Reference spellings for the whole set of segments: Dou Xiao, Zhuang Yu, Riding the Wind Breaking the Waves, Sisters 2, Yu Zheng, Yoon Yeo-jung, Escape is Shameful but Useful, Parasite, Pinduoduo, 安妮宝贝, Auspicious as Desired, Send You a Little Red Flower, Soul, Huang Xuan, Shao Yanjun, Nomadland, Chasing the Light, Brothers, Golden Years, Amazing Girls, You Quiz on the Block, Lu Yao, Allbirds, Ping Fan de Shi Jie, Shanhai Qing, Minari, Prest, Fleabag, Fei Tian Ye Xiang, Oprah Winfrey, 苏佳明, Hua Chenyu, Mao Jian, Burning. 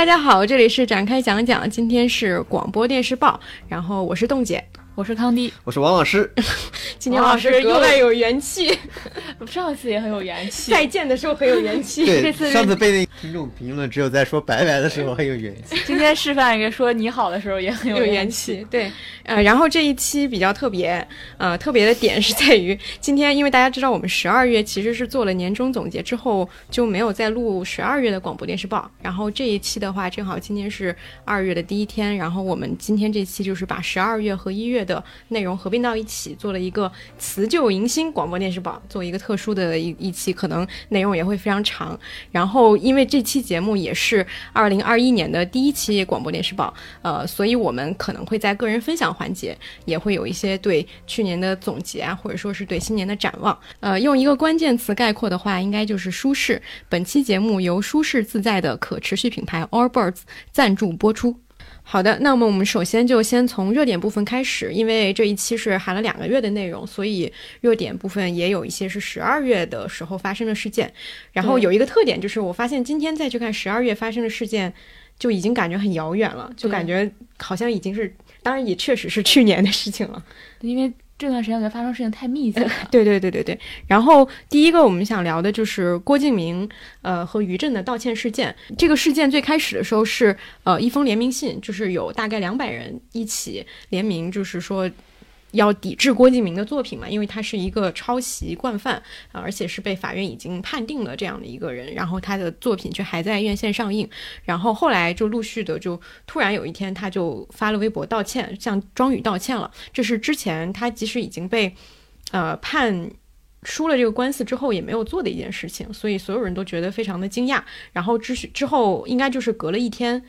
大家好，这里是展开讲讲，今天是广播电视报，然后我是冻姐，我是康迪，我是王老师。今天王老师格外有元气，上次也很有元气，再见的时候很有元气。对，这次上次被那听众评论只有在说拜拜的时候很有元气，今天示范一个说你好的时候也很有元气。对，然后这一期比较特别，特别的点是在于今天，因为大家知道我们12月其实是做了年终总结之后就没有再录12月的广播电视报，然后这一期的话正好今天是2月的第一天，然后我们今天这期就是把12月和1月的内容合并到一起，做了一个辞旧迎新广播电视报，做一个特殊的一期，可能内容也会非常长。然后因为这期节目也是2021年的第一期广播电视报，所以我们可能会在个人分享环节也会有一些对去年的总结啊，或者说是对新年的展望。用一个关键词概括的话，应该就是舒适。本期节目由舒适自在的可持续品牌 Allbirds 赞助播出。好的，那么我们首先就先从热点部分开始，因为这一期是含了2个月的内容，所以热点部分也有一些是12月的时候发生的事件。然后有一个特点就是我发现今天再去看12月发生的事件就已经感觉很遥远了，就感觉好像已经是，当然也确实是去年的事情了，因为这段时间我觉得发生事情太密集了。对。然后第一个我们想聊的就是郭敬明和于震的道歉事件。这个事件最开始的时候是一封联名信，就是有大概200人一起联名，就是说要抵制郭敬明的作品嘛，因为他是一个抄袭惯犯，而且是被法院已经判定了这样的一个人，然后他的作品却还在院线上映。然后后来就陆续的，就突然有一天他就发了微博道歉，向庄宇道歉了。这是之前他即使已经被判输了这个官司之后也没有做的一件事情，所以所有人都觉得非常的惊讶。然后之后应该就是隔了一天，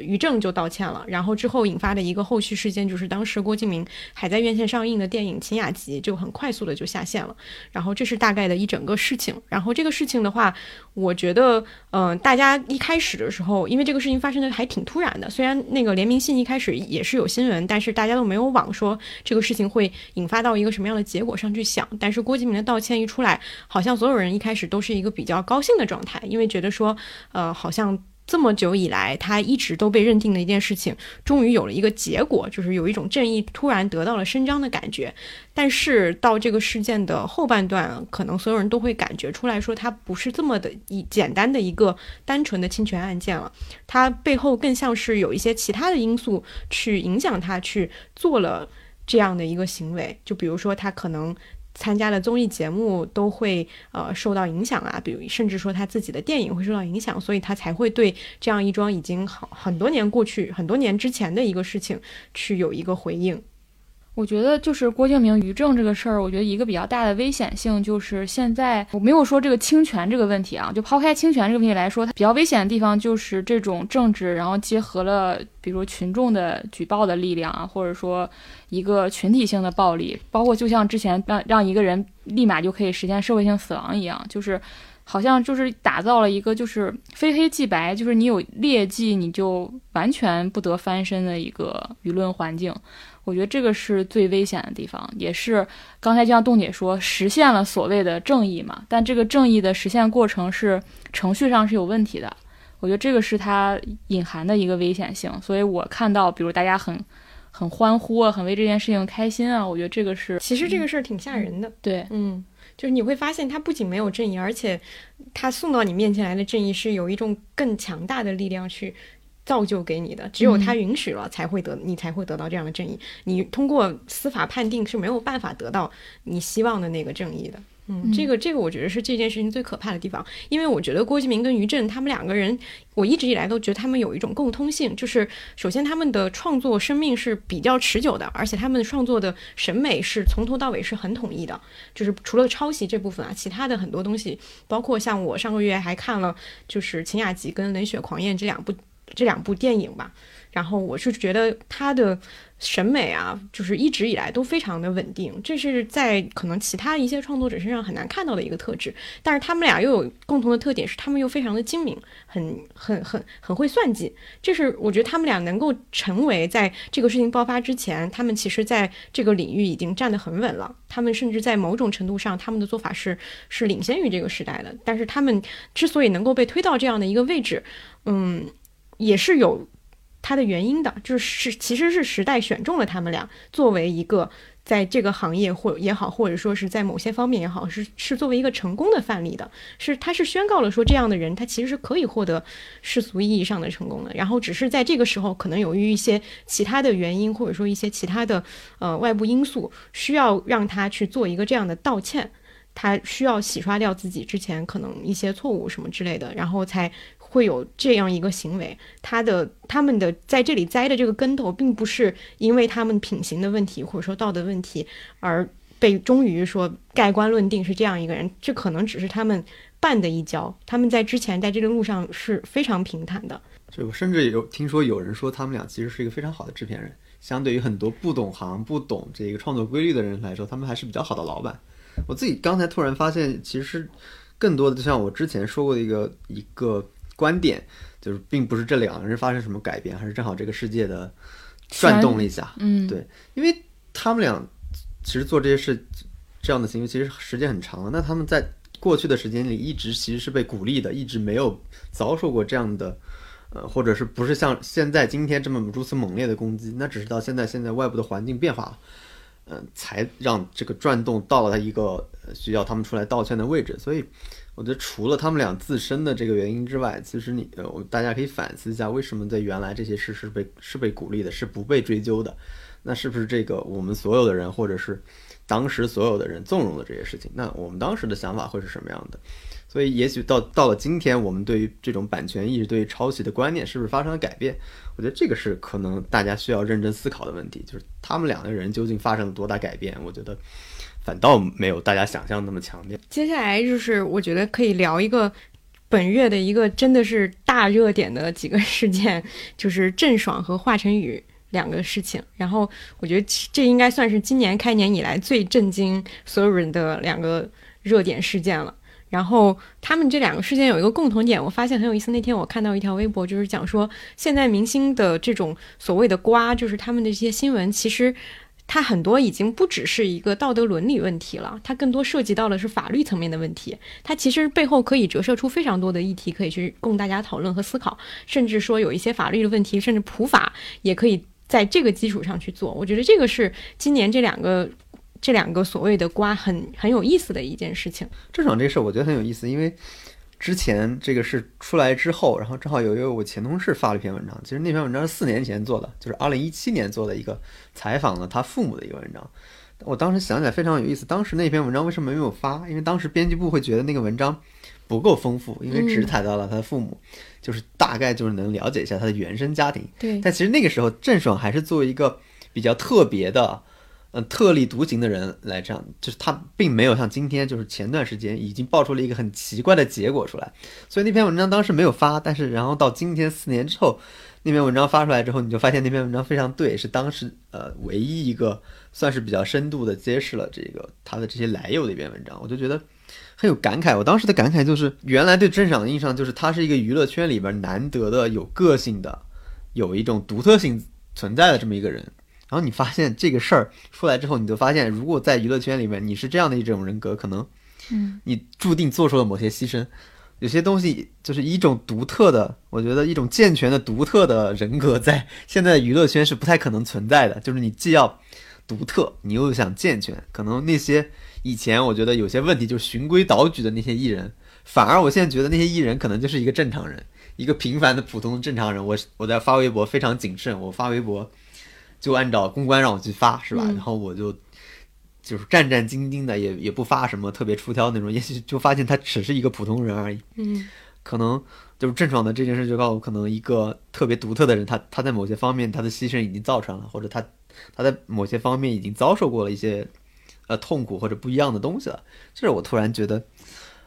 于正就道歉了。然后之后引发的一个后续事件就是当时郭敬明还在院线上映的电影《秦雅集》就很快速的就下线了。然后这是大概的一整个事情。然后这个事情的话，我觉得大家一开始的时候，因为这个事情发生的还挺突然的，虽然那个联名信一开始也是有新闻，但是大家都没有往说这个事情会引发到一个什么样的结果上去想。但是郭敬明的道歉一出来，好像所有人一开始都是一个比较高兴的状态，因为觉得说好像这么久以来他一直都被认定的一件事情终于有了一个结果，就是有一种正义突然得到了伸张的感觉。但是到这个事件的后半段，可能所有人都会感觉出来说，它不是这么的简单的一个单纯的侵权案件了，它背后更像是有一些其他的因素去影响他去做了这样的一个行为。就比如说他可能参加的综艺节目都会受到影响啊，比如甚至说他自己的电影会受到影响，所以他才会对这样一桩已经很多年过去很多年之前的一个事情去有一个回应。我觉得就是郭敬明于正这个事儿，我觉得一个比较大的危险性就是现在我没有说这个侵权这个问题啊，就抛开侵权这个问题来说，它比较危险的地方就是这种政治然后结合了比如群众的举报的力量啊，或者说一个群体性的暴力，包括就像之前让一个人立马就可以实现社会性死亡一样，就是好像就是打造了一个就是非黑即白，就是你有劣迹你就完全不得翻身的一个舆论环境。我觉得这个是最危险的地方，也是刚才就像冻姐说实现了所谓的正义嘛，但这个正义的实现过程是程序上是有问题的，我觉得这个是它隐含的一个危险性。所以我看到比如大家很欢呼啊，很为这件事情开心啊，我觉得这个是其实这个事儿挺吓人的。对，就是你会发现它不仅没有正义，而且它送到你面前来的正义是有一种更强大的力量去造就给你的，只有他允许了你才会得到这样的正义，你通过司法判定是没有办法得到你希望的那个正义的。这个我觉得是这件事情最可怕的地方。因为我觉得郭敬明跟于震他们2个人，我一直以来都觉得他们有一种共通性，就是首先他们的创作生命是比较持久的，而且他们创作的审美是从头到尾是很统一的，就是除了抄袭这部分啊，其他的很多东西，包括像我上个月还看了就是《秦雅集》跟《冷血狂宴》这两部电影吧，然后我是觉得他的审美啊，就是一直以来都非常的稳定，这是在可能其他一些创作者身上很难看到的一个特质。但是他们俩又有共同的特点是他们又非常的精明，很会算计，这是我觉得他们俩能够成为在这个事情爆发之前，他们其实在这个领域已经站得很稳了，他们甚至在某种程度上他们的做法是领先于这个时代的。但是他们之所以能够被推到这样的一个位置，也是有它的原因的，就是其实是时代选中了他们俩作为一个在这个行业或也好，或者说是在某些方面也好，是作为一个成功的范例的，是它是宣告了说这样的人他其实是可以获得世俗意义上的成功的，然后只是在这个时候可能由于一些其他的原因，或者说一些其他的外部因素，需要让他去做一个这样的道歉，他需要洗刷掉自己之前可能一些错误什么之类的，然后才会有这样一个行为。他们的在这里栽的这个跟头，并不是因为他们品行的问题或者说道德问题而被终于说盖棺论定是这样一个人，这可能只是他们绊的一跤，他们在之前在这个路上是非常平坦的。我甚至有听说有人说他们俩其实是一个非常好的制片人，相对于很多不懂行不懂这个创作规律的人来说，他们还是比较好的老板。我自己刚才突然发现，其实更多的就像我之前说过的一个观点，就是并不是这两个人发生什么改变，还是正好这个世界的转动了一下。嗯，对，因为他们俩其实做这些事这样的行为其实时间很长了，那他们在过去的时间里一直其实是被鼓励的，一直没有遭受过这样的或者是不是像现在今天这么如此猛烈的攻击，那只是到现在外部的环境变化了，才让这个转动到了他一个需要他们出来道歉的位置。所以我觉得除了他们俩自身的这个原因之外，其实大家可以反思一下，为什么在原来这些事是被鼓励的，是不被追究的，那是不是这个我们所有的人或者是当时所有的人纵容了这些事情，那我们当时的想法会是什么样的。所以也许到了今天，我们对于这种版权意识对于抄袭的观念是不是发生了改变，我觉得这个是可能大家需要认真思考的问题，就是他们两个人究竟发生了多大改变，我觉得反倒没有大家想象那么强烈。接下来就是我觉得可以聊一个本月的一个真的是大热点的几个事件，就是郑爽和华晨宇两个事情，然后我觉得这应该算是今年开年以来最震惊所有人的两个热点事件了。然后他们这两个事件有一个共同点，我发现很有意思。那天我看到一条微博，就是讲说现在明星的这种所谓的瓜，就是他们的这些新闻，其实它很多已经不只是一个道德伦理问题了，它更多涉及到了是法律层面的问题，它其实背后可以折射出非常多的议题可以去供大家讨论和思考，甚至说有一些法律的问题，甚至普法也可以在这个基础上去做。我觉得这个是今年这两个所谓的瓜很有意思的一件事情。郑爽这事我觉得很有意思，因为之前这个事出来之后，然后正好有一位我前同事发了一篇文章，其实那篇文章是4年前做的，就是2017年做的一个采访了他父母的一个文章。我当时想起来非常有意思，当时那篇文章为什么没有发，因为当时编辑部会觉得那个文章不够丰富，因为只谈到了他的父母，就是大概就是能了解一下他的原生家庭。对，但其实那个时候郑爽还是作为一个比较特别的特立独行的人来这样，就是他并没有像今天，就是前段时间已经爆出了一个很奇怪的结果出来，所以那篇文章当时没有发，但是然后到今天4年之后，那篇文章发出来之后，你就发现那篇文章非常对，是当时唯一一个算是比较深度的揭示了这个他的这些来由的一篇文章，我就觉得很有感慨。我当时的感慨就是原来对郑爽的印象就是他是一个娱乐圈里边难得的有个性的，有一种独特性存在的这么一个人，然后你发现这个事儿出来之后，你就发现如果在娱乐圈里面你是这样的一种人格，可能你注定做出了某些牺牲，有些东西就是一种独特的，我觉得一种健全的独特的人格在现在的娱乐圈是不太可能存在的，就是你既要独特你又想健全，可能那些以前我觉得有些问题就是循规蹈矩的那些艺人，反而我现在觉得那些艺人可能就是一个正常人，一个平凡的普通正常人。我在发微博非常谨慎，我发微博就按照公关让我去发，是吧？然后我就是战战兢兢的，也不发什么特别出挑那种，也许就发现他只是一个普通人而已。可能就是郑爽的这件事就告诉我，可能一个特别独特的人，他在某些方面他的牺牲已经造成了，或者他在某些方面已经遭受过了一些痛苦或者不一样的东西了。这是我突然觉得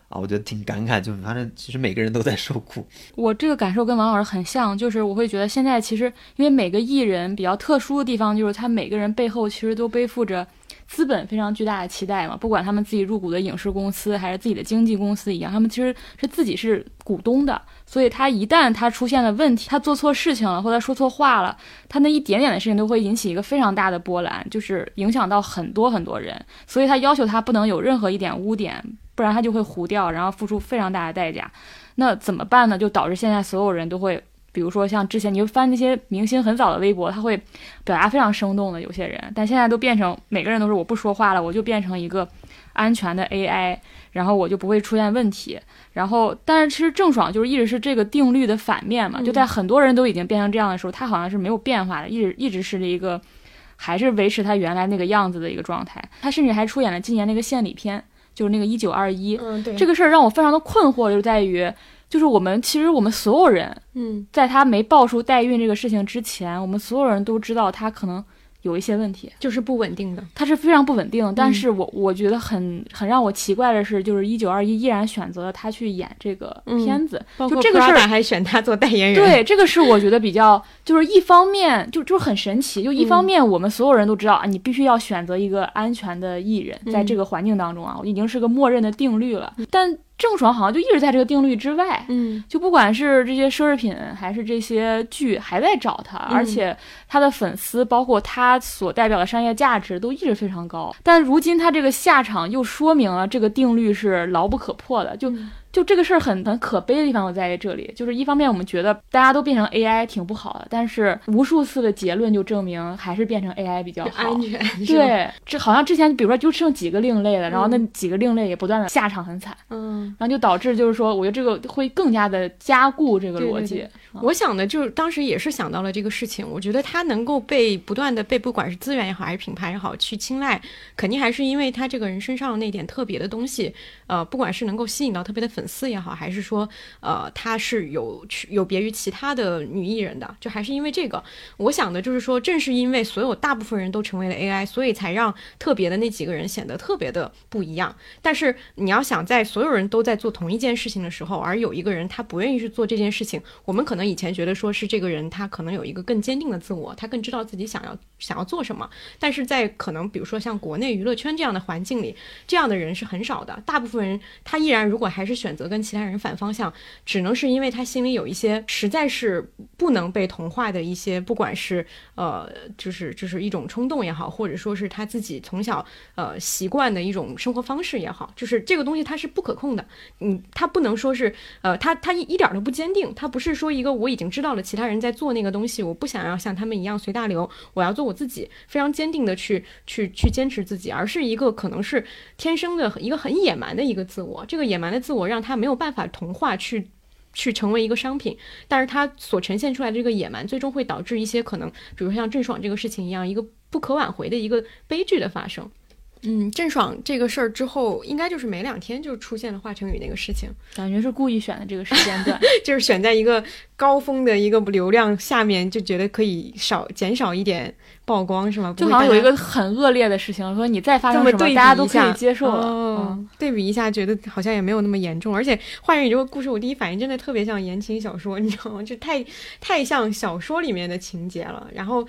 啊，我觉得挺感慨，就是反正其实每个人都在受苦。我这个感受跟王老师很像，就是我会觉得现在其实因为每个艺人比较特殊的地方，就是他每个人背后其实都背负着资本非常巨大的期待嘛，不管他们自己入股的影视公司还是自己的经纪公司一样，他们其实是自己是股东的，所以他一旦他出现了问题，他做错事情了或者说错话了，他那一点点的事情都会引起一个非常大的波澜，就是影响到很多很多人，所以他要求他不能有任何一点污点，不然他就会糊掉，然后付出非常大的代价。那怎么办呢？就导致现在所有人都会比如说像之前你就翻那些明星很早的微博，他会表达非常生动的有些人，但现在都变成每个人都是我不说话了，我就变成一个安全的 AI， 然后我就不会出现问题。然后但是其实郑爽就是一直是这个定律的反面嘛，就在很多人都已经变成这样的时候，他好像是没有变化的，一直是一个还是维持他原来那个样子的一个状态。他甚至还出演了今年那个献礼片，就是那个1921，对，这个事儿让我非常的困惑，就在于就是我们所有人，在他没爆出代孕这个事情之前，我们所有人都知道他可能有一些问题，就是不稳定的，他是非常不稳定的。但是我觉得很让我奇怪的是，就是1921依然选择了他去演这个片子，就这个事儿还选他做代言人。对，这个是我觉得比较就是一方面就是很神奇，就一方面我们所有人都知道啊，你必须要选择一个安全的艺人，在这个环境当中啊，已经是个默认的定律了。但郑爽好像就一直在这个定律之外，就不管是这些奢侈品还是这些剧还在找他，而且他的粉丝包括他所代表的商业价值都一直非常高。但如今他这个下场又说明了这个定律是牢不可破的，就这个事儿很可悲的地方就在这里，就是一方面我们觉得大家都变成 AI 挺不好的，但是无数次的结论就证明还是变成 AI 比较好，安全。对，这好像之前比如说就剩几个另类的，然后那几个另类也不断的下场很惨，然后就导致就是说我觉得这个会更加的加固这个逻辑。对对对，我想的就是当时也是想到了这个事情，我觉得它能够被不断的不管是资源也好还是品牌也好去青睐，肯定还是因为他这个人身上那点特别的东西，不管是能够吸引到特别的粉丝也好，还是说她是有别于其他的女艺人的，就还是因为这个。我想的就是说，正是因为所有大部分人都成为了 AI， 所以才让特别的那几个人显得特别的不一样。但是你要想在所有人都在做同一件事情的时候，而有一个人他不愿意去做这件事情，我们可能以前觉得说是这个人他可能有一个更坚定的自我，他更知道自己想要做什么，但是在可能比如说像国内娱乐圈这样的环境里，这样的人是很少的。大部分人他依然如果还是选择跟其他人反方向，只能是因为他心里有一些实在是不能被同化的一些，不管是就是一种冲动也好，或者说是他自己从小习惯的一种生活方式也好，就是这个东西它是不可控的。他不能说是他一点都不坚定，他不是说一个我已经知道了其他人在做那个东西，我不想要像他们一样随大流，我要做我自己，非常坚定的去坚持自己，而是一个可能是天生的一个很野蛮的一个自我，这个野蛮的自我让他没有办法同化去成为一个商品，但是他所呈现出来的这个野蛮最终会导致一些可能比如像郑爽这个事情一样，一个不可挽回的一个悲剧的发生。郑爽这个事儿之后应该就是没两天就出现了华晨宇那个事情，感觉是故意选的这个时间段就是选在一个高峰的一个流量下面，就觉得可以减少一点曝光，是吗？就好像有一个很恶劣的事情说你再发生什么大家都可以接受了，对比一下觉得好像也没有那么严重。而且华晨宇这个故事我第一反应真的特别像言情小说，你知道吗？就太像小说里面的情节了。然后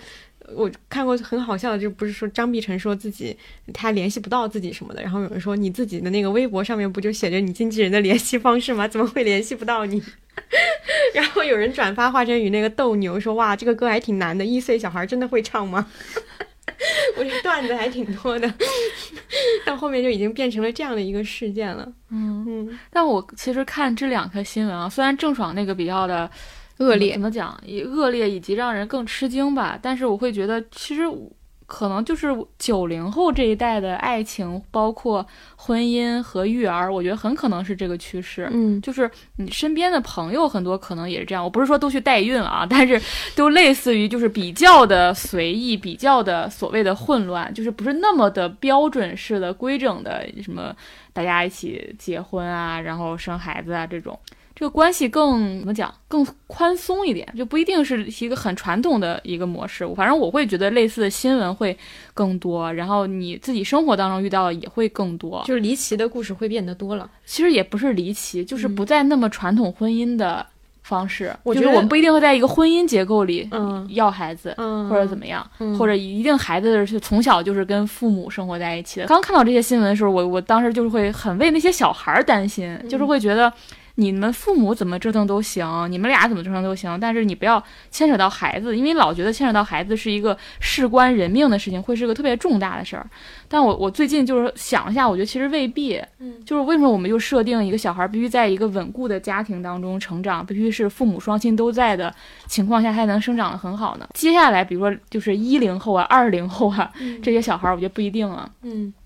我看过很好笑的，就不是说张碧晨说自己他联系不到自己什么的，然后有人说你自己的那个微博上面不就写着你经纪人的联系方式吗？怎么会联系不到你？然后有人转发华晨宇那个斗牛说哇这个歌还挺难的，1岁小孩真的会唱吗？我这段子还挺多的，到后面就已经变成了这样的一个事件了。但我其实看这两颗新闻啊，虽然郑爽那个比较的恶劣，怎么讲恶劣以及让人更吃惊吧，但是我会觉得其实可能就是90后这一代的爱情包括婚姻和育儿，我觉得很可能是这个趋势。就是你身边的朋友很多可能也是这样，我不是说都去代孕了啊，但是都类似于就是比较的随意，比较的所谓的混乱，就是不是那么的标准式的规整的什么大家一起结婚啊然后生孩子啊，这个关系更怎么讲更宽松一点，就不一定是一个很传统的一个模式。反正我会觉得类似的新闻会更多，然后你自己生活当中遇到的也会更多，就是离奇的故事会变得多了。其实也不是离奇，就是不再那么传统婚姻的方式，我觉得我们不一定会在一个婚姻结构里要孩子，或者怎么样，或者一定孩子是从小就是跟父母生活在一起的。刚看到这些新闻的时候，我当时就是会很为那些小孩担心，就是会觉得你们父母怎么折腾都行，你们俩怎么折腾都行，但是你不要牵扯到孩子，因为老觉得牵扯到孩子是一个事关人命的事情，会是个特别重大的事儿。但我最近就是想一下，我觉得其实未必，就是为什么我们就设定一个小孩必须在一个稳固的家庭当中成长，必须是父母双亲都在的情况下才能生长得很好呢？接下来比如说就是10后啊、20后啊这些小孩，我觉得不一定啊，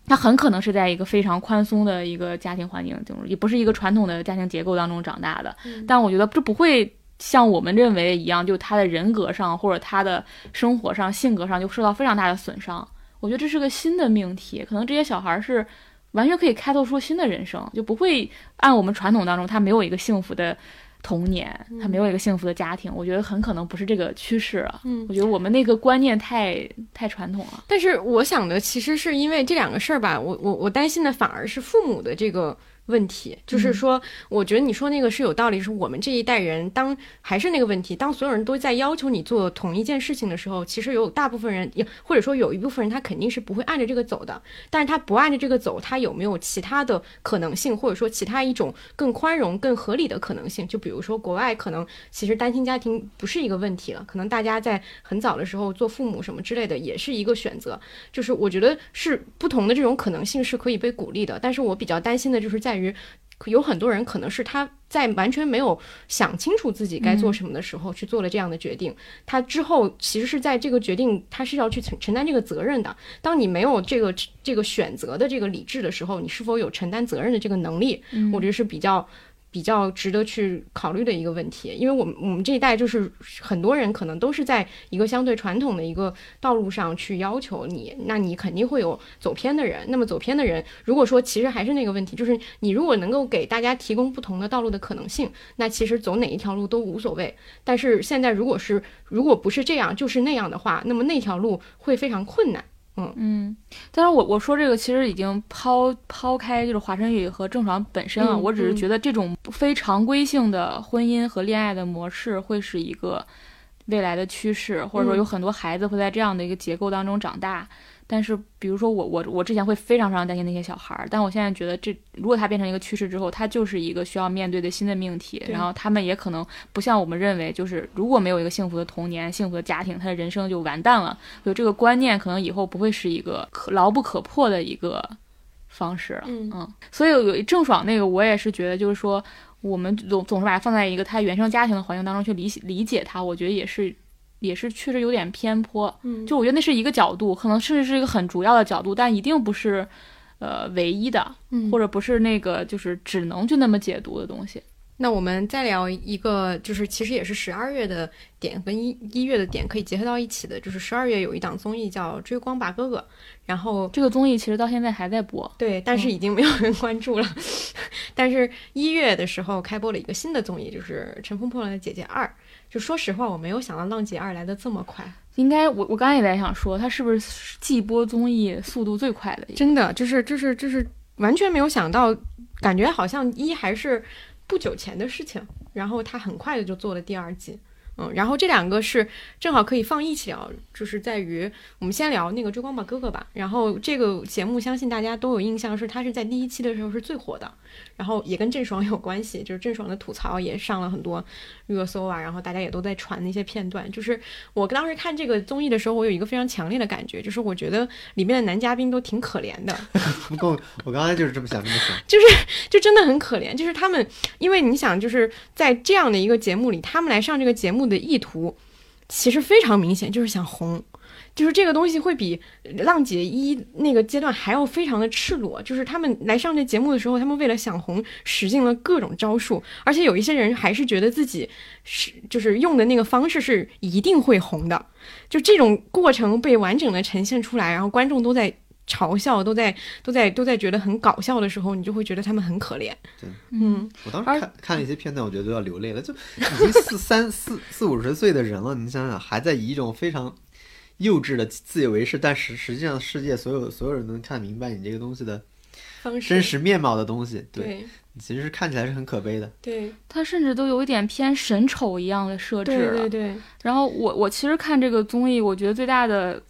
他很可能是在一个非常宽松的一个家庭环境，就是也不是一个传统的家庭结构当中长大的，但我觉得这不会像我们认为的一样，就他的人格上或者他的生活上、性格上就受到非常大的损伤。我觉得这是个新的命题，可能这些小孩是完全可以开拓出新的人生，就不会按我们传统当中他没有一个幸福的童年，他没有一个幸福的家庭，我觉得很可能不是这个趋势了。我觉得我们那个观念太传统了。但是我想的其实是因为这两个事儿吧，我担心的反而是父母的这个问题，就是说我觉得你说那个是有道理，是我们这一代人当还是那个问题，当所有人都在要求你做同一件事情的时候，其实有大部分人或者说有一部分人他肯定是不会按着这个走的，但是他不按着这个走，他有没有其他的可能性，或者说其他一种更宽容更合理的可能性？就比如说国外可能其实单亲家庭不是一个问题了，可能大家在很早的时候做父母什么之类的也是一个选择，就是我觉得是不同的这种可能性是可以被鼓励的。但是我比较担心的就是在于有很多人可能是他在完全没有想清楚自己该做什么的时候去做了这样的决定，他之后其实是在这个决定他是要去承担这个责任的。当你没有这个选择的这个理智的时候，你是否有承担责任的这个能力，我觉得是比较值得去考虑的一个问题。因为我们这一代就是很多人可能都是在一个相对传统的一个道路上去要求你，那你肯定会有走偏的人，那么走偏的人如果说其实还是那个问题，就是你如果能够给大家提供不同的道路的可能性，那其实走哪一条路都无所谓。但是现在如果不是这样就是那样的话，那么那条路会非常困难。但是我说这个其实已经抛开就是华晨宇和郑爽本身了，我只是觉得这种非常规性的婚姻和恋爱的模式会是一个未来的趋势，或者说有很多孩子会在这样的一个结构当中长大。但是比如说我之前会非常担心那些小孩，但我现在觉得这如果它变成一个趋势之后，它就是一个需要面对的新的命题。然后他们也可能不像我们认为，就是如果没有一个幸福的童年、幸福的家庭，他的人生就完蛋了，所以这个观念可能以后不会是一个牢不可破的一个方式了。所以有郑爽那个我也是觉得，就是说我们总是把它放在一个他原生家庭的环境当中去理解它，我觉得也是确实有点偏颇。就我觉得那是一个角度，可能甚至是一个很主要的角度，但一定不是唯一的，或者不是那个就是只能就那么解读的东西。那我们再聊一个，就是其实也是12月的点跟1月的点可以结合到一起的，就是12月有一档综艺叫《追光吧哥哥》，然后这个综艺其实到现在还在播，对，但是已经没有人关注了。但是1月的时候开播了一个新的综艺，就是《乘风破浪的姐姐2》。就说实话，我没有想到《浪姐2》来得这么快。应该我刚才也在想说，它是不是季播综艺速度最快的？真的，就是完全没有想到，感觉好像一还是不久前的事情，然后他很快的就做了第2季。然后这两个是正好可以放一起聊，就是在于我们先聊那个《追光吧哥哥》吧。然后这个节目相信大家都有印象，是它是在第1期的时候是最火的，然后也跟郑爽有关系，就是郑爽的吐槽也上了很多热搜啊，然后大家也都在传那些片段。就是我当时看这个综艺的时候，我有一个非常强烈的感觉，就是我觉得里面的男嘉宾都挺可怜的。不过我刚才就是这么想，就真的很可怜。就是他们，因为你想就是在这样的一个节目里，他们来上这个节目的意图其实非常明显，就是想红，就是这个东西会比浪姐1那个阶段还要非常的赤裸。就是他们来上这节目的时候，他们为了想红使尽了各种招数，而且有一些人还是觉得自己是就是用的那个方式是一定会红的，就这种过程被完整的呈现出来，然后观众都在嘲笑，都在觉得很搞笑的时候，你就会觉得他们很可怜。对，我当时看了一些片段，我觉得都要流泪了。就已经四五十岁的人了，你想想，还在以一种非常幼稚的自以为是，但实际上世界所有人能看明白你这个东西的真实面貌的东西，对。其实是看起来是很可悲的，对，他甚至都有一点偏神丑一样的设置了。对对对。然后我其实看这个综艺，我觉得最大的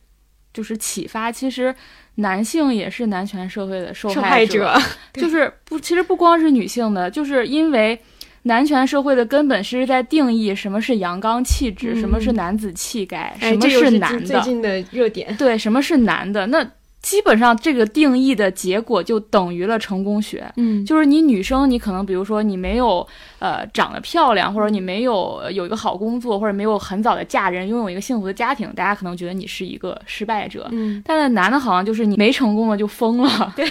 就是启发，其实男性也是男权社会的受害者，就是其实不光是女性的，就是因为男权社会的根本是在定义什么是阳刚气质、什么是男子气概、什么是男的，最近的热点，对，什么是男的。那基本上这个定义的结果就等于了成功学，就是你女生，你可能比如说你没有长得漂亮，或者你没有一个好工作，或者没有很早的嫁人，拥有一个幸福的家庭，大家可能觉得你是一个失败者。但是男的好像就是你没成功了就疯了，对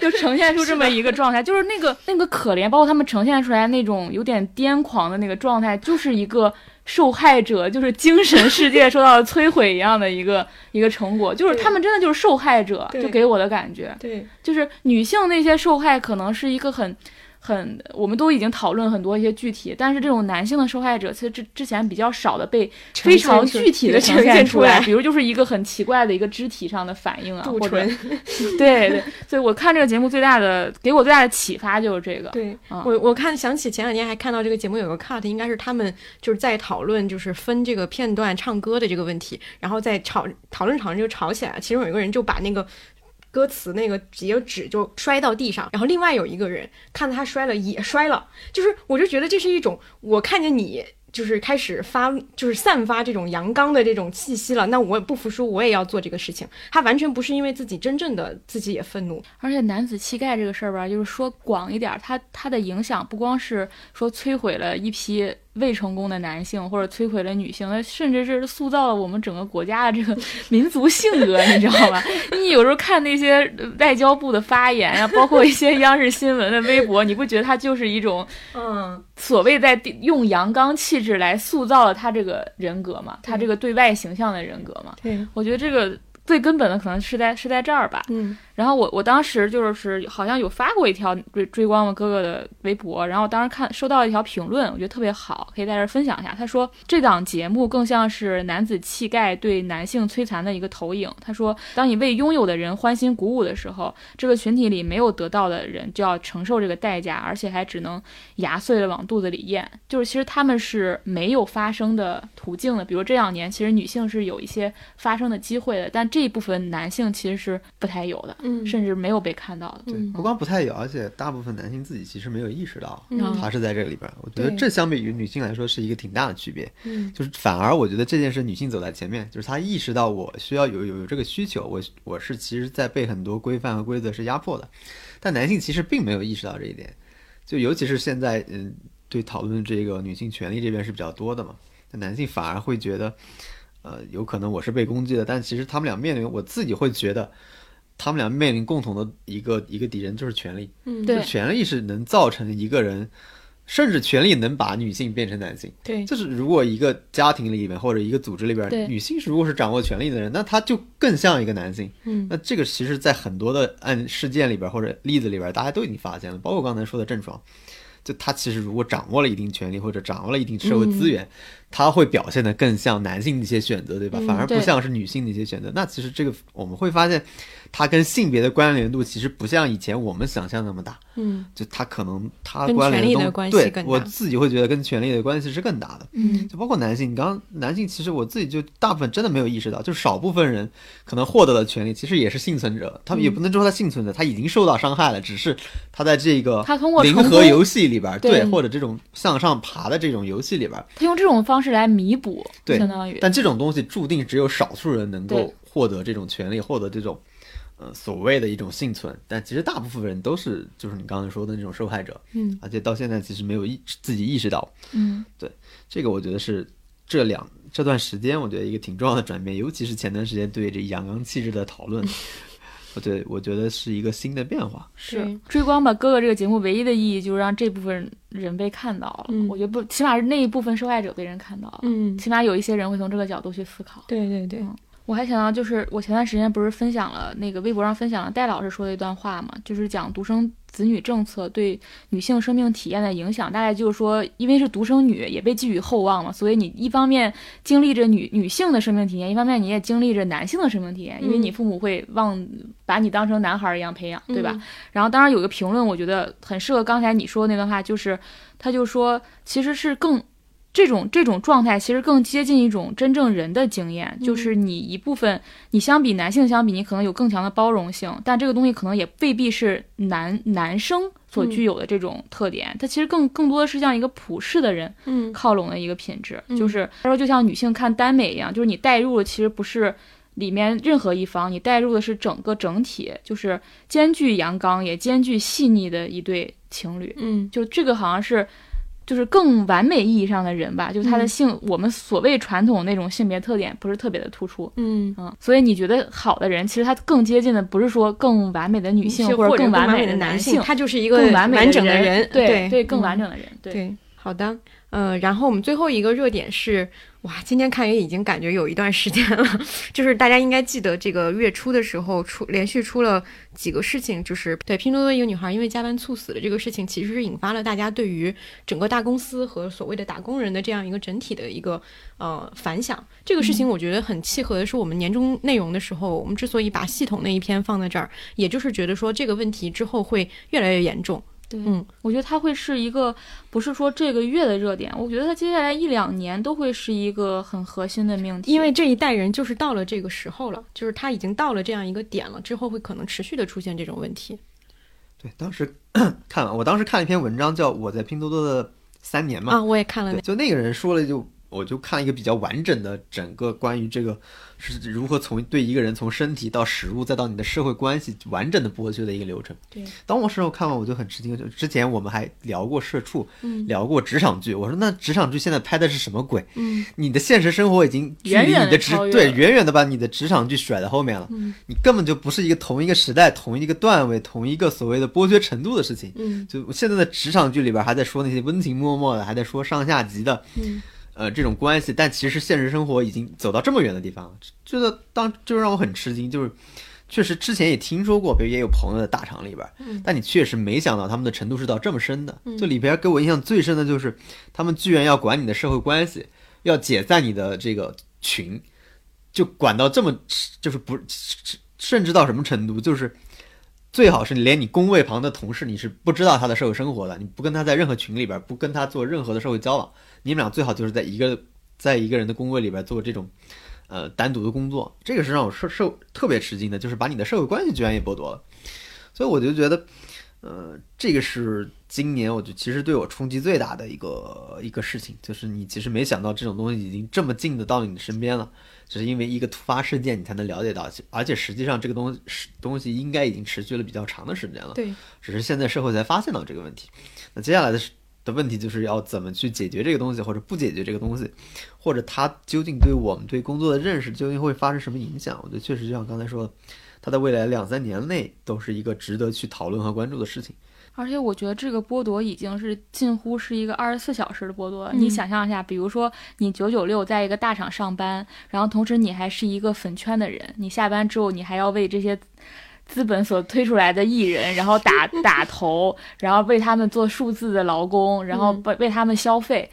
就呈现出这么一个状态，就是那个可怜，包括他们呈现出来那种有点癫狂的那个状态，就是一个受害者，就是精神世界受到了摧毁一样的一个成果，就是他们真的就是受害者，就给我的感觉，对，就是女性那些受害可能是一个很我们都已经讨论很多一些具体，但是这种男性的受害者其实之前比较少的被非常具体的呈现出来，比如就是一个很奇怪的一个肢体上的反应啊，或者对对，所以我看这个节目给我最大的启发就是这个。对，我看想起前两天还看到这个节目有个 cut， 应该是他们就是在讨论就是分这个片段唱歌的这个问题，然后在讨论就吵起来，其中有一个人就把那个歌词那个直接纸就摔到地上，然后另外有一个人看到他摔了也摔了，就是我就觉得这是一种我看见你就是开始散发这种阳刚的这种气息了，那我也不服输，我也要做这个事情。他完全不是因为自己真正的自己也愤怒，而且男子气概这个事儿吧，就是说广一点，他的影响不光是说摧毁了一批未成功的男性，或者摧毁了女性，甚至是塑造了我们整个国家的这个民族性格，你知道吗？你有时候看那些外交部的发言啊，包括一些央视新闻的微博，你不觉得它就是一种所谓在用阳刚气质来塑造了他这个人格吗？他这个对外形象的人格吗？对，我觉得这个最根本的可能是在这儿吧。然后我当时就是好像有发过一条追光我哥哥的微博，然后当时收到一条评论，我觉得特别好，可以在这分享一下。他说这档节目更像是男子气概对男性摧残的一个投影。他说当你为拥有的人欢欣鼓舞的时候，这个群体里没有得到的人就要承受这个代价，而且还只能牙碎了往肚子里咽。就是其实他们是没有发声的途径的，比如这两年其实女性是有一些发声的机会的，但这一部分男性其实是不太有的，甚至没有被看到的。对，不光不太有，而且大部分男性自己其实没有意识到他是在这个里边。我觉得这相比于女性来说是一个挺大的区别，就是反而我觉得这件事女性走在前面，就是她意识到我需要有这个需求，我是其实在被很多规范和规则是压迫的，但男性其实并没有意识到这一点，就尤其是现在对讨论这个女性权利这边是比较多的嘛，但男性反而会觉得有可能我是被攻击的，但其实他们俩面临，我自己会觉得他们俩面临共同的一个敌人，就是权力。对，权力是能造成一个人，甚至权力能把女性变成男性。对，就是如果一个家庭里面或者一个组织里边，女性如果是掌握权力的人，那她就更像一个男性。那这个其实在很多的事件里边或者例子里边，大家都已经发现了，包括刚才说的郑爽。就他其实如果掌握了一定权利或者掌握了一定社会资源，他会表现得更像男性的一些选择，对吧？反而不像是女性的一些选择。那其实这个我们会发现，他跟性别的关联度其实不像以前我们想象那么大。就他可能他关联的关系更大，对，我自己会觉得跟权力的关系是更大的。就包括男性，男性其实我自己就大部分真的没有意识到，就少部分人可能获得了权利，其实也是幸存者。他们也不能说他幸存者，他已经受到伤害了，只是他在这个零和游戏里。对，或者这种向上爬的这种游戏里边，他用这种方式来弥补，对，相当于。但这种东西注定只有少数人能够获得这种权利，获得这种所谓的一种幸存。但其实大部分人都是就是你刚才说的那种受害者，而且到现在其实没有自己意识到，对，这个我觉得是这段时间我觉得一个挺重要的转变，尤其是前段时间对这阳刚气质的讨论。对，我觉得是一个新的变化。是追光吧哥哥这个节目唯一的意义就是让这部分人被看到了，我觉得起码是那一部分受害者被人看到了，起码有一些人会从这个角度去思考。对对对，我还想到就是我前段时间不是分享了那个微博上分享了戴老师说的一段话嘛，就是讲独生子女政策对女性生命体验的影响，大概就是说因为是独生女也被寄予厚望嘛，所以你一方面经历着女性的生命体验，一方面你也经历着男性的生命体验，因为你父母会把你当成男孩一样培养，对吧？然后当然有个评论我觉得很适合刚才你说的那段话，就是他就说其实是更这种状态其实更接近一种真正人的经验，就是你一部分，你相比男性相比，你可能有更强的包容性，但这个东西可能也未必是男生所具有的这种特点，它其实更多的是像一个普世的人靠拢的一个品质，就是他说就像女性看耽美一样，就是你带入的其实不是里面任何一方，你带入的是整个整体，就是兼具阳刚也兼具细腻的一对情侣，就这个好像是就是更完美意义上的人吧，就是他的性，我们所谓传统那种性别特点不是特别的突出，所以你觉得好的人，其实他更接近的不是说更完美的女性或者更完美的男性，他就是一个完整的人，对，更完整的人，对，好的，然后我们最后一个热点是，哇，今天看也已经感觉有一段时间了，就是大家应该记得这个月初的时候连续出了几个事情，就是对拼多多一个女孩因为加班猝死的这个事情，其实是引发了大家对于整个大公司和所谓的打工人的这样一个整体的一个反响。这个事情我觉得很契合的是我们年终内容的时候，我们之所以把系统那一篇放在这儿，也就是觉得说这个问题之后会越来越严重。对，我觉得它会是一个，不是说这个月的热点，我觉得它接下来一两年都会是一个很核心的命题，因为这一代人就是到了这个时候了，就是他已经到了这样一个点了，之后会可能持续的出现这种问题。对，我当时看了一篇文章叫《我在拼多多的3年》嘛，我也看了，就那个人说了，我就看一个比较完整的整个关于这个是如何从对一个人从身体到食物再到你的社会关系完整的剥削的一个流程。对，当我时候看完我就很吃惊，之前我们还聊过社畜，聊过职场剧，我说那职场剧现在拍的是什么鬼？你的现实生活已经距离你的远远的把你的职场剧甩在后面了，你根本就不是一个同一个时代、同一个段位、同一个所谓的剥削程度的事情。就现在的职场剧里边还在说那些温情脉脉的，还在说上下级的。这种关系，但其实现实生活已经走到这么远的地方了，觉得就让我很吃惊，就是确实之前也听说过，比如也有朋友在大厂里边，但你确实没想到他们的程度是到这么深的。就里边给我印象最深的就是，他们居然要管你的社会关系，要解散你的这个群，就管到这么，就是不，甚至到什么程度，就是最好是你连你工位旁的同事你是不知道他的社会生活的，你不跟他在任何群里边，不跟他做任何的社会交往，你们俩最好就是在一个人的工位里边做这种单独的工作。这个是让我特别吃惊的，就是把你的社会关系居然也剥夺了。所以我就觉得这个是今年我就其实对我冲击最大的一个事情，就是你其实没想到这种东西已经这么近的到你身边了，只是因为一个突发事件你才能了解到，而且实际上这个东西应该已经持续了比较长的时间了，对，只是现在社会才发现到这个问题。那接下来的问题就是要怎么去解决这个东西，或者不解决这个东西，或者它究竟对我们对工作的认识究竟会发生什么影响。我觉得确实就像刚才说的，它在未来2-3年内都是一个值得去讨论和关注的事情。而且我觉得这个剥夺已经是近乎是一个24小时的剥夺了。你想象一下，比如说你996在一个大厂上班，然后同时你还是一个粉圈的人，你下班之后你还要为这些资本所推出来的艺人然后打头，然后为他们做数字的劳工，然后为他们消费，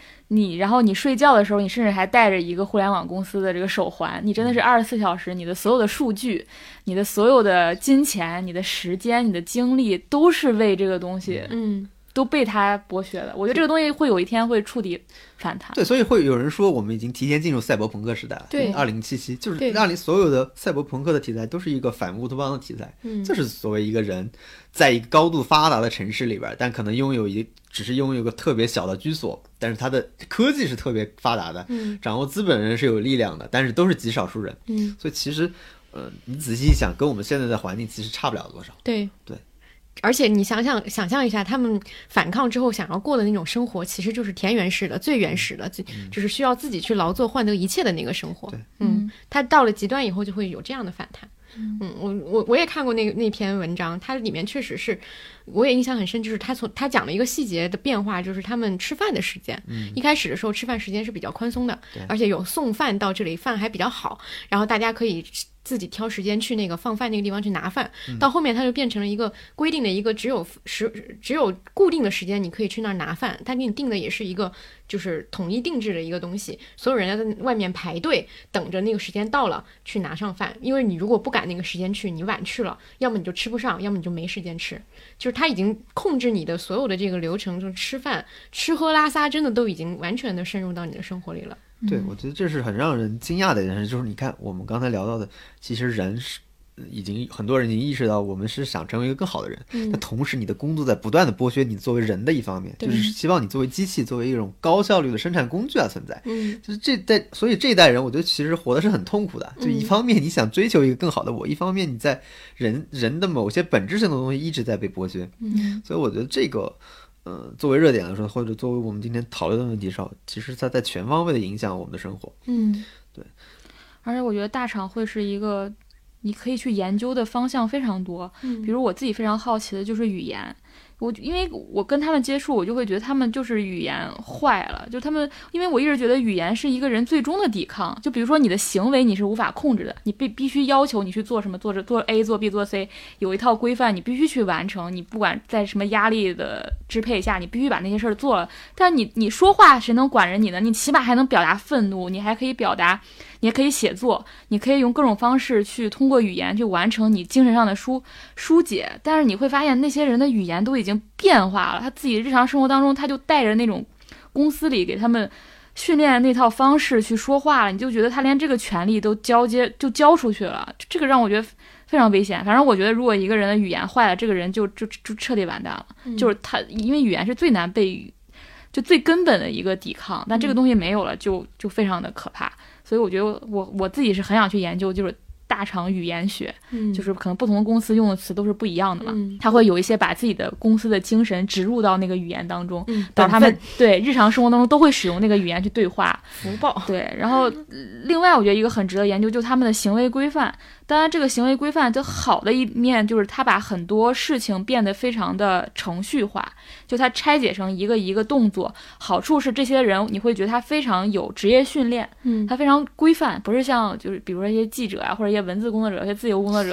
然后你睡觉的时候你甚至还带着一个互联网公司的这个手环，你真的是24小时，你的所有的数据、你的所有的金钱、你的时间、你的精力都是为这个东西都被他剥削了。我觉得这个东西会有一天会触底反弹。对，所以会有人说我们已经提前进入赛博朋克时代了。对，2077就是让你所有的赛博朋克的题材都是一个反乌托邦的题材。这是所谓一个人在一个高度发达的城市里边，但可能只是拥有一个特别小的居所，但是他的科技是特别发达的，掌握资本人是有力量的，但是都是极少数人。所以其实你仔细一想，跟我们现在的环境其实差不了多少。对。而且你想象一下，他们反抗之后想要过的那种生活，其实就是田园式的、最原始的，就是需要自己去劳作换得一切的那个生活。他到了极端以后就会有这样的反弹。我也看过那篇文章，它里面确实是，我也印象很深，就是他讲了一个细节的变化，就是他们吃饭的时间。一开始的时候吃饭时间是比较宽松的，而且有送饭到这里，饭还比较好，然后大家可以自己挑时间去那个放饭那个地方去拿饭。到后面它就变成了一个规定的一个只有固定的时间你可以去那儿拿饭，它给你定的也是一个就是统一定制的一个东西，所有人要在外面排队等着那个时间到了去拿上饭，因为你如果不赶那个时间去，你晚去了，要么你就吃不上，要么你就没时间吃，就是他已经控制你的所有的这个流程，就吃饭吃喝拉撒真的都已经完全的深入到你的生活里了。对，我觉得这是很让人惊讶的一件事，就是你看我们刚才聊到的，其实人是已经很多人已经意识到我们是想成为一个更好的人，但同时你的工作在不断的剥削你作为人的一方面，就是希望你作为机器，作为一种高效率的生产工具啊存在。就是所以这一代人我觉得其实活的是很痛苦的，就一方面你想追求一个更好的我，一方面你在人的某些本质性的东西一直在被剥削。所以我觉得这个作为热点来说，或者作为我们今天讨论的问题上，其实它在全方位的影响我们的生活。对，而且我觉得大厂会是一个你可以去研究的方向非常多，比如我自己非常好奇的就是语言，因为我跟他们接触，我就会觉得他们就是语言坏了，就他们，因为我一直觉得语言是一个人最终的抵抗，就比如说你的行为你是无法控制的，你必须要求你去做什么，做 A 做 B 做 C， 有一套规范你必须去完成，你不管在什么压力的支配下，你必须把那些事儿做了，但你说话谁能管着你呢？你起码还能表达愤怒，你还可以表达，你也可以写作，你可以用各种方式去通过语言去完成你精神上的疏解，但是你会发现那些人的语言都已经变化了，他自己日常生活当中他就带着那种公司里给他们训练那套方式去说话了，你就觉得他连这个权利都交出去了，这个让我觉得非常危险。反正我觉得如果一个人的语言坏了，这个人就彻底完蛋了。就是他因为语言是最难被就最根本的一个抵抗，但这个东西没有了就非常的可怕。所以我觉得我自己是很想去研究就是大厂语言学，就是可能不同的公司用的词都是不一样的嘛，他会有一些把自己的公司的精神植入到那个语言当中，把他们对日常生活当中都会使用那个语言去对话，福报。对，然后另外我觉得一个很值得研究就是他们的行为规范，当然这个行为规范就好的一面就是他把很多事情变得非常的程序化，就他拆解成一个一个动作，好处是这些人你会觉得他非常有职业训练，他非常规范，不是像就是比如说一些记者啊或者一些文字工作者，有些自由工作者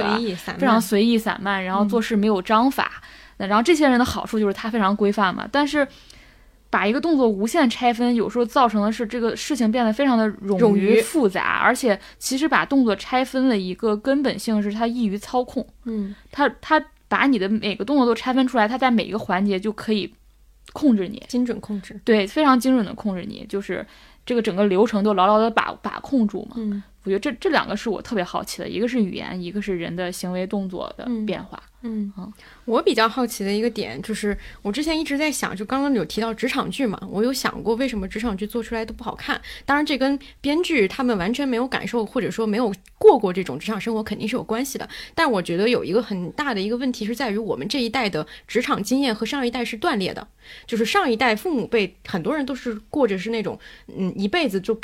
非常随意散漫，然后做事没有章法，然后这些人的好处就是他非常规范嘛，但是把一个动作无限拆分，有时候造成的是这个事情变得非常的冗余复杂，而且其实把动作拆分了一个根本性是它易于操控，它把你的每个动作都拆分出来，它在每一个环节就可以控制你，精准控制，对，非常精准的控制你，就是这个整个流程都牢牢的把控住嘛。我觉得这两个是我特别好奇的，一个是语言，一个是人的行为动作的变化。我比较好奇的一个点就是我之前一直在想，就刚刚有提到职场剧嘛，我有想过为什么职场剧做出来都不好看，当然这跟编剧他们完全没有感受或者说没有过这种职场生活肯定是有关系的，但我觉得有一个很大的一个问题是在于我们这一代的职场经验和上一代是断裂的，就是上一代父母辈很多人都是过着是那种一辈子就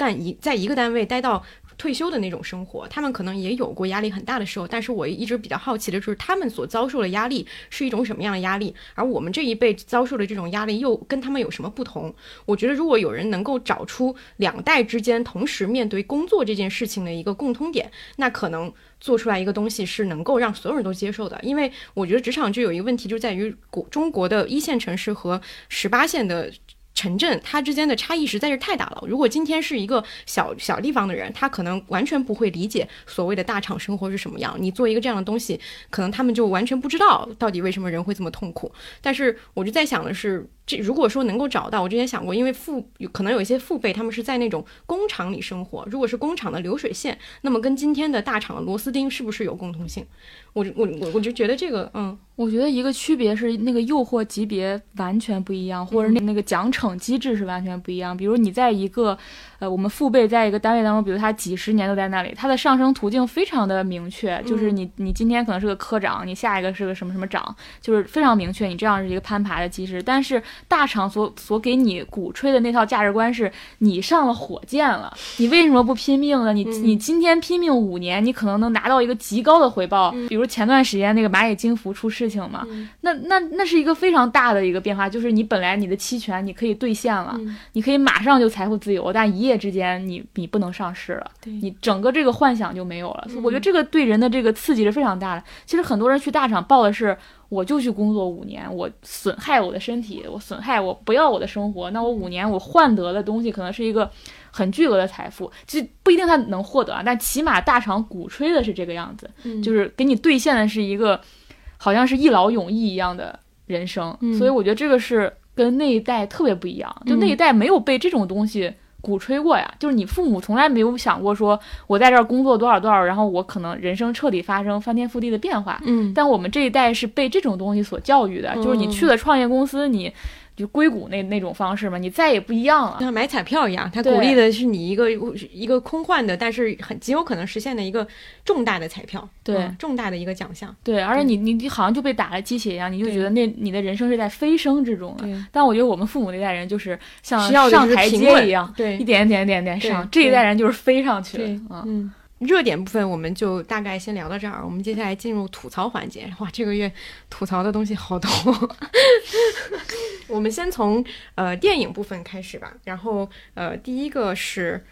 在一个单位待到退休的那种生活，他们可能也有过压力很大的时候，但是我一直比较好奇的就是他们所遭受的压力是一种什么样的压力，而我们这一辈遭受的这种压力又跟他们有什么不同。我觉得如果有人能够找出两代之间同时面对工作这件事情的一个共通点，那可能做出来一个东西是能够让所有人都接受的。因为我觉得职场剧有一个问题就在于中国的1线城市和18线的城镇它之间的差异实在是太大了，如果今天是一个小地方的人，他可能完全不会理解所谓的大厂生活是什么样，你做一个这样的东西可能他们就完全不知道到底为什么人会这么痛苦。但是我就在想的是这如果说能够找到，我之前想过，因为可能有一些父辈他们是在那种工厂里生活，如果是工厂的流水线，那么跟今天的大厂的螺丝钉是不是有共同性？我就觉得这个我觉得一个区别是那个诱惑级别完全不一样，或者那个奖惩机制是完全不一样。比如你在一个我们父辈在一个单位当中，比如他几十年都在那里，他的上升途径非常的明确，就是你今天可能是个科长，你下一个是个什么什么长，就是非常明确，你这样是一个攀爬的机制。但是大厂所给你鼓吹的那套价值观是，你上了火箭了，你为什么不拼命呢？你今天拼命5年，你可能能拿到一个极高的回报。比如前段时间那个蚂蚁金服出事情嘛，那是一个非常大的一个变化，就是你本来你的期权你可以兑现了，你可以马上就财富自由，但一夜之间你不能上市了，你整个这个幻想就没有了。所以我觉得这个对人的这个刺激是非常大的。其实很多人去大厂报的是，我就去工作5年，我损害我的身体，我损害我不要我的生活，那我5年我换得的东西可能是一个很巨额的财富，其实不一定他能获得啊，但起码大厂鼓吹的是这个样子，就是给你兑现的是一个好像是一劳永逸一样的人生、嗯、所以我觉得这个是跟那一代特别不一样，就那一代没有被这种东西鼓吹过呀、嗯、就是你父母从来没有想过说我在这儿工作多少多少，然后我可能人生彻底发生翻天覆地的变化，嗯，但我们这一代是被这种东西所教育的、嗯、就是你去了创业公司你就硅谷那种方式嘛，你再也不一样了，像买彩票一样，它鼓励的是你一个空幻的但是很极有可能实现的一个重大的彩票，对、嗯、重大的一个奖项，对，而且你好像就被打了鸡血一样，你就觉得你的人生是在飞升之中了。但我觉得我们父母那代人就是像上台阶一样，对，一点点点点上，这一代人就是飞上去了。嗯，热点部分我们就大概先聊到这儿，我们接下来进入吐槽环节。哇，这个月吐槽的东西好多我们先从电影部分开始吧，然后第一个是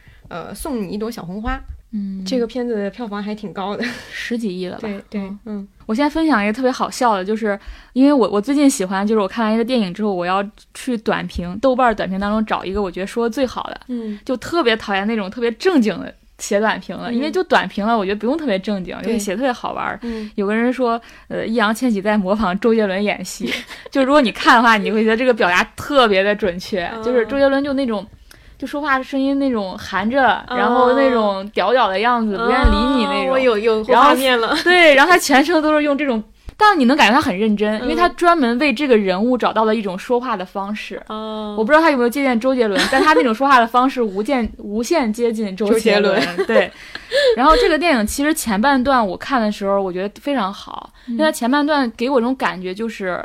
送你一朵小红花。嗯，这个片子的票房还挺高的，10几亿了吧。对对，嗯，我先分享一个特别好笑的，就是因为我最近喜欢，就是我看完一个电影之后，我要去短评，豆瓣短评当中找一个我觉得说的最好的。嗯，就特别讨厌那种特别正经的写短评了，因为就短评了，我觉得不用特别正经，就是写特别好玩。嗯，有个人说，易烊千玺在模仿周杰伦演戏，就如果你看的话，你会觉得这个表达特别的准确，就是周杰伦就那种，就说话声音那种含着，然后那种屌屌的样子，不愿理你那种。我有画面了。对，然后他全程都是用这种。但你能感觉他很认真，因为他专门为这个人物找到了一种说话的方式。哦，我不知道他有没有借鉴周杰伦，但他那种说话的方式无限接近周杰伦。对，然后这个电影其实前半段我看的时候，我觉得非常好，因为他前半段给我这种感觉就是，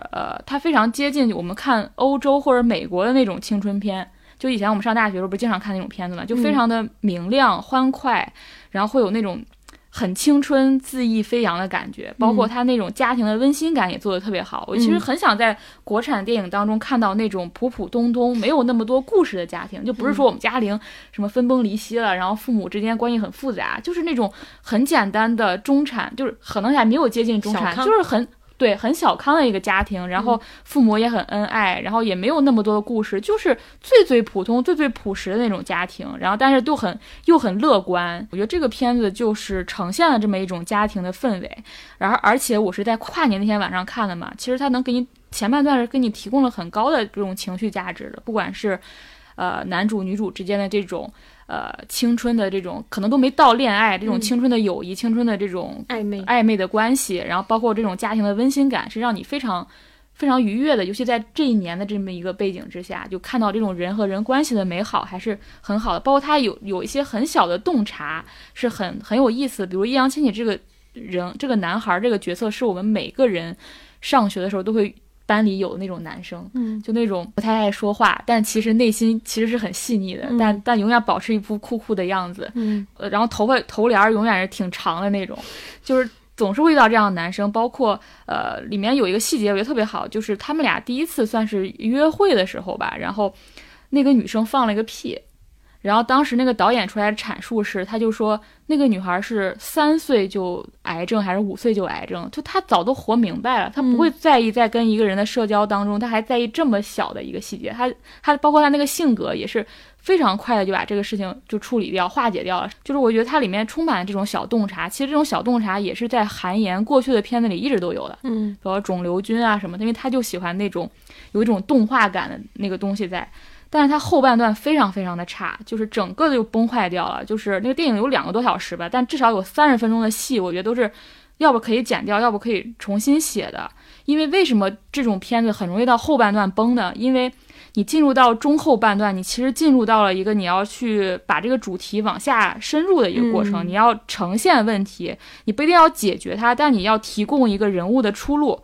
他非常接近我们看欧洲或者美国的那种青春片。就以前我们上大学的时候不是经常看那种片子嘛，就非常的明亮、欢快，然后会有那种。很青春恣意飞扬的感觉，包括他那种家庭的温馨感也做得特别好。我其实很想在国产电影当中看到那种普普通通没有那么多故事的家庭，就不是说我们家庭什么分崩离析了，然后父母之间关系很复杂，就是那种很简单的中产，就是可能还没有接近中产，就是很小康的一个家庭，然后父母也很恩爱，然后也没有那么多的故事，就是最最普通最最朴实的那种家庭，然后但是又很乐观。我觉得这个片子就是呈现了这么一种家庭的氛围，然后而且我是在跨年那天晚上看的嘛，其实它能给你前半段是给你提供了很高的这种情绪价值的，不管是男主女主之间的这种青春的这种可能都没到恋爱，这种青春的友谊、青春的这种暧昧的关系，然后包括这种家庭的温馨感，是让你非常非常愉悦的。尤其在这一年的这么一个背景之下，就看到这种人和人关系的美好还是很好的。包括他有一些很小的洞察是很有意思，比如易烊千玺这个人，这个男孩这个角色，是我们每个人上学的时候都会。班里有那种男生，就那种不太爱说话，但其实内心其实是很细腻的，但永远保持一副酷酷的样子，然后头帘永远是挺长的那种，就是总是会遇到这样的男生。包括里面有一个细节我觉得特别好，就是他们俩第一次算是约会的时候吧，然后那个女生放了一个屁，然后当时那个导演出来的阐述是，他就说那个女孩是3岁就癌症还是5岁就癌症，就她早都活明白了，她不会在意在跟一个人的社交当中，她还在意这么小的一个细节。她包括她那个性格也是非常快的就把这个事情就处理掉化解掉了。就是我觉得它里面充满了这种小洞察，其实这种小洞察也是在韩延过去的片子里一直都有的，比如说肿瘤君啊什么，因为他就喜欢那种有一种动画感的那个东西在。但是它后半段非常非常的差，就是整个就崩坏掉了。就是那个电影有2个多小时吧，但至少有30分钟的戏，我觉得都是要不可以剪掉，要不可以重新写的。因为为什么这种片子很容易到后半段崩呢？因为你进入到中后半段，你其实进入到了一个你要去把这个主题往下深入的一个过程，你要呈现问题，你不一定要解决它，但你要提供一个人物的出路。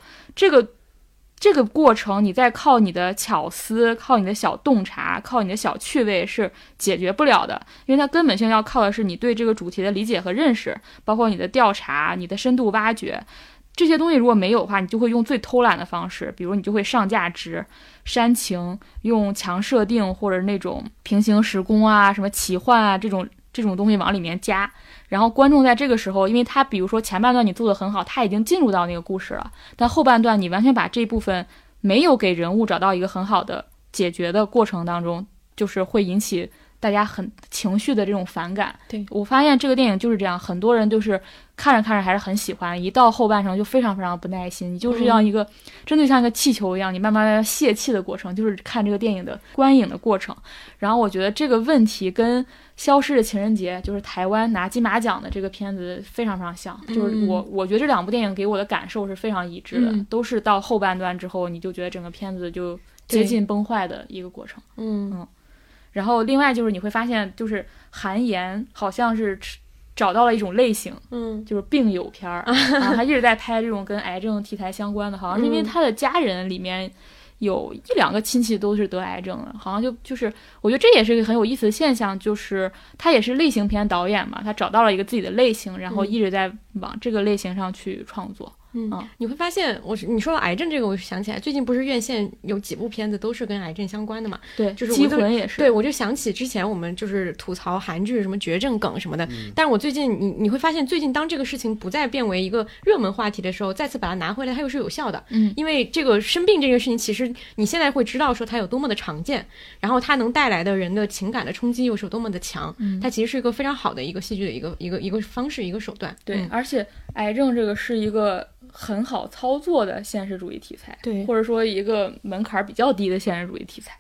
这个过程，你再靠你的巧思、靠你的小洞察、靠你的小趣味是解决不了的，因为它根本性要靠的是你对这个主题的理解和认识，包括你的调查、你的深度挖掘，这些东西如果没有的话，你就会用最偷懒的方式，比如你就会上价值、煽情、用强设定或者那种平行时空啊、什么奇幻啊这种东西往里面加。然后观众在这个时候，因为他比如说前半段你做得很好，他已经进入到那个故事了，但后半段你完全把这部分没有给人物找到一个很好的解决的过程当中，就是会引起大家很情绪的这种反感。对，我发现这个电影就是这样，很多人就是看着看着还是很喜欢，一到后半程就非常非常不耐心，你就是要一个真的像一个气球一样，你慢慢泄气的过程，就是看这个电影的观影的过程。然后我觉得这个问题跟《消失的情人节》就是台湾拿金马奖的这个片子非常非常像，就是我觉得这两部电影给我的感受是非常一致的，都是到后半段之后你就觉得整个片子就接近崩坏的一个过程。然后另外就是你会发现，就是韩延好像是找到了一种类型，就是病友片儿，他一直在拍这种跟癌症题材相关的，好像是因为他的家人里面有一两个亲戚都是得癌症了，好像就是我觉得这也是一个很有意思的现象，就是他也是类型片导演嘛，他找到了一个自己的类型，然后一直在往这个类型上去创作。你会发现你说到癌症这个，我想起来最近不是院线有几部片子都是跟癌症相关的嘛？对，就是《机魂》也是。对，我就想起之前我们就是吐槽韩剧什么绝症梗什么的，但是我最近你会发现，最近当这个事情不再变为一个热门话题的时候，再次把它拿回来，它又是有效的。因为这个生病这个事情，其实你现在会知道说它有多么的常见，然后它能带来的人的情感的冲击又是有多么的强。它其实是一个非常好的一个戏剧的一个方式，一个手段。对，而且癌症这个是一个很好操作的现实主义题材，对，或者说一个门槛比较低的现实主义题材。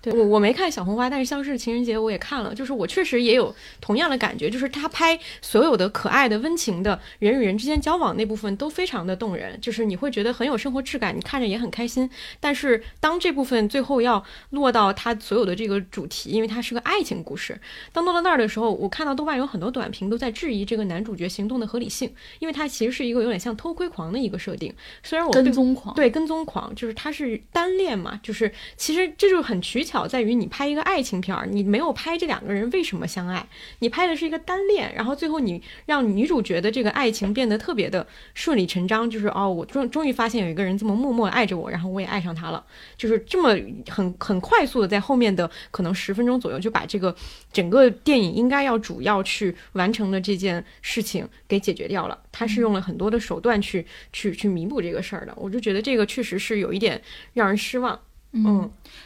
对，我没看小红花，但是消失的情人节我也看了，就是我确实也有同样的感觉，就是他拍所有的可爱的温情的人与人之间交往那部分都非常的动人，就是你会觉得很有生活质感，你看着也很开心。但是当这部分最后要落到他所有的这个主题，因为它是个爱情故事，当落到那儿的时候，我看到豆瓣有很多短评都在质疑这个男主角行动的合理性，因为他其实是一个有点像偷窥狂的一个设定，虽然我跟踪狂，对，跟踪狂就是他是单恋嘛，就是其实这就是很取巧，在于你拍一个爱情片，你没有拍这两个人为什么相爱，你拍的是一个单恋，然后最后你让女主角的这个爱情变得特别的顺理成章，就是我终于发现有一个人这么默默爱着我，然后我也爱上他了，就是这么很快速的在后面的可能10分钟左右就把这个整个电影应该要主要去完成的这件事情给解决掉了。他是用了很多的手段去弥补这个事儿的，我就觉得这个确实是有一点让人失望。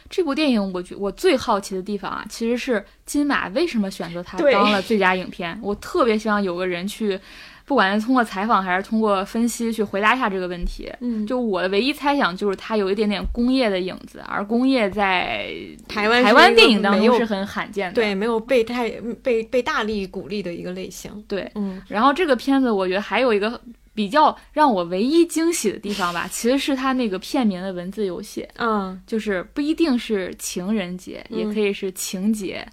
这部电影我最好奇的地方啊，其实是金马为什么选择它当了最佳影片。我特别希望有个人去，不管是通过采访还是通过分析去回答一下这个问题。就我的唯一猜想就是它有一点点工业的影子，而工业在台湾电影当中是很罕见的，对，没有被大力鼓励的一个类型。对，然后这个片子我觉得还有一个比较让我唯一惊喜的地方吧，其实是他那个片名的文字游戏，就是不一定是情人节，也可以是情节，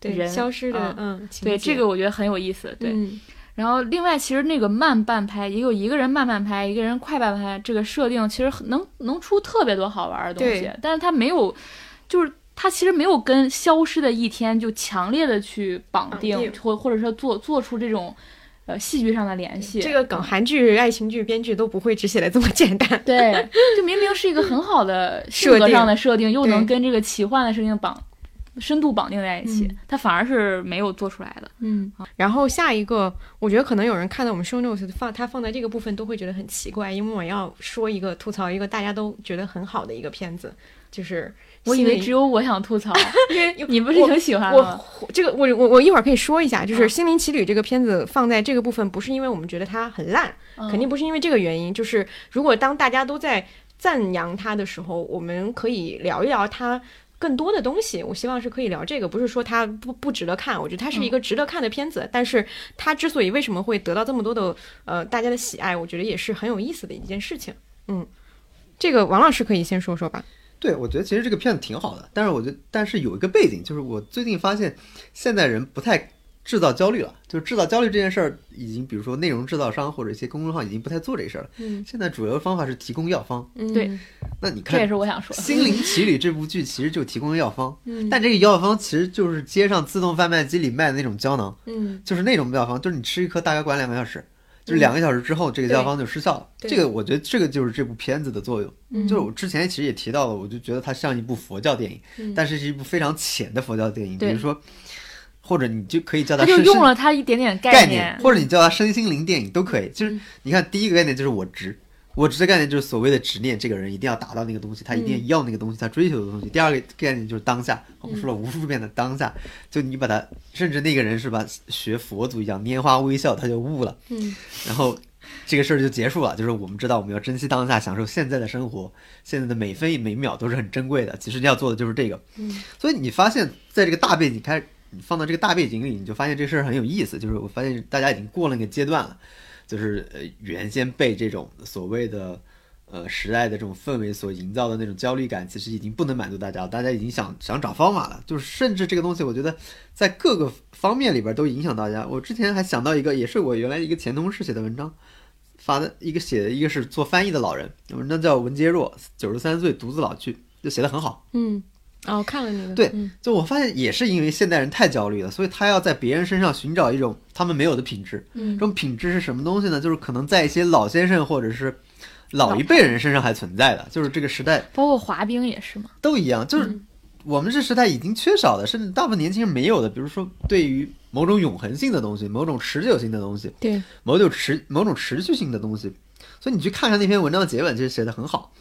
对，消失的，对，这个我觉得很有意思，对。然后另外，其实那个慢半拍，也有一个人慢半拍，一个人快半拍，这个设定其实能出特别多好玩的东西，但是他没有，就是他其实没有跟《消失的一天》就强烈的去绑定，或者说做出这种。戏剧上的联系，这个梗韩剧、爱情剧编剧都不会只写的这么简单。对，就明明是一个很好的性格上的设定，又能跟这个奇幻的设定深度绑定在一起，它反而是没有做出来的。然后下一个，我觉得可能有人看到我们 show notes 它放在这个部分都会觉得很奇怪，因为我要说一个吐槽一个大家都觉得很好的一个片子，就是。我以为只有我想吐槽，因为你不是挺喜欢吗？我一会儿可以说一下，就是《心灵奇旅》这个片子放在这个部分，不是因为我们觉得它很烂，肯定不是因为这个原因。就是如果当大家都在赞扬它的时候，我们可以聊一聊它更多的东西。我希望是可以聊这个，不是说它不值得看，我觉得它是一个值得看的片子。但是它之所以为什么会得到这么多的大家的喜爱，我觉得也是很有意思的一件事情。这个王老师可以先说说吧。对，我觉得其实这个片子挺好的，但是有一个背景，就是我最近发现现代人不太制造焦虑了，就是制造焦虑这件事儿已经，比如说内容制造商或者一些公众号已经不太做这事儿了。现在主流的方法是提供药方。对，那你看，这也是我想说，《心灵奇旅》这部剧其实就提供了药方，但这个药方其实就是街上自动贩卖机里卖的那种胶囊，就是那种药方，就是你吃一颗大概管2个小时。就是2个小时之后，这个药方就失效了。这个我觉得这个就是这部片子的作用。就是我之前其实也提到了，我就觉得它像一部佛教电影，但是是一部非常浅的佛教电影。比如说，或者你就可以叫它，它就用了它一点点概念，或者你叫它身心灵电影都可以。就是你看，第一个概念就是我执，我这概念就是所谓的执念，这个人一定要达到那个东西，他一定要那个东西，他追求的东西。第二个概念就是当下，我们说了无数遍的当下，就你把他，甚至那个人是吧，学佛祖一样拈花微笑，他就悟了，然后这个事儿就结束了。就是我们知道我们要珍惜当下，享受现在的生活，现在的每分每秒都是很珍贵的。其实你要做的就是这个，所以你发现在这个大背景开始，你放到这个大背景里，你就发现这事儿很有意思。就是我发现大家已经过了那个阶段了。就是原先被这种所谓的时代的这种氛围所营造的那种焦虑感，其实已经不能满足大家了，大家已经想找方法了。就是甚至这个东西我觉得在各个方面里边都影响大家。我之前还想到一个，也是我原来一个前同事写的文章，发的一个写的一个是做翻译的老人，文章叫文婕若93岁独自老去，就写得很好。看了那个。对，就我发现也是因为现代人太焦虑了，所以他要在别人身上寻找一种他们没有的品质。这种品质是什么东西呢？就是可能在一些老先生或者是老一辈人身上还存在的，就是这个时代，包括滑冰也是嘛，都一样，就是我们这时代已经缺少的，甚至大部分年轻人没有的，比如说对于某种永恒性的东西，某种持久性的东西，对，某种持续性的东西。所以你去看看那篇文章的结尾，其实写得很好。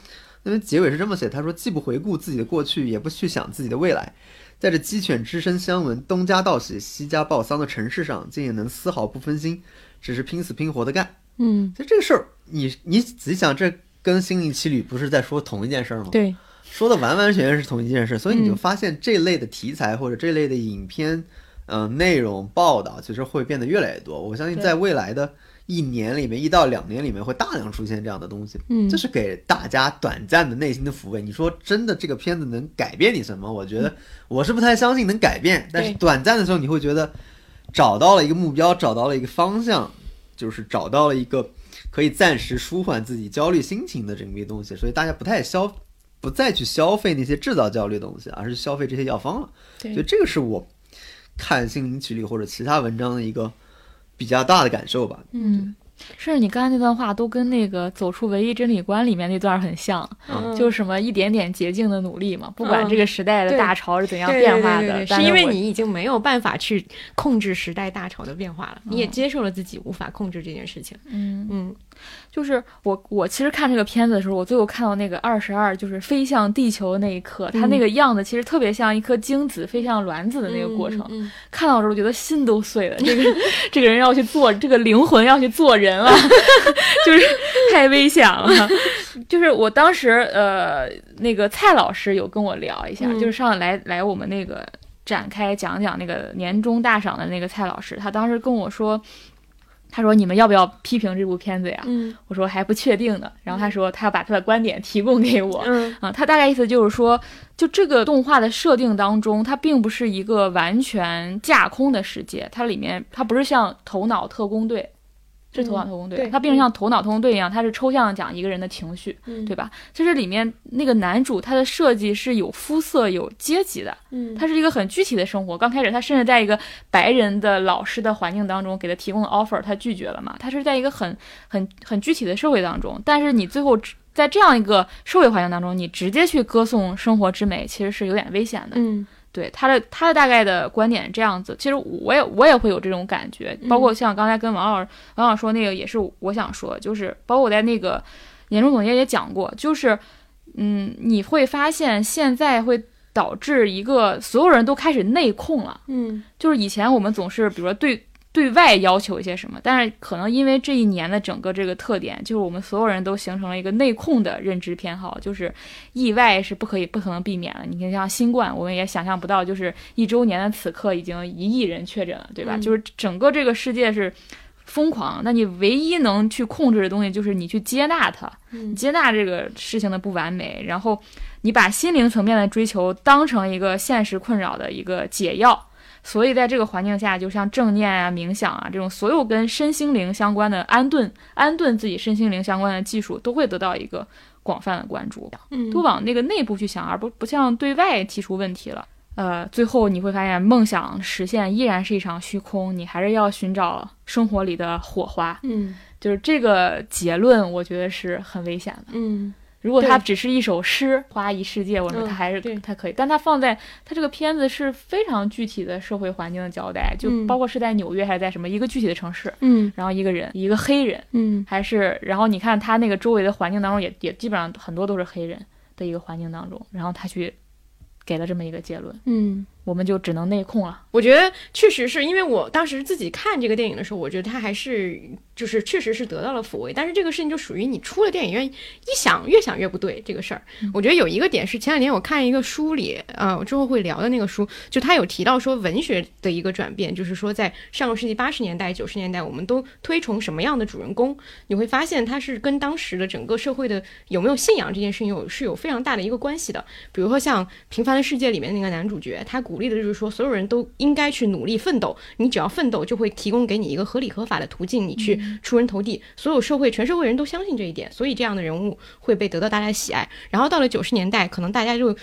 因为结尾是这么写，他说：既不回顾自己的过去，也不去想自己的未来，在这鸡犬之声相闻、东家道喜、西家报丧的城市上，竟也能丝毫不分心，只是拼死拼活的干。所以这个事儿，你仔细想，这跟心灵奇旅不是在说同一件事吗？对，说的完完全全是同一件事。所以你就发现这类的题材或者这类的影片，内容报道其实会变得越来越多。我相信在未来的1年里面，1到2年里面会大量出现这样的东西。这是给大家短暂的内心的抚慰。你说真的这个片子能改变你什么？我觉得我是不太相信能改变，但是短暂的时候你会觉得找到了一个目标，找到了一个方向，就是找到了一个可以暂时舒缓自己焦虑心情的这么一个东西。所以大家不再去消费那些制造焦虑的东西，而是消费这些药方了。所以这个是我看心灵奇旅或者其他文章的一个比较大的感受吧。是你刚才那段话都跟那个走出唯一真理观里面那段很像，就是什么一点点捷径的努力嘛，不管这个时代的大潮是怎样变化的，是因为你已经没有办法去控制时代大潮的变化了，你也接受了自己无法控制这件事情。就是我其实看这个片子的时候，我最后看到那个22就是飞向地球那一刻，它那个样子其实特别像一颗精子飞向卵子的那个过程。看到的时候我觉得心都碎了，这个人要去做，这个灵魂要去做人了，就是太危险了。就是我当时那个蔡老师有跟我聊一下，就是上来我们那个展开讲讲那个年终大赏的那个蔡老师，他当时跟我说。他说你们要不要批评这部片子呀？我说还不确定呢。然后他说他要把他的观点提供给我。他大概意思就是说，就这个动画的设定当中，它并不是一个完全架空的世界，它不是像头脑特工队。是头脑特工队，它并不像头脑特工队一样，它是抽象讲一个人的情绪，对吧？就是里面那个男主，他的设计是有肤色、有阶级的，他是一个很具体的生活。刚开始他甚至在一个白人的老师的环境当中给他提供的 offer， 他拒绝了嘛。他是在一个很具体的社会当中，但是你最后在这样一个社会环境当中，你直接去歌颂生活之美，其实是有点危险的。对，他的大概的观点这样子，其实我也会有这种感觉，包括像刚才跟王老师说那个也是我想说，就是包括我在那个年终总结也讲过，就是你会发现现在会导致一个所有人都开始内控了，就是以前我们总是比如说对外要求一些什么，但是可能因为这一年的整个这个特点，就是我们所有人都形成了一个内控的认知偏好，就是意外是不可能避免了。你看像新冠，我们也想象不到，就是1周年的此刻已经1亿人确诊了，对吧？就是整个这个世界是疯狂，那你唯一能去控制的东西就是你去接纳它，接纳这个事情的不完美，然后你把心灵层面的追求当成一个现实困扰的一个解药。所以在这个环境下，就像正念啊、冥想啊这种所有跟身心灵相关的安顿自己身心灵相关的技术，都会得到一个广泛的关注，都往那个内部去想，而不像对外提出问题了。最后你会发现，梦想实现依然是一场虚空，你还是要寻找生活里的火花。就是这个结论，我觉得是很危险的。如果它只是一首诗，花一世界，我说它还是、它可以，但它放在它这个片子是非常具体的社会环境的交代，就包括是在纽约还是在什么一个具体的城市，然后一个人，一个黑人，还是然后你看他那个周围的环境当中也基本上很多都是黑人的一个环境当中，然后他去给了这么一个结论，我们就只能内控了。我觉得确实是，因为我当时自己看这个电影的时候，我觉得它还是就是确实是得到了抚慰，但是这个事情就属于你出了电影院一想越想越不对这个事儿。我觉得有一个点是前两天我看一个书里，我之后会聊的那个书，就它有提到说文学的一个转变，就是说在上个世纪80年代90年代我们都推崇什么样的主人公，你会发现它是跟当时的整个社会的有没有信仰这件事情是有非常大的一个关系的。比如说像《平凡的世界》里面那个男主角，他鼓励的就是说所有人都应该去努力奋斗，你只要奋斗就会提供给你一个合理合法的途径，你去出人头地，所有全社会人都相信这一点，所以这样的人物会被得到大家的喜爱。然后到了90年代，可能大家就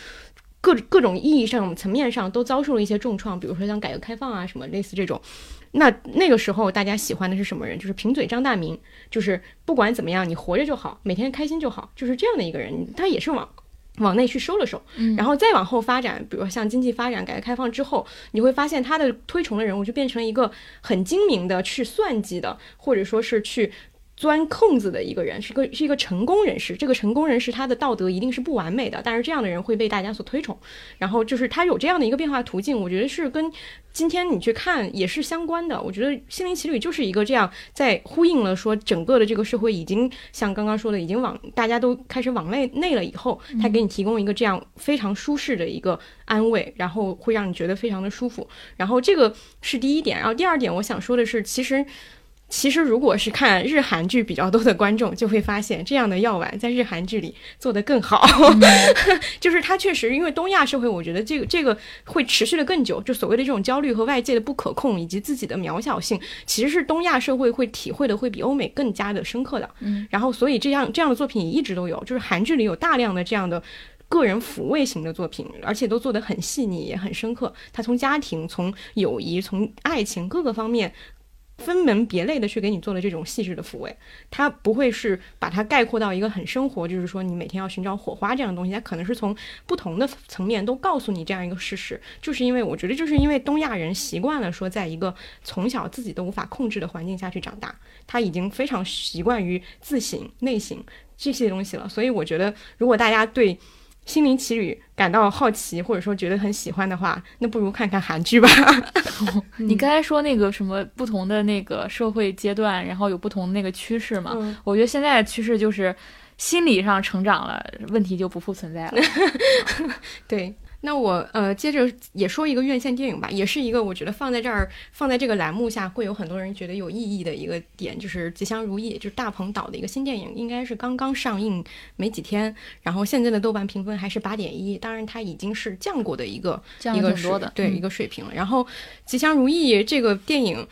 各种意义上层面上都遭受了一些重创，比如说像改革开放啊什么类似这种。那个时候大家喜欢的是什么人？就是贫嘴张大民，就是不管怎么样你活着就好，每天开心就好，就是这样的一个人，他也是往内去收了手，然后再往后发展，比如像经济发展、改革开放之后，你会发现他的推崇的人物就变成了一个很精明的、去算计的，或者说是去钻空子的一个人，是一个成功人士。这个成功人士他的道德一定是不完美的，但是这样的人会被大家所推崇。然后就是他有这样的一个变化途径，我觉得是跟今天你去看也是相关的。我觉得《心灵奇旅》就是一个这样在呼应了说整个的这个社会已经像刚刚说的，已经往大家都开始往内了以后，它给你提供一个这样非常舒适的一个安慰，然后会让你觉得非常的舒服。然后这个是第一点。然后第二点我想说的是，其实如果是看日韩剧比较多的观众就会发现，这样的药丸在日韩剧里做得更好就是它确实因为东亚社会，我觉得这个会持续的更久，就所谓的这种焦虑和外界的不可控以及自己的渺小性，其实是东亚社会会体会的会比欧美更加的深刻的。然后所以这样的作品一直都有，就是韩剧里有大量的这样的个人抚慰型的作品，而且都做得很细腻也很深刻，它从家庭、从友谊、从爱情各个方面分门别类的去给你做了这种细致的抚慰。它不会是把它概括到一个很生活，就是说你每天要寻找火花这样的东西，它可能是从不同的层面都告诉你这样一个事实。就是因为我觉得就是因为东亚人习惯了说在一个从小自己都无法控制的环境下去长大，他已经非常习惯于自省、内省这些东西了。所以我觉得如果大家对《心灵奇旅》感到好奇或者说觉得很喜欢的话，那不如看看韩剧吧你刚才说那个什么不同的那个社会阶段，然后有不同的那个趋势嘛，我觉得现在的趋势就是心理上成长了，问题就不复存在了对，那我接着也说一个院线电影吧，也是一个我觉得放在这个栏目下会有很多人觉得有意义的一个点，就是《吉祥如意》，就是大鹏导的一个新电影，应该是刚刚上映没几天，然后现在的豆瓣评分还是 8.1， 当然它已经是降过的一个挺多的对一个水平了。然后《吉祥如意》这个电影，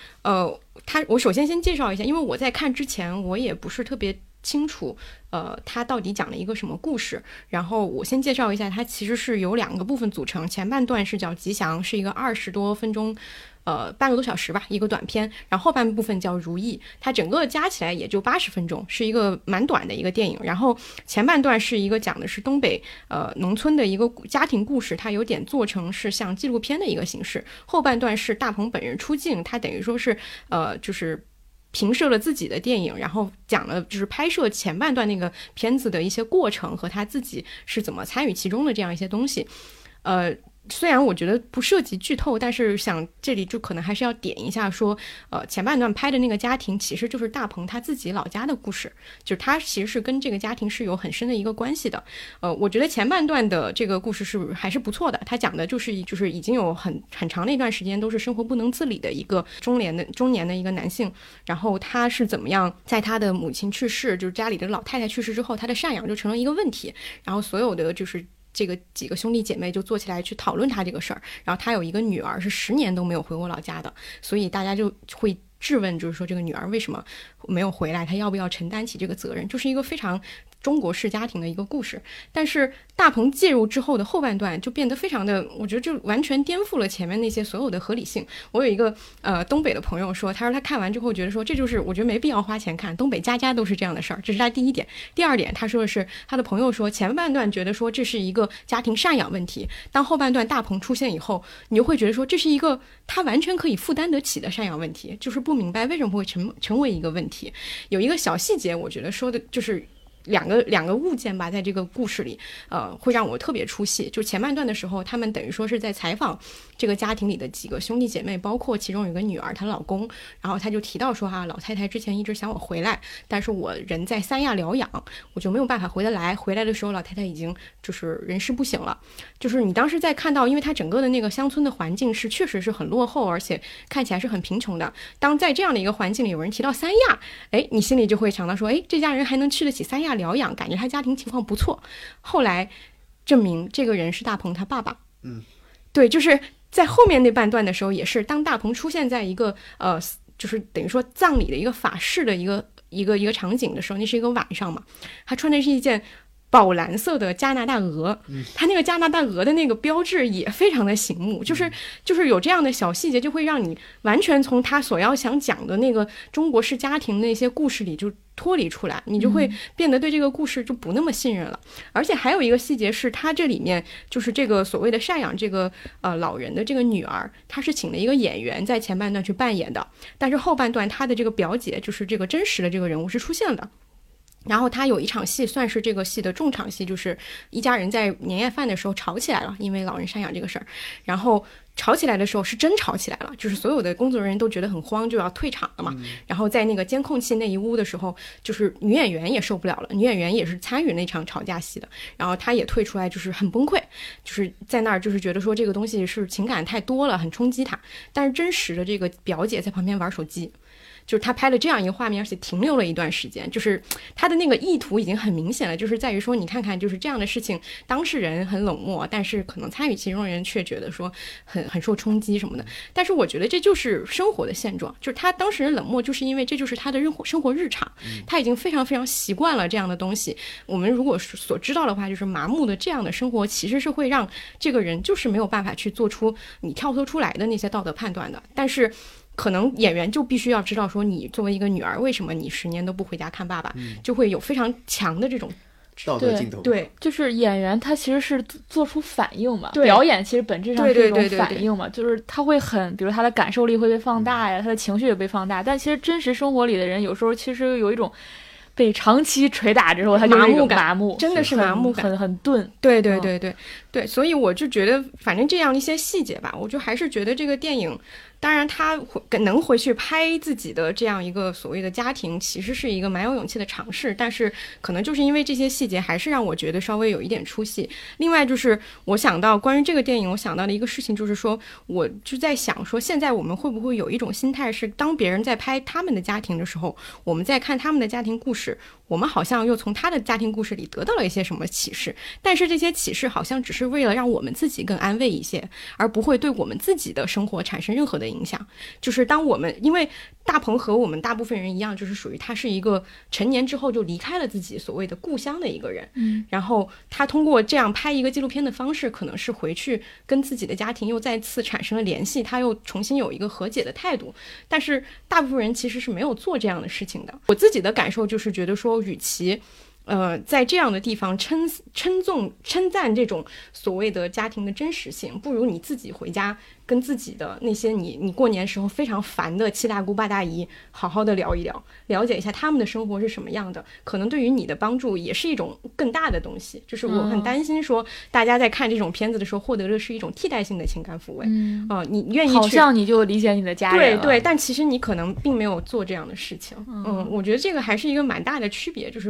我首先先介绍一下，因为我在看之前我也不是特别清楚它到底讲了一个什么故事。然后我先介绍一下，它其实是由两个部分组成，前半段是叫吉祥，是一个20多分钟半个多小时吧，一个短片，然后后半部分叫如意，它整个加起来也就80分钟，是一个蛮短的一个电影。然后前半段是一个讲的是东北农村的一个家庭故事，它有点做成是像纪录片的一个形式，后半段是大鹏本人出镜，他等于说是就是评摄了自己的电影，然后讲了就是拍摄前半段那个片子的一些过程和他自己是怎么参与其中的这样一些东西。虽然我觉得不涉及剧透，但是想这里就可能还是要点一下说，前半段拍的那个家庭其实就是大鹏他自己老家的故事，就是他其实是跟这个家庭是有很深的一个关系的。我觉得前半段的这个故事是还是不错的，他讲的就是已经有很长的一段时间都是生活不能自理的一个中年的一个男性，然后他是怎么样在他的母亲去世，就是家里的老太太去世之后，他的赡养就成了一个问题，然后所有的就是这个几个兄弟姐妹就坐起来去讨论他这个事儿。然后他有一个女儿是10年都没有回过老家的，所以大家就会质问，就是说这个女儿为什么没有回来，她要不要承担起这个责任，就是一个非常中国式家庭的一个故事。但是大鹏介入之后的后半段就变得非常的，我觉得就完全颠覆了前面那些所有的合理性。我有一个东北的朋友说，他说他看完之后觉得说，这就是我觉得没必要花钱看，东北家家都是这样的事儿，这是他第一点。第二点，他说的是他的朋友说前半段觉得说这是一个家庭赡养问题，当后半段大鹏出现以后，你就会觉得说这是一个他完全可以负担得起的赡养问题，就是不明白为什么会成为一个问题。有一个小细节我觉得说的就是两个物件吧，在这个故事里会让我特别出戏。就前半段的时候，他们等于说是在采访这个家庭里的几个兄弟姐妹，包括其中有个女儿她老公，然后她就提到说老太太之前一直想我回来，但是我人在三亚疗养，我就没有办法回得来，回来的时候老太太已经就是人事不省了。就是你当时在看到，因为她整个的那个乡村的环境是确实是很落后，而且看起来是很贫穷的，当在这样的一个环境里有人提到三亚，你心里就会想到说这家人还能去得起三亚疗养，感觉他家庭情况不错。后来证明这个人是大鹏他爸爸。对，就是在后面那半段的时候也是，当大鹏出现在一个就是等于说葬礼的一个法事的一个场景的时候，那是一个晚上嘛，他穿的是一件宝蓝色的加拿大鹅，它那个加拿大鹅的那个标志也非常的醒目，就是有这样的小细节，就会让你完全从他所要想讲的那个中国式家庭那些故事里就脱离出来，你就会变得对这个故事就不那么信任了。而且还有一个细节是，他这里面就是这个所谓的赡养这个老人的这个女儿，她是请了一个演员在前半段去扮演的，但是后半段她的这个表姐，就是这个真实的这个人物是出现的。然后他有一场戏算是这个戏的重场戏，就是一家人在年夜饭的时候吵起来了，因为老人赡养这个事儿。然后吵起来的时候是真吵起来了，就是所有的工作人员都觉得很慌，就要退场了嘛。然后在那个监控器那一屋的时候，就是女演员也受不了了，女演员也是参与那场吵架戏的，然后她也退出来，就是很崩溃，就是在那儿就是觉得说这个东西是情感太多了，很冲击她。但是真实的这个表姐在旁边玩手机，就是他拍了这样一个画面，而且停留了一段时间，就是他的那个意图已经很明显了，就是在于说你看看，就是这样的事情当事人很冷漠，但是可能参与其中的人却觉得说很受冲击什么的。但是我觉得这就是生活的现状，就是他当事人冷漠，就是因为这就是他的生活日常，他已经非常非常习惯了这样的东西。我们如果所知道的话，就是麻木的这样的生活，其实是会让这个人就是没有办法去做出你跳脱出来的那些道德判断的。但是可能演员就必须要知道说，你作为一个女儿，为什么你10年都不回家看爸爸，就会有非常强的这种道德镜头。对，就是演员他其实是做出反应嘛，表演其实本质上是一种反应嘛，就是他会比如他的感受力会被放大呀，他的情绪也被放大。但其实真实生活里的人有时候其实有一种被长期捶打之后，他就是麻木，真的是麻木感，很钝。对对对对对，所以我就觉得，反正这样一些细节吧，我就还是觉得这个电影，当然他能回去拍自己的这样一个所谓的家庭，其实是一个蛮有勇气的尝试。但是可能就是因为这些细节，还是让我觉得稍微有一点出戏。另外就是我想到关于这个电影，我想到的一个事情就是说，我就在想说，现在我们会不会有一种心态是，当别人在拍他们的家庭的时候，我们在看他们的家庭故事，我们好像又从他的家庭故事里得到了一些什么启示，但是这些启示好像只是为了让我们自己更安慰一些，而不会对我们自己的生活产生任何的影响。就是当我们，因为大鹏和我们大部分人一样，就是属于他是一个成年之后就离开了自己所谓的故乡的一个人，然后他通过这样拍一个纪录片的方式，可能是回去跟自己的家庭又再次产生了联系，他又重新有一个和解的态度。但是大部分人其实是没有做这样的事情的。我自己的感受就是觉得说，与其在这样的地方称赞这种所谓的家庭的真实性，不如你自己回家跟自己的那些你过年时候非常烦的七大姑八大姨好好的聊一聊，了解一下他们的生活是什么样的，可能对于你的帮助也是一种更大的东西。就是我很担心说，大家在看这种片子的时候获得的是一种替代性的情感抚慰。你愿意去，好像你就理解你的家人了。对对，但其实你可能并没有做这样的事情。我觉得这个还是一个蛮大的区别，就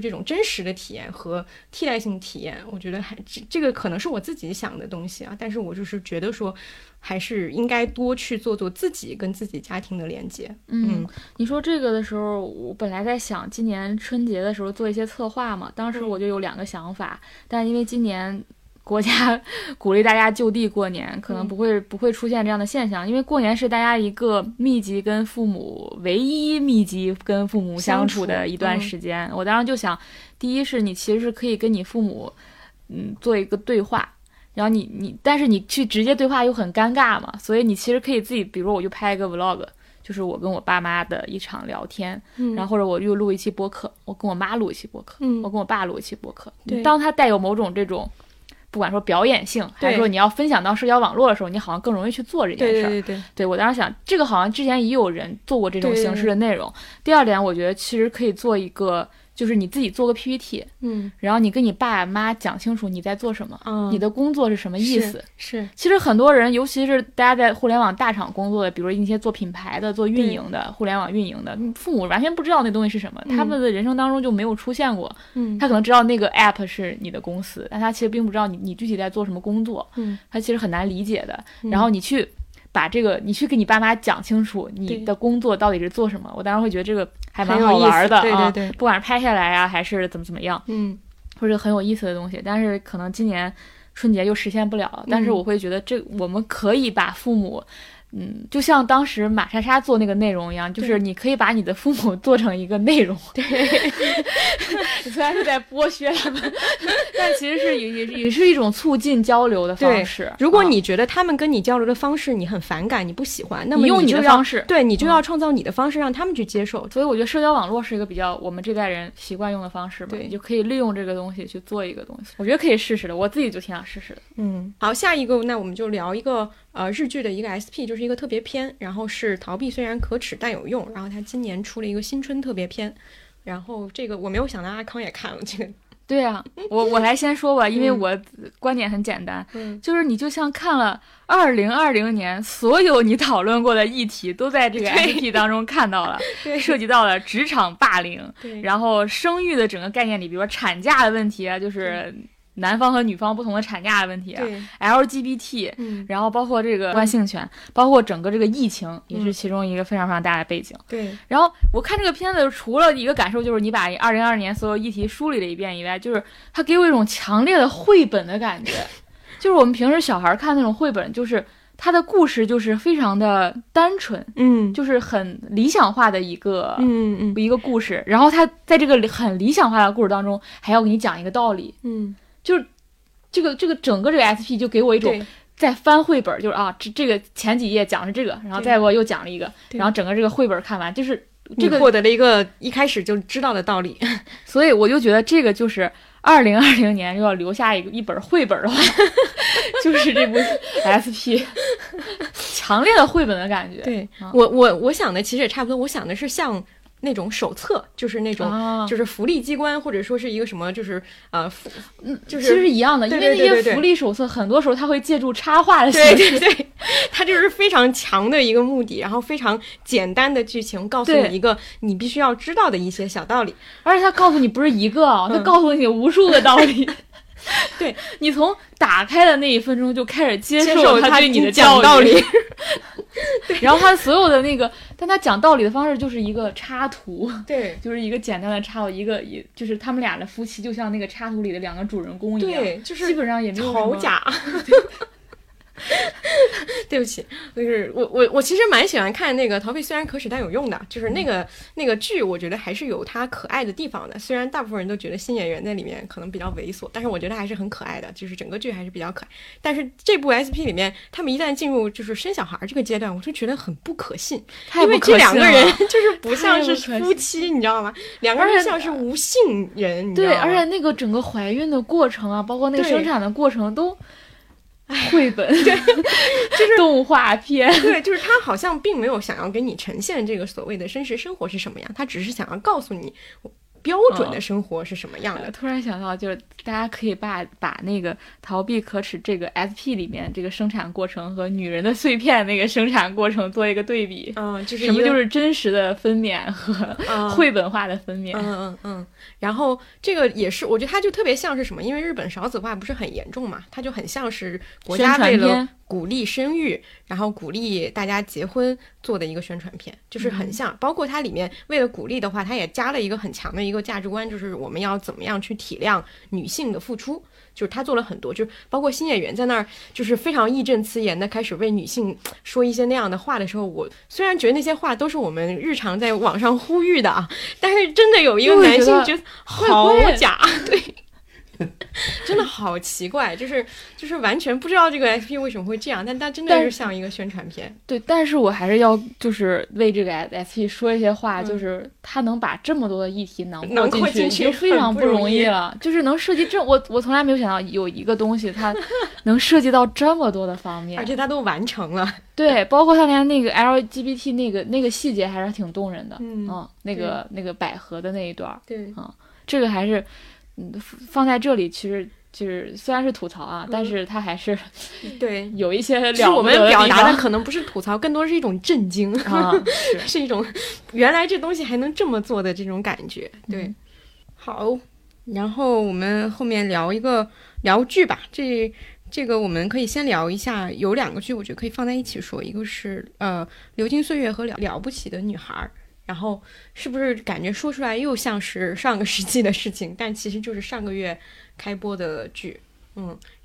这种真实的体验和替代性体验。我觉得这个可能是我自己想的东西啊，但是我就是觉得说，还是应该多去做自己跟自己家庭的连接。你说这个的时候，我本来在想今年春节的时候做一些策划嘛，当时我就有2个想法，但因为今年国家鼓励大家就地过年，可能不会出现这样的现象，因为过年是大家一个密集跟父母相处的一段时间。我当时就想，第一是你其实是可以跟你父母做一个对话，然后你但是你去直接对话又很尴尬嘛，所以你其实可以自己，比如说我就拍一个 vlog， 就是我跟我爸妈的一场聊天，然后或者我又录一期播客，我跟我妈录一期播客，我跟我爸录一期播客。对，当它带有某种这种不管说表演性还是说你要分享到社交网络的时候，你好像更容易去做这件事儿。对，我当时想这个好像之前也有人做过这种形式的内容。第二点，我觉得其实可以做一个，就是你自己做个 PPT， 然后你跟你爸妈讲清楚你在做什么，你的工作是什么意思。是其实很多人，尤其是大家在互联网大厂工作的，比如一些做品牌的、做运营的、互联网运营的，父母完全不知道那东西是什么，他们的人生当中就没有出现过。他可能知道那个 app 是你的公司，但他其实并不知道你具体在做什么工作，他其实很难理解的。然后你去跟你爸妈讲清楚你的工作到底是做什么，我当然会觉得这个还蛮好玩的，对，不管是拍下来啊，还是怎么样，或者很有意思的东西。但是可能今年春节又实现不了，但是我会觉得我们可以把父母，就像当时马莎莎做那个内容一样，就是你可以把你的父母做成一个内容。对，你虽然是在剥削他们，但其实是也是一种促进交流的方式。如果你觉得他们跟你交流的方式你很反感，你不喜欢，那么你用你的方式，对，你就要创造你的方式让他们去接受。所以我觉得社交网络是一个比较我们这代人习惯用的方式嘛，你就可以利用这个东西去做一个东西。我觉得可以试试的，我自己就挺想试试的。好，下一个那我们就聊一个日剧的一个 SP， 就是一个特别篇，然后是逃避虽然可耻但有用，然后他今年出了一个新春特别篇，然后这个我没有想到阿康也看了这个。对啊，我来先说吧，因为我观点很简单，就是你就像看了2020年所有你讨论过的议题都在这个 SP 当中看到了，涉及到了职场霸凌，然后生育的整个概念里，比如说产假的问题啊，就是男方和女方不同的产假的问题啊， LGBT， 然后包括这个性权，包括整个这个疫情也是其中一个非常非常大的背景。对，然后我看这个片子除了一个感受就是你把2022年所有议题梳理了一遍以外，就是它给我一种强烈的绘本的感觉，就是我们平时小孩看那种绘本，就是它的故事就是非常的单纯，就是很理想化的一个故事，然后它在这个很理想化的故事当中还要给你讲一个道理，就是这个整个这个 SP 就给我一种在翻绘本，就是啊这个前几页讲是这个，然后再我又讲了一个，然后整个这个绘本看完，就是这个获得了一个一开始就知道的道理。所以我就觉得这个就是2020年又要留下一本绘本的话，就是这部 SP， 强烈的绘本的感觉。对，我想的其实也差不多，我想的是像那种手册，就是那种就是福利机关或者说是一个什么，就是就是其实一样的，因为那些福利手册很多时候它会借助插画的形式，对，它就是非常强的一个目的，然后非常简单的剧情告诉你一个你必须要知道的一些小道理，而且它告诉你不是一个它告诉你无数个道理。对，你从打开的那一分钟就开始接受他对你的讲道理。对，然后他所有的那个，但他讲道理的方式就是一个插图，对，就是一个简单的插图，就是他们俩的夫妻就像那个插图里的两个主人公一样，对，就是基本上也没有好假。对不起，就是我其实蛮喜欢看那个逃避虽然可耻但有用的，就是那个剧我觉得还是有它可爱的地方的，虽然大部分人都觉得新演员在里面可能比较猥琐，但是我觉得还是很可爱的，就是整个剧还是比较可爱。但是这部 SP 里面他们一旦进入就是生小孩这个阶段，我就觉得很不可信，因为这两个人就是不像是夫妻，你知道吗？两个人像是无性人，你知道吗？对，而且那个整个怀孕的过程啊，包括那个生产的过程都绘本，对，就是动画片，对，就是他好像并没有想要给你呈现这个所谓的真实生活是什么样，他只是想要告诉你标准的生活是什么样的。突然想到，就是大家可以把那个逃避可耻这个 SP 里面这个生产过程和女人的碎片那个生产过程做一个对比，就是什么就是真实的分娩和绘本化的分娩。然后这个也是我觉得它就特别像是什么，因为日本少子化不是很严重嘛，它就很像是国家为了鼓励生育，然后鼓励大家结婚做的一个宣传片，就是很像，包括它里面为了鼓励的话，它也加了一个很强的一个价值观，就是我们要怎么样去体谅女性的付出，就是他做了很多，就是包括新演员在那儿就是非常义正辞严的开始为女性说一些那样的话的时候，我虽然觉得那些话都是我们日常在网上呼吁的啊，但是真的有一个男性觉得好假，对。真的好奇怪，就是完全不知道这个 SP 为什么会这样，但它真的是像一个宣传片。对，但是我还是要就是为这个 SP 说一些话，就是他能把这么多的议题囊括进去已经非常不容易了，就是能涉及这我从来没有想到有一个东西它能涉及到这么多的方面，而且它都完成了。对，包括他连那个 LGBT 那个细节还是挺动人的，那个百合的那一段，对啊，这个还是。放在这里其实就是虽然是吐槽啊，但是它还是对有一些了不得的地方，我们表达的可能不是吐槽，更多是一种震惊啊，是一种原来这东西还能这么做的这种感觉。对，好，然后我们后面聊剧吧，这个我们可以先聊一下，有两个剧我觉得可以放在一起说，一个是流金岁月和了不起的女孩。然后是不是感觉说出来又像是上个世纪的事情，但其实就是上个月开播的剧。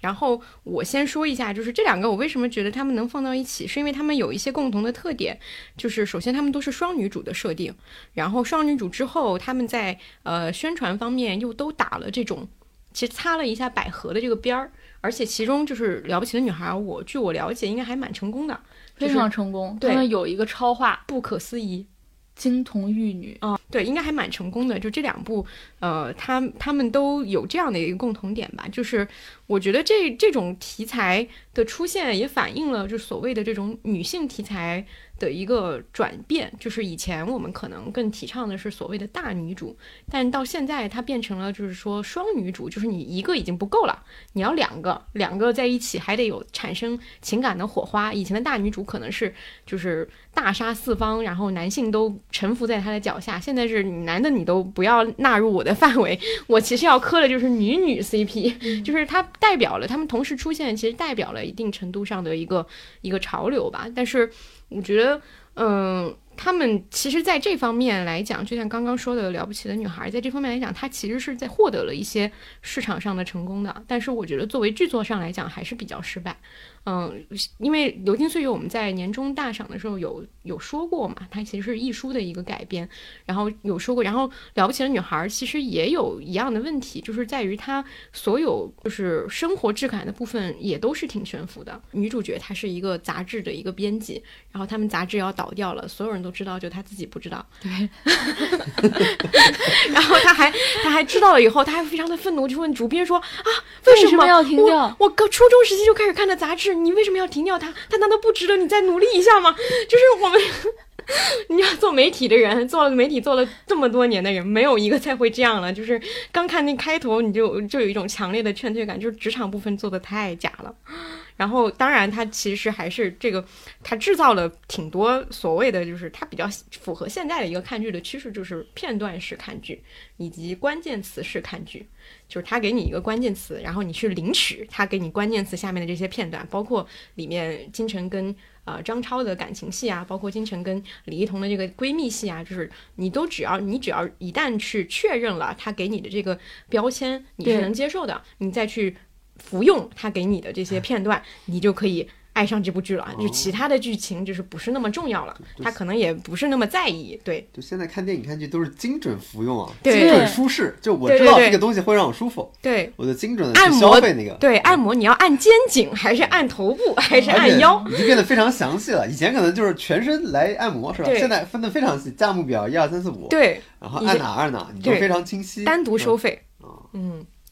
然后我先说一下，就是这两个我为什么觉得他们能放到一起，是因为他们有一些共同的特点，就是首先他们都是双女主的设定，然后双女主之后他们在宣传方面又都打了这种其实擦了一下百合的这个边儿，而且其中就是了不起的女孩，据我了解应该还蛮成功的，非常成功，他们有一个超话不可思议金童玉女啊，对，应该还蛮成功的。就这两部，他们都有这样的一个共同点吧，就是我觉得这种题材的出现也反映了，就所谓的这种女性题材的一个转变。就是以前我们可能更提倡的是所谓的大女主，但到现在它变成了就是说双女主，就是你一个已经不够了，你要两个在一起还得有产生情感的火花。以前的大女主可能是就是大杀四方，然后男性都臣服在她的脚下，现在是男的你都不要纳入我的范围，我其实要磕的就是女 CP， 就是它代表了他们同时出现，其实代表了一定程度上的一个潮流吧。但是我觉得他们其实在这方面来讲，就像刚刚说的了不起的女孩，在这方面来讲她其实是在获得了一些市场上的成功的，但是我觉得作为剧作上来讲还是比较失败。因为流金岁月我们在年终大赏的时候有说过嘛，它其实是一书的一个改编，然后有说过，然后了不起的女孩其实也有一样的问题，就是在于她所有就是生活质感的部分也都是挺悬浮的。女主角她是一个杂志的一个编辑，然后他们杂志要倒掉了，所有人都知道，就她自己不知道，对然后她还知道了以后，她还非常的愤怒，就问主编说啊，为什么要停掉？我初中时期就开始看的杂志，你为什么要停掉他难道不值得你再努力一下吗？就是我们你要做媒体的人，做了媒体做了这么多年的人，没有一个再会这样了。就是刚看那开头你就有一种强烈的劝退感，就是职场部分做的太假了。然后当然他其实还是这个他制造了挺多所谓的，就是他比较符合现在的一个看剧的趋势，就是片段式看剧以及关键词式看剧，就是他给你一个关键词，然后你去领取他给你关键词下面的这些片段，包括里面金晨跟张超的感情戏啊，包括金晨跟李一桐的这个闺蜜戏啊，就是你只要一旦去确认了他给你的这个标签你是能接受的，你再去服用他给你的这些片段，你就可以爱上这部剧了。就其他的剧情就是不是那么重要了，他可能也不是那么在意。对，就现在看电影看剧都是精准服用啊，精准舒适，就我知道这个东西会让我舒服，对，我就精准的去消费那个。对，按摩你要按肩颈还是按头部还是按腰，已经变得非常详细了。以前可能就是全身来按摩是吧，现在分得非常细，价目表1 2 3 4 5，对，然后按哪按哪，你就非常清晰，单独收费。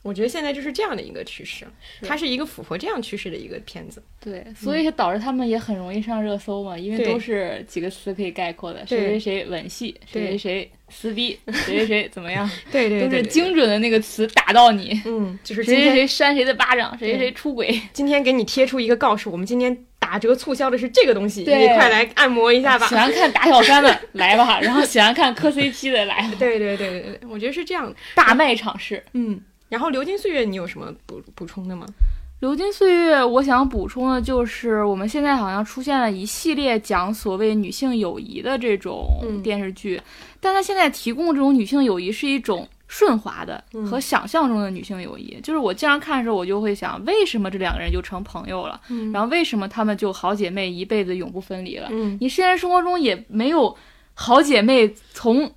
我觉得现在就是这样的一个趋势，它是一个符合这样趋势的一个片子。对，所以导致他们也很容易上热搜嘛，因为都是几个词可以概括的，谁谁谁吻戏，谁谁谁撕逼，谁谁谁怎么样，对，都是精准的那个词打到你。就是谁谁谁扇谁的巴掌，谁谁谁出轨。今天给你贴出一个告示，我们今天打折促销的是这个东西，你快来按摩一下吧。喜欢看打小三的来吧，然后喜欢看磕 CP 的来吧。对，我觉得是这样的。大卖场式。然后流金岁月你有什么补充的吗？流金岁月我想补充的就是我们现在好像出现了一系列讲所谓女性友谊的这种电视剧，但它现在提供这种女性友谊是一种顺滑的和想象中的女性友谊，就是我经常看的时候我就会想，为什么这两个人就成朋友了，然后为什么她们就好姐妹一辈子永不分离了，你现在生活中也没有好姐妹从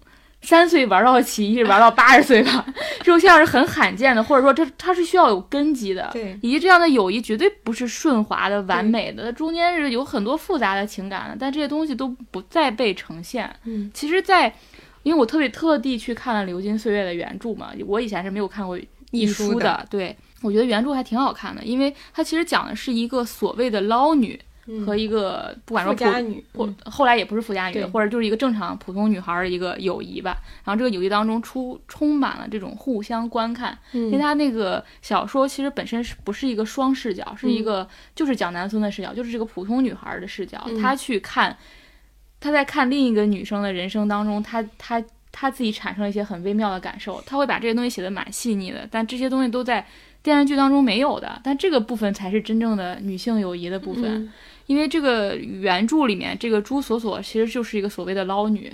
3岁玩到起，一直玩到80岁吧，这种现象是很罕见的，或者说它是需要有根基的，对，以及这样的友谊绝对不是顺滑的完美的，中间是有很多复杂的情感的，但这些东西都不再被呈现。其实在因为我特地去看了《流金岁月》的原著嘛，我以前是没有看过译书的，对，我觉得原著还挺好看的，因为它其实讲的是一个所谓的捞女和一个不管说富家女，后来也不是富家女，或者就是一个正常普通女孩的一个友谊吧。然后这个友谊当中充满了这种互相观看，因为他那个小说其实本身是不是一个双视角，是一个就是蒋南孙的视角，就是这个普通女孩的视角，她去看，她在看另一个女生的人生当中，她自己产生了一些很微妙的感受，她会把这些东西写得蛮细腻的，但这些东西都在电视剧当中没有的，但这个部分才是真正的女性友谊的部分。因为这个原著里面这个朱锁锁其实就是一个所谓的捞女，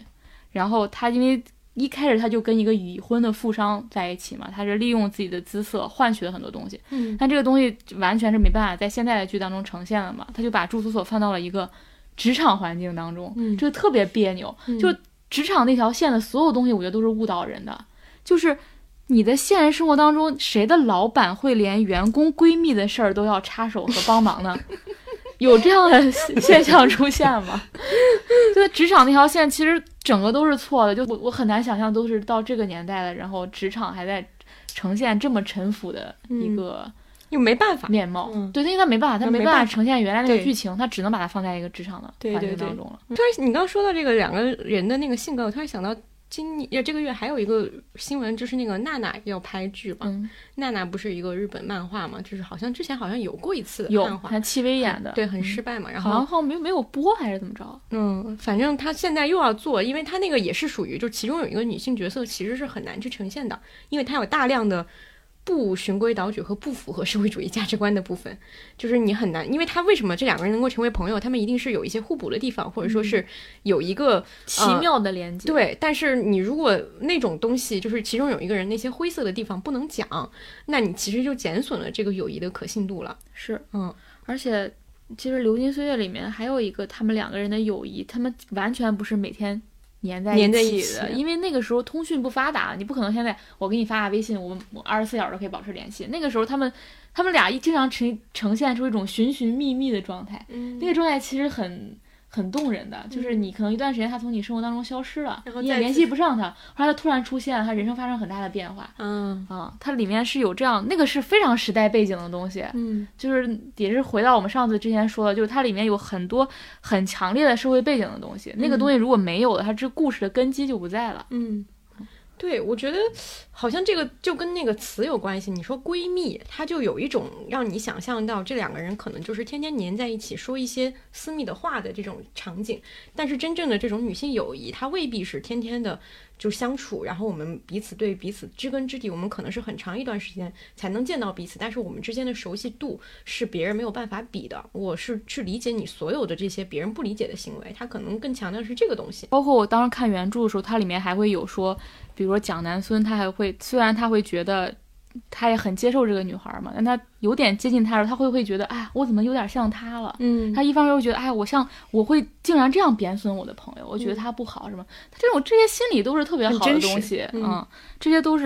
然后她因为一开始她就跟一个已婚的富商在一起嘛，她是利用自己的姿色换取了很多东西，但这个东西完全是没办法在现在的剧当中呈现了嘛，她就把朱锁锁放到了一个职场环境当中，这个特别别扭，就职场那条线的所有东西我觉得都是误导人的，就是你的现实生活当中谁的老板会连员工闺蜜的事儿都要插手和帮忙呢？有这样的现象出现吗？对，职场那条线其实整个都是错的，就我很难想象都是到这个年代了，然后职场还在呈现这么陈腐的一个又没办法面貌，对，因为他没办法，他没办法呈现原来那个剧情，他只能把它放在一个职场的环境当中了。突然你刚说到这个两个人的那个性格，我突然想到这个月还有一个新闻，就是那个娜娜要拍剧嘛，娜娜不是一个日本漫画嘛，就是好像之前好像有过一次漫画，戚薇演的，对，很失败嘛，然后好像没有播还是怎么着，反正她现在又要做，因为她那个也是属于就其中有一个女性角色其实是很难去呈现的，因为她有大量的不循规蹈矩和不符合社会主义价值观的部分，就是你很难，因为他为什么这两个人能够成为朋友，他们一定是有一些互补的地方，或者说是有一个奇妙的连接，对，但是你如果那种东西就是其中有一个人那些灰色的地方不能讲，那你其实就减损了这个友谊的可信度了，是，而且其实《流金岁月》里面还有一个他们两个人的友谊，他们完全不是每天粘在一起的，因为那个时候通讯不发达，你不可能现在我给你发微信，我24小时都可以保持联系。那个时候他们俩经常呈现出一种寻寻觅觅的状态，那个状态其实很动人的，就是你可能一段时间他从你生活当中消失了，你也联系不上他，后来他突然出现，他人生发生很大的变化，它里面是有这样，那个是非常时代背景的东西，就是也是回到我们上次之前说的，就是它里面有很多很强烈的社会背景的东西，那个东西如果没有了，它这故事的根基就不在了。对，我觉得好像这个就跟那个词有关系，你说闺蜜，它就有一种让你想象到这两个人可能就是天天黏在一起说一些私密的话的这种场景，但是真正的这种女性友谊它未必是天天的就相处，然后我们彼此对彼此知根知底，我们可能是很长一段时间才能见到彼此，但是我们之间的熟悉度是别人没有办法比的，我是去理解你所有的这些别人不理解的行为，它可能更强调的是这个东西。包括我当时看原著的时候，它里面还会有说，比如说蒋南孙，他还会，虽然他会觉得他也很接受这个女孩嘛，但他有点接近她的时候，他会不会觉得，哎，我怎么有点像她了？他一方面会觉得，哎，我会竟然这样贬损我的朋友，我觉得她不好，什么？他这些心理都是特别好的东西，这些都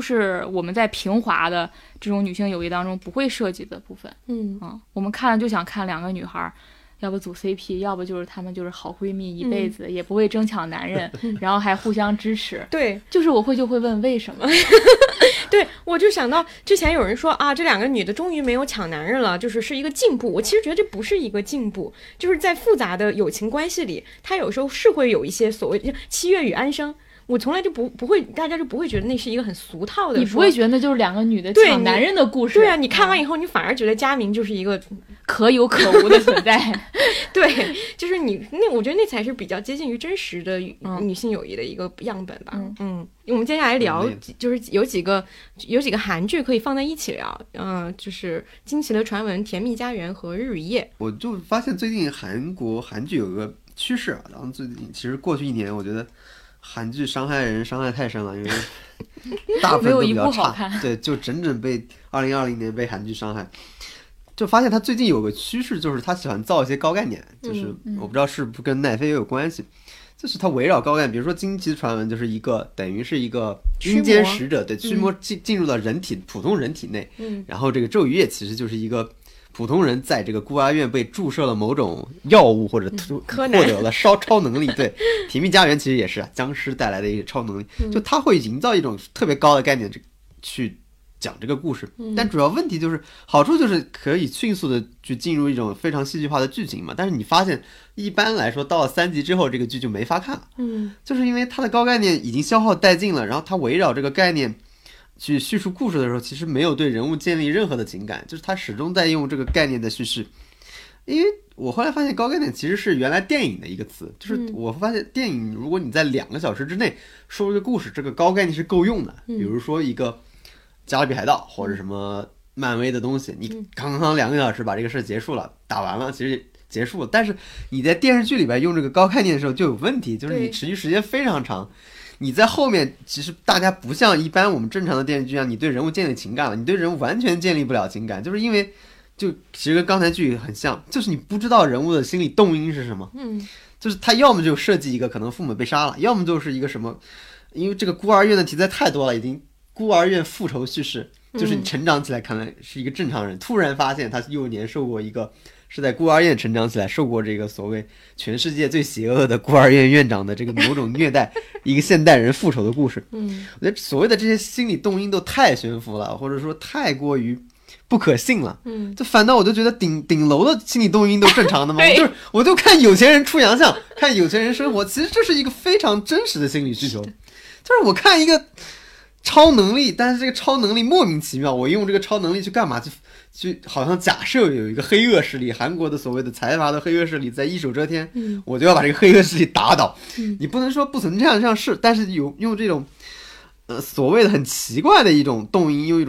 是我们在平滑的这种女性友谊当中不会涉及的部分，我们看了就想看两个女孩。要不组 CP， 要不就是她们就是好闺蜜一辈子，也不会争抢男人，然后还互相支持。对，就是我就会问为什么。对，我就想到之前有人说啊，这两个女的终于没有抢男人了，就是一个进步。我其实觉得这不是一个进步，就是在复杂的友情关系里，她有时候是会有一些所谓七月与安生。我从来就不会，大家就不会觉得那是一个很俗套的，你不会觉得那就是两个女的抢男人的故事。对啊，你看完以后你反而觉得佳明就是一个可有可无的存在。对，就是你那，我觉得那才是比较接近于真实的女性友谊的一个样本吧。嗯，我们接下来聊，就是有几个韩剧可以放在一起聊。就是《惊奇的传闻》《甜蜜家园》和《日与夜》。我就发现最近韩剧有个趋势啊，然后最近其实过去一年，我觉得韩剧伤害人伤害太深了，因为大部分都比较差。对，就整被2020年被韩剧伤害。就发现他最近有个趋势，就是他喜欢造一些高概念，就是我不知道是不是跟奈飞也有关系，就是他围绕高概念，比如说《惊奇传闻》就是一个等于是一个阴间使者，对，驱魔进入到人体普通人体内。然后这个《咒语夜》其实就是一个普通人在这个孤儿院被注射了某种药物，或者获得了超能力。对，甜蜜家园其实也是僵尸带来的一些超能力，就他会营造一种特别高的概念去讲这个故事。但主要问题就是好处就是可以迅速的去进入一种非常戏剧化的剧情嘛，但是你发现一般来说到了3集之后这个剧就没法看了。就是因为它的高概念已经消耗殆尽了，然后它围绕这个概念去叙述故事的时候，其实没有对人物建立任何的情感，就是他始终在用这个概念的叙事。因为我后来发现高概念其实是原来电影的一个词，就是我发现电影如果你在2个小时之内说一个故事，这个高概念是够用的。比如说一个加勒比海盗或者什么漫威的东西，你刚刚2个小时把这个事结束了，打完了，其实结束了。但是你在电视剧里边用这个高概念的时候就有问题，就是你持续时间非常长，你在后面其实大家不像一般我们正常的电视剧一样，你对人物建立情感了，你对人物完全建立不了情感，就是因为就其实跟刚才剧很像，就是你不知道人物的心理动因是什么。就是他要么就设计一个可能父母被杀了，要么就是一个什么，因为这个孤儿院的题材太多了，已经孤儿院复仇叙事，就是你成长起来看来是一个正常人，突然发现他幼年受过一个，是在孤儿院成长起来，受过这个所谓全世界最邪恶的孤儿院院长的这个某种虐待，一个现代人复仇的故事。我觉得所谓的这些心理动因都太悬浮了，或者说太过于不可信了。就反倒我就觉得顶楼的心理动因都正常的吗？就是我就看有钱人出洋相，看有钱人生活，其实这是一个非常真实的心理需求。就是我看一个超能力，但是这个超能力莫名其妙，我用这个超能力去干嘛？去好像假设有一个黑恶势力，韩国的所谓的财阀的黑恶势力在一手遮天，我就要把这个黑恶势力打倒。你不能说不存在这样事，但是有用这种所谓的很奇怪的一种动因，用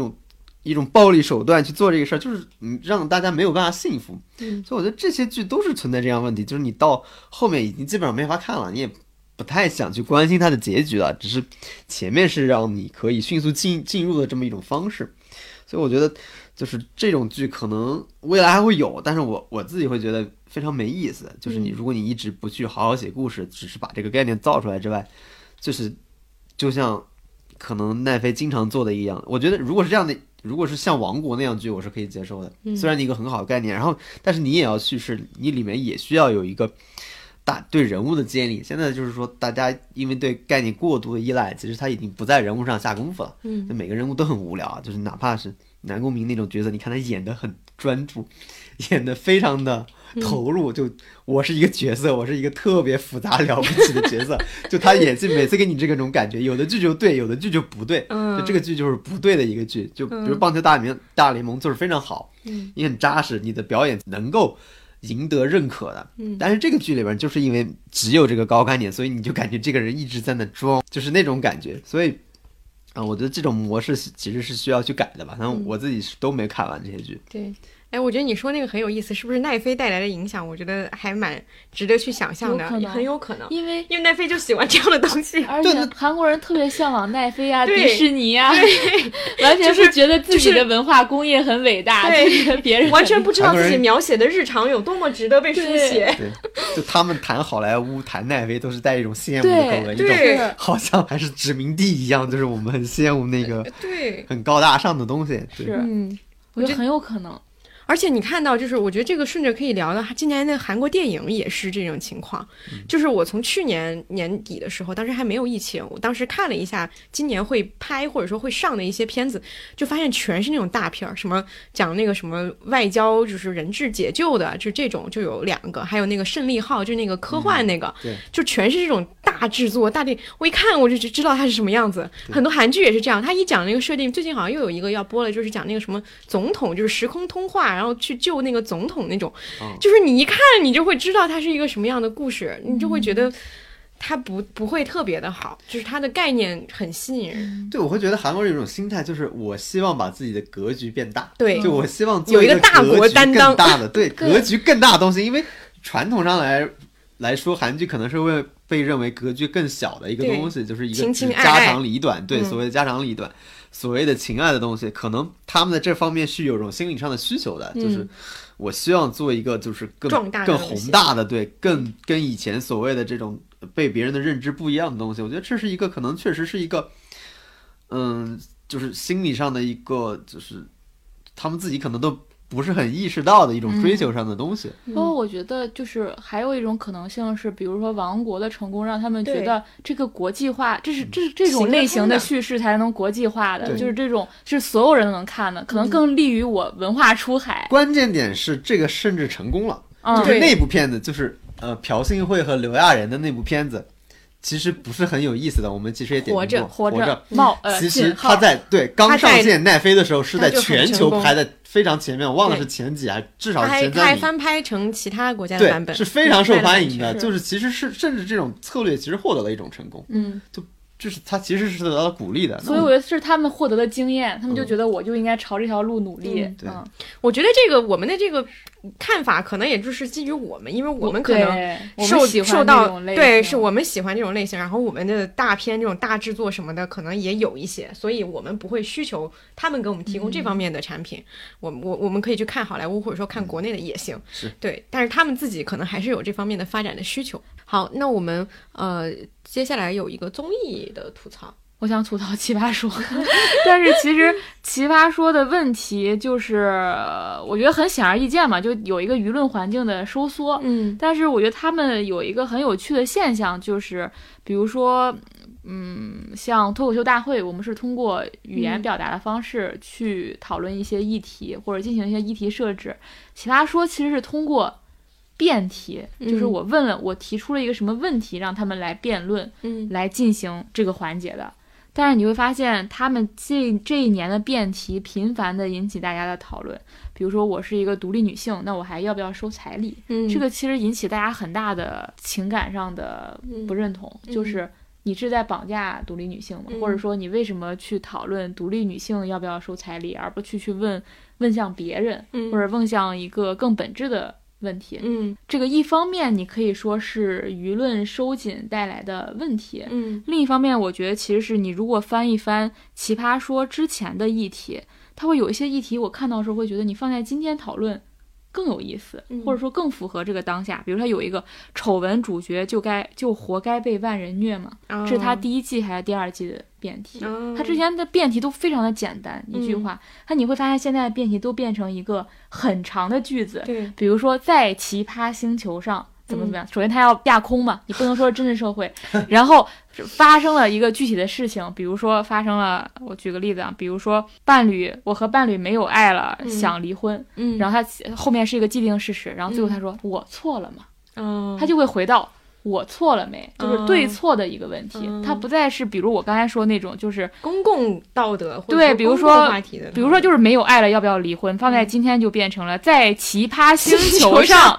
一种暴力手段去做这个事儿，就是让大家没有办法信服。所以我觉得这些剧都是存在这样问题，就是你到后面已经基本上没法看了，你也不太想去关心它的结局了，只是前面是让你可以迅速进入的这么一种方式。所以我觉得就是这种剧可能未来还会有，但是我自己会觉得非常没意思。就是你如果你一直不去好好写故事，只是把这个概念造出来之外，就是就像可能奈飞经常做的一样，我觉得如果是这样的，如果是像王国那样剧我是可以接受的。虽然你一个很好的概念，然后但是你也要叙事，你里面也需要有一个对人物的建立。现在就是说大家因为对概念过度的依赖，其实他已经不在人物上下功夫了。每个人物都很无聊啊，就是哪怕是南宫珉那种角色，你看他演得很专注，演得非常的投入，就我是一个角色，我是一个特别复杂了不起的角色。就他演戏每次给你这种感觉，有的剧就对，有的剧就不对。就这个剧就是不对的一个剧，就比如棒球大联盟就是非常好，你很扎实，你的表演能够赢得认可的。但是这个剧里边就是因为只有这个高概念，所以你就感觉这个人一直在那装，就是那种感觉。所以我觉得这种模式其实是需要去改的吧。但我自己都没看完这些剧。对，哎，我觉得你说那个很有意思，是不是奈飞带来的影响？我觉得还蛮值得去想象的，很有可能，因为奈飞就喜欢这样的东西，而且韩国人特别向往奈飞啊、迪士尼啊，完全是觉得自己的文化工业很伟大，对别人完全不知道自己描写的日常有多么值得被书写。对，就他们谈好莱坞、谈奈飞都是带一种羡慕的口吻，一种好像还是殖民地一样，就是我们很羡慕那个对很高大上的东西。是，我觉得很有可能。而且你看到，就是我觉得这个顺着可以聊的，今年的韩国电影也是这种情况。就是我从去年年底的时候，当时还没有疫情，我当时看了一下今年会拍或者说会上的一些片子，就发现全是那种大片，什么讲那个什么外交就是人质解救的，就这种就有2个，还有那个胜利号，就那个科幻那个，就全是这种大大制作大电影，我一看我就知道它是什么样子。很多韩剧也是这样，他一讲那个设定，最近好像又有一个要播了，就是讲那个什么总统，就是时空通话，然后去救那个总统那种，就是你一看你就会知道它是一个什么样的故事，你就会觉得它不会特别的好，就是它的概念很吸引人。对，我会觉得韩国人有一种心态，就是我希望把自己的格局变大，对，就我希望做一个大国担当，大的对格局更大的东西，因为传统上来说，韩剧可能是会被认为格局更小的一个东西，就是一个家长里短，对，所谓的家长里短，所谓的情爱的东西，可能他们在这方面是有种心理上的需求的，就是我希望做一个就是更宏大的，对，更跟以前所谓的这种被别人的认知不一样的东西。我觉得这是一个可能确实是一个就是心理上的一个，就是他们自己可能都不是很意识到的一种追求上的东西。不过我觉得就是还有一种可能性是，比如说王国的成功让他们觉得这个国际化，这是这种类型的叙事才能国际化的，就是这种是所有人都能看的，可能更利于我文化出海。关键点是这个甚至成功了，就是那部片子，就是朴信惠和刘亚仁的那部片子，其实不是很有意思的。我们其实也点评过，活着其实他在刚上线奈飞的时候是在全球排的非常前面，我忘了是前几还至少是前三名。他还翻拍成其他国家的版本，是非常受欢迎的。就是其实是甚至这种策略其实获得了一种成功，就是他其实是得到鼓励的。所以我觉得是他们获得的经验，他们就觉得我就应该朝这条路努力。我觉得这个我们的这个看法可能也就是基于我们，因为我们可能受到是我们喜欢这种类型，然后我们的大片这种大制作什么的可能也有一些，所以我们不会需求他们给我们提供这方面的产品。我们可以去看好莱坞或者说看国内的也行，对，但是他们自己可能还是有这方面的发展的需求。好，那我们接下来有一个综艺的吐槽。我想吐槽奇葩说但是其实奇葩说的问题就是我觉得很显而易见嘛，就有一个舆论环境的收缩。但是我觉得他们有一个很有趣的现象，就是比如说像脱口秀大会，我们是通过语言表达的方式去讨论一些议题，或者进行一些议题设置。奇葩说其实是通过辩题，就是我提出了一个什么问题让他们来辩论，来进行这个环节的。但是你会发现他们这一年的辩题频繁地引起大家的讨论。比如说我是一个独立女性，那我还要不要收彩礼？这个其实引起大家很大的情感上的不认同，就是你是在绑架独立女性吗？或者说你为什么去讨论独立女性要不要收彩礼，而不去问向别人，或者问向一个更本质的问题？这个一方面你可以说是舆论收紧带来的问题，另一方面我觉得其实是你如果翻一翻奇葩说之前的议题，它会有一些议题我看到的时候会觉得你放在今天讨论更有意思，或者说更符合这个当下。比如它有一个丑闻主角就活该被万人虐嘛，这是他第一季还是第二季的辩题。他之前的辩题都非常的简单，一句话。你会发现现在的辩题都变成一个很长的句子，比如说在奇葩星球上怎么样。首先他要架空嘛，你不能说真实社会然后发生了一个具体的事情，比如说发生了，我举个例子啊，比如说我和伴侣没有爱了，想离婚，然后他后面是一个既定事实，然后最后他说我错了嘛，他就会回到我错了没，就是对错的一个问题。它不再是比如我刚才说那种就是公共道德，或者对比如说就是没有爱了要不要离婚，放在今天就变成了在奇葩星球上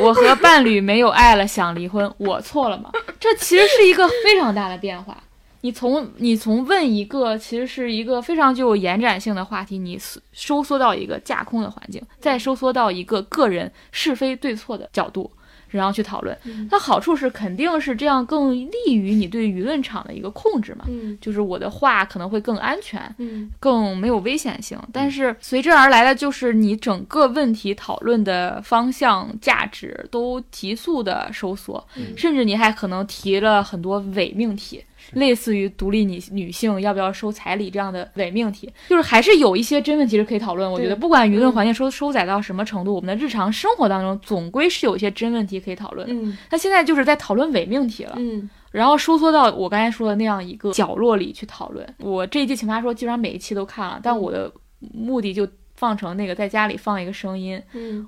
我和伴侣没有爱了想离婚，我错了吗？这其实是一个非常大的变化。你从问一个其实是一个非常具有延展性的话题，你收缩到一个架空的环境，再收缩到一个个人是非对错的角度，然后去讨论。它好处是肯定是这样更利于你对舆论场的一个控制嘛，就是我的话可能会更安全，更没有危险性。但是随之而来的就是你整个问题讨论的方向价值都急速的收缩，甚至你还可能提了很多伪命题，类似于独立女性要不要收彩礼这样的伪命题。就是还是有一些真问题是可以讨论，我觉得不管舆论环境收窄到什么程度，我们的日常生活当中总归是有一些真问题可以讨论的。那现在就是在讨论伪命题了，然后收缩到我刚才说的那样一个角落里去讨论。我这一季奇葩说基本上每一期都看了，但我的目的就放成那个在家里放一个声音，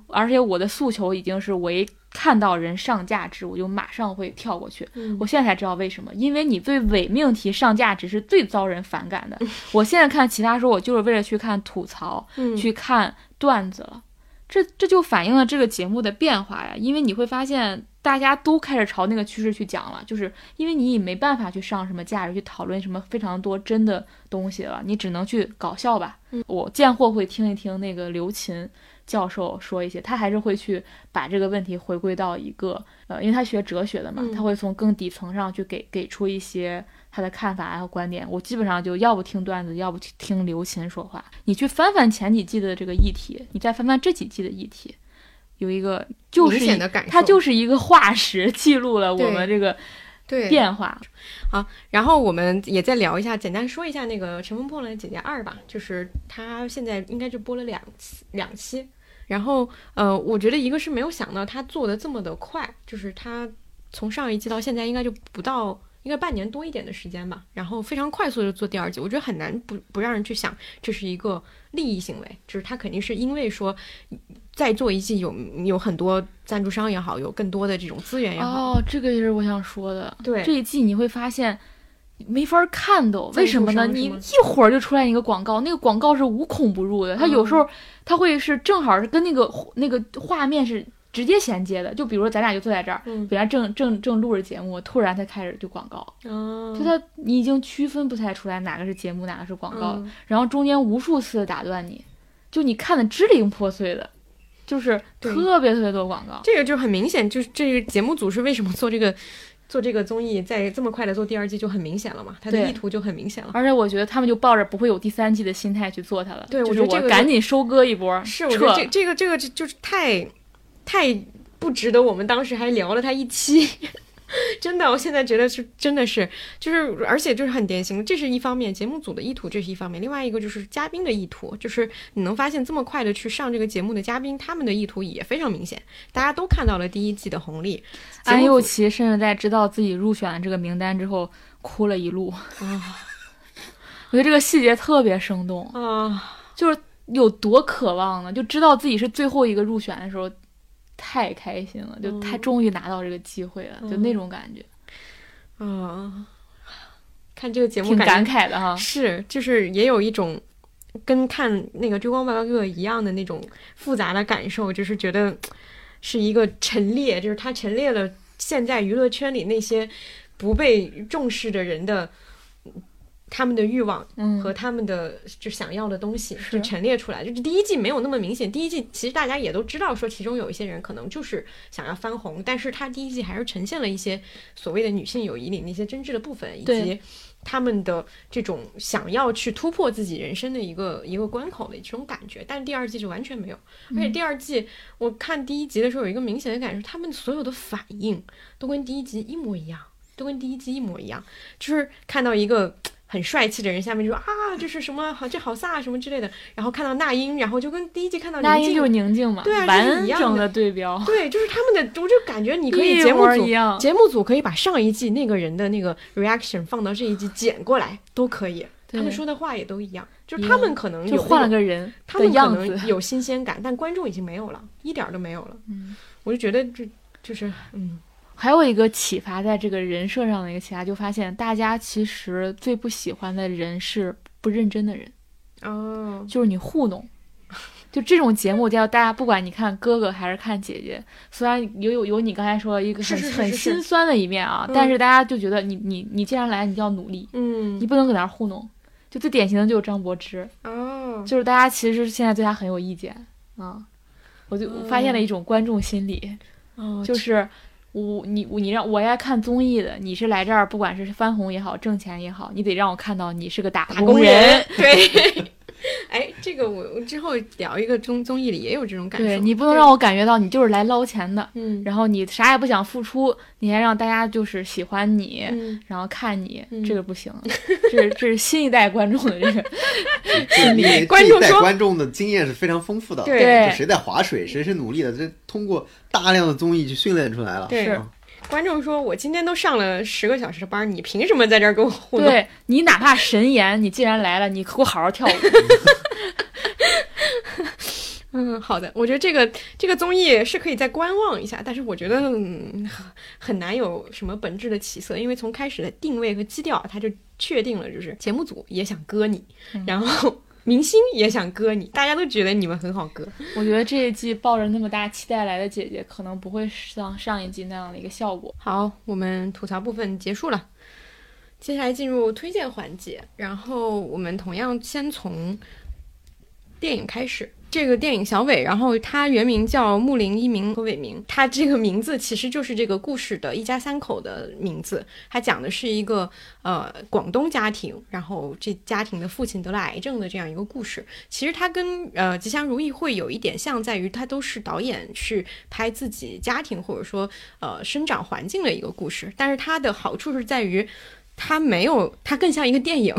而且我的诉求已经是我一看到人上价值我就马上会跳过去，我现在才知道为什么，因为你对伪命题上价值是最遭人反感的。我现在看奇葩说我就是为了去看吐槽，去看段子了，这就反映了这个节目的变化呀，因为你会发现大家都开始朝那个趋势去讲了，就是因为你也没办法去上什么价值，去讨论什么非常多真的东西了，你只能去搞笑吧。我见货会听一听那个刘琴教授说一些，他还是会去把这个问题回归到一个因为他学哲学的嘛，他会从更底层上去给出一些他的看法和观点。我基本上就要不听段子，要不听刘琴说话。你去翻翻前几季的这个议题，你再翻翻这几季的议题，有一个就是明显的感受，它就是一个化石，记录了我们这个变化。好，然后我们也再聊一下，简单说一下那个《乘风破浪的姐姐2》吧，就是它现在应该就播了两期，然后我觉得一个是没有想到它做的这么的快，就是它从上一季到现在应该就不到。应该半年多一点的时间吧，然后非常快速的做第二季，我觉得很难不让人去想这是一个利益行为，就是他肯定是因为说再做一季有很多赞助商也好，有更多的这种资源也好。哦，这个也是我想说的。对，这一季你会发现没法看的，为什么呢？你一会儿就出来一个广告，那个广告是无孔不入的，它有时候它会是正好是跟那个画面是直接衔接的，就比如说咱俩就坐在这儿，本来正录着节目，突然才开始就广告，就你已经区分不太出来哪个是节目哪个是广告，然后中间无数次的打断你，就你看的支零破碎的，就是特别特别多广告。这个就很明显，就是这个节目组是为什么做这个综艺在这么快的做第二季就很明显了嘛，他的意图就很明显了。而且我觉得他们就抱着不会有第三季的心态去做它了。对，就是我赶紧收割一波。是，我觉得这个就是太不值得，我们当时还聊了他一期。真的，我现在觉得是真的是，就是而且就是很典型，这是一方面节目组的意图，这是一方面，另外一个就是嘉宾的意图，就是你能发现这么快的去上这个节目的嘉宾，他们的意图也非常明显，大家都看到了第一季的红利。安又琪甚至在知道自己入选了这个名单之后哭了一路我觉得这个细节特别生动就是有多渴望呢，就知道自己是最后一个入选的时候太开心了，就他终于拿到这个机会了，就那种感觉看这个节目挺感慨的哈。是，就是也有一种跟看那个追光888一样的那种复杂的感受，就是觉得是一个陈列，就是他陈列了现在娱乐圈里那些不被重视的人的他们的欲望和他们的就想要的东西就陈列出来。就是第一季没有那么明显，第一季其实大家也都知道说其中有一些人可能就是想要翻红，但是他第一季还是呈现了一些所谓的女性友谊里那些真挚的部分，以及他们的这种想要去突破自己人生的一个关口的这种感觉。但是第二季就完全没有，而且第二季我看第一集的时候有一个明显的感受，他们所有的反应都跟第一集一模一样，就是看到一个很帅气的人，下面就说啊，这是什么好，这好飒什么之类的。然后看到那英，然后就跟第一季看到那英就是宁静嘛，对啊，完整的对标。对，就是他们的，我就感觉你可以节目组可以把上一季那个人的那个 reaction 放到这一季剪过来都可以，他们说的话也都一样，就是他们可能有就换了个人的样子，他们可能有新鲜感，但观众已经没有了，一点都没有了。我就觉得就是还有一个启发，在这个人设上的一个启发，就发现大家其实最不喜欢的人是不认真的人。就是你糊弄，就这种节目叫大家不管你看哥哥还是看姐姐，虽然有你刚才说一个很心酸的一面啊，但是大家就觉得你既然来你就要努力，你不能搁那儿糊弄。就最典型的就是张柏芝，就是大家其实现在对他很有意见我就发现了一种观众心理，就是你让我爱看综艺的，你是来这儿不管是翻红也好挣钱也好，你得让我看到你是个打工人。对哎，这个我之后聊一个综艺里也有这种感受。对，你不能让我感觉到你就是来捞钱的，然后你啥也不想付出，你还让大家就是喜欢你，然后看你，这个不行。这是新一代观众的这个心理。观众的经验是非常丰富的，对，谁在划水，谁是努力的，这通过大量的综艺去训练出来了。对。是观众说我今天都上了10个小时的班，你凭什么在这儿跟我互动？对，你哪怕神言，你既然来了，你给我好好跳舞嗯，好的，我觉得这个综艺是可以再观望一下，但是我觉得很难有什么本质的起色，因为从开始的定位和基调，它就确定了，就是节目组也想割你，然后明星也想割你，大家都觉得你们很好割。我觉得这一季抱着那么大期待来的姐姐，可能不会像上一季那样的一个效果。好，我们吐槽部分结束了，接下来进入推荐环节，然后我们同样先从电影开始。这个电影小伟，然后他原名叫木林一鸣和伟明，他这个名字其实就是这个故事的一家三口的名字。他讲的是一个广东家庭，然后这家庭的父亲得了癌症的这样一个故事。其实他跟吉祥如意会有一点像，在于他都是导演去拍自己家庭或者说生长环境的一个故事，但是他的好处是在于它更像一个电影，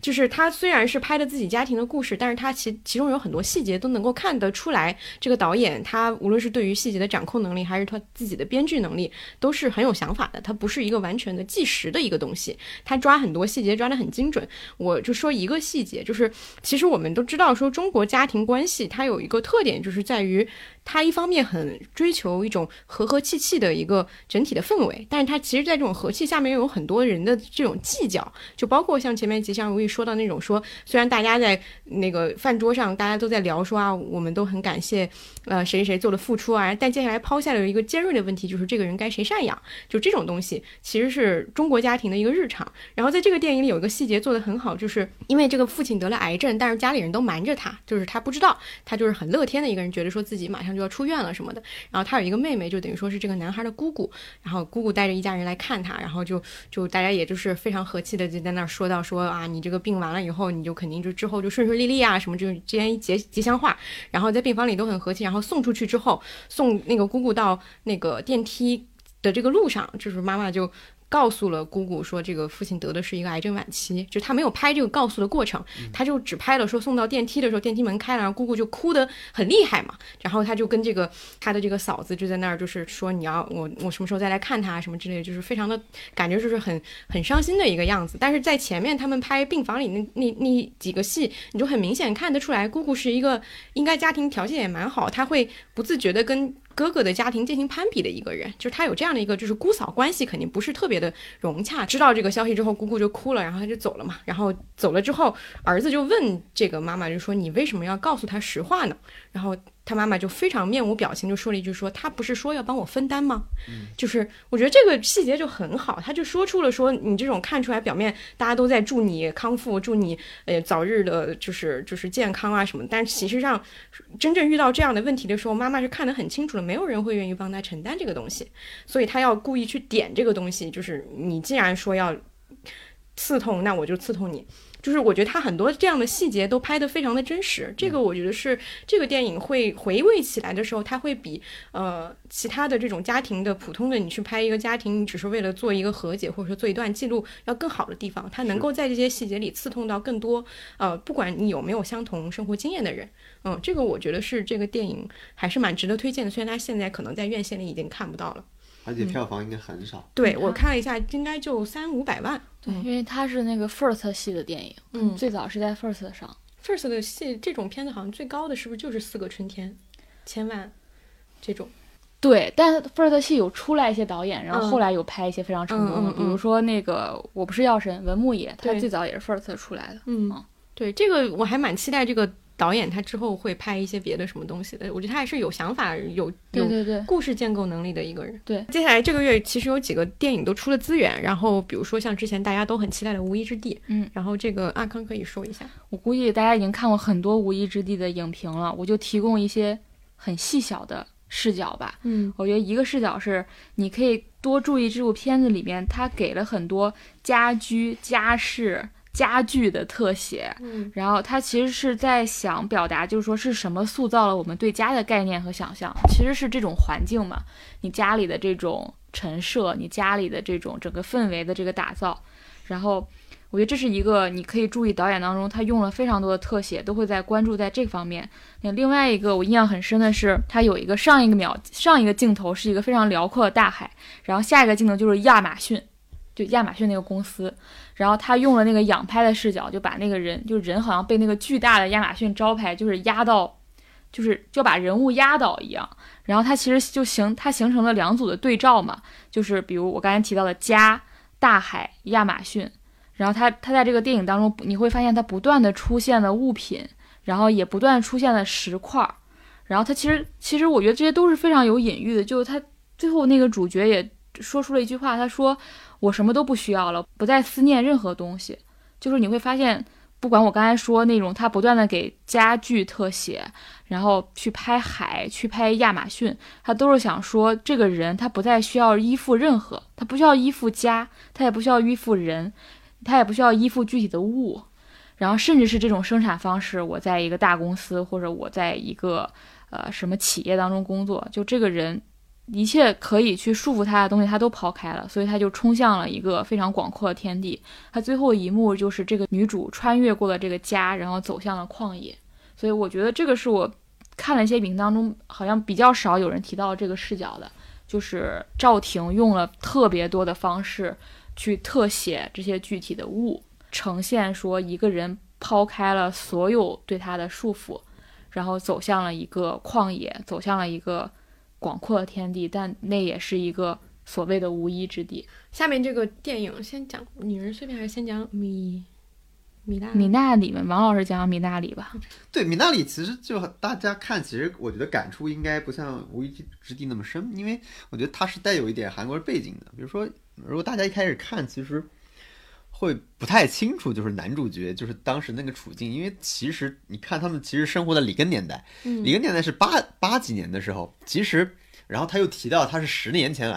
就是它虽然是拍的自己家庭的故事，但是它其中有很多细节都能够看得出来，这个导演他无论是对于细节的掌控能力，还是他自己的编剧能力，都是很有想法的。它不是一个完全的纪实的一个东西，他抓很多细节抓得很精准。我就说一个细节，就是其实我们都知道说中国家庭关系它有一个特点，就是在于他一方面很追求一种和和气气的一个整体的氛围，但是他其实在这种和气下面有很多人的这种计较，就包括像前面吉祥如意说到那种说，虽然大家在那个饭桌上大家都在聊说啊，我们都很感谢谁谁做的付出啊，但接下来抛下了一个尖锐的问题，就是这个人该谁赡养，就这种东西其实是中国家庭的一个日常。然后在这个电影里有一个细节做得很好，就是因为这个父亲得了癌症，但是家里人都瞒着他，就是他不知道，他就是很乐天的一个人，觉得说自己马上就要出院了什么的。然后他有一个妹妹，就等于说是这个男孩的姑姑，然后姑姑带着一家人来看他，然后就大家也就是非常和气的就在那说到说啊，你这个病完了以后你就肯定就之后就顺顺利利啊什么，就是之间吉祥话，然后在病房里都很和气。然后送出去之后，送那个姑姑到那个电梯的这个路上，就是妈妈就告诉了姑姑说这个父亲得的是一个癌症晚期，就他没有拍这个告诉的过程，他就只拍了说送到电梯的时候电梯门开了，然后姑姑就哭得很厉害嘛，然后他就跟他的这个嫂子就在那儿就是说你要我什么时候再来看他什么之类的，就是非常的感觉就是很伤心的一个样子。但是在前面他们拍病房里那几个戏，你就很明显看得出来姑姑是一个应该家庭条件也蛮好，他会不自觉的跟哥哥的家庭进行攀比的一个人，就是他有这样的一个就是姑嫂关系肯定不是特别的融洽。知道这个消息之后姑姑就哭了，然后他就走了嘛，然后走了之后儿子就问这个妈妈就说你为什么要告诉他实话呢，然后他妈妈就非常面无表情就说了一句说他不是说要帮我分担吗，就是我觉得这个细节就很好，他就说出了说你这种看出来表面大家都在祝你康复，祝你早日的就是健康啊什么，但是其实上真正遇到这样的问题的时候，妈妈是看得很清楚的，没有人会愿意帮他承担这个东西，所以他要故意去点这个东西，就是你既然说要刺痛那我就刺痛你，就是我觉得他很多这样的细节都拍得非常的真实，这个我觉得是这个电影会回味起来的时候，它会比其他的这种家庭的普通的你去拍一个家庭你只是为了做一个和解或者说做一段记录要更好的地方，它能够在这些细节里刺痛到更多不管你有没有相同生活经验的人。这个我觉得是这个电影还是蛮值得推荐的，虽然它现在可能在院线里已经看不到了，而且票房应该很少，对，我看了一下应该就300-500万。对，因为它是那个 First 系的电影，最早是在 First 上。First 的系这种片子好像最高的是不是就是4个春天，1000万这种。对，但 First 系有出来一些导演，然后后来有拍一些非常成功的，比如说那个我不是药神文牧野，他最早也是 First 出来的。对，这个我还蛮期待这个导演他之后会拍一些别的什么东西的，我觉得他还是有想法有故事建构能力的一个人。 对，接下来这个月其实有几个电影都出了资源，然后比如说像之前大家都很期待的无依之地，然后这个阿康可以说一下。我估计大家已经看过很多无依之地的影评了，我就提供一些很细小的视角吧。我觉得一个视角是你可以多注意这部片子里面他给了很多家居家饰家具的特写，然后他其实是在想表达，就是说是什么塑造了我们对家的概念和想象，其实是这种环境嘛，你家里的这种陈设，你家里的这种整个氛围的这个打造。然后我觉得这是一个你可以注意导演当中他用了非常多的特写，都会在关注在这方面。那另外一个我印象很深的是他有一个上一个镜头是一个非常辽阔的大海，然后下一个镜头就是亚马逊那个公司，然后他用了那个仰拍的视角，就把那个人好像被那个巨大的亚马逊招牌就是压到就是就把人物压倒一样。然后它其实就形成了两组的对照嘛，就是比如我刚才提到的家、大海、亚马逊，然后它在这个电影当中你会发现它不断的出现了物品，然后也不断出现了石块，然后它其实我觉得这些都是非常有隐喻的，就是它最后那个主角也说出了一句话，他说我什么都不需要了，不再思念任何东西。就是你会发现不管我刚才说那种他不断的给家具特写，然后去拍海去拍亚马逊，他都是想说这个人他不再需要依附任何，他不需要依附家，他也不需要依附人，他也不需要依附具体的物，然后甚至是这种生产方式，我在一个大公司或者我在一个什么企业当中工作，就这个人一切可以去束缚他的东西他都抛开了，所以他就冲向了一个非常广阔的天地。他最后一幕就是这个女主穿越过了这个家，然后走向了旷野。所以我觉得这个是我看了一些影评当中好像比较少有人提到这个视角的，就是赵婷用了特别多的方式去特写这些具体的物，呈现说一个人抛开了所有对他的束缚，然后走向了一个旷野，走向了一个广阔的天地，但那也是一个所谓的无依之地。下面这个电影先讲女人碎片，还是先讲米娜里们？王老师讲米娜里吧。对，米娜里其实就大家看，其实我觉得感触应该不像无依之地那么深，因为我觉得它是带有一点韩国背景的。比如说如果大家一开始看其实会不太清楚，就是男主角就是当时那个处境，因为其实你看他们其实生活在里根年代，里根年代是八几年的时候，其实然后他又提到他是10年前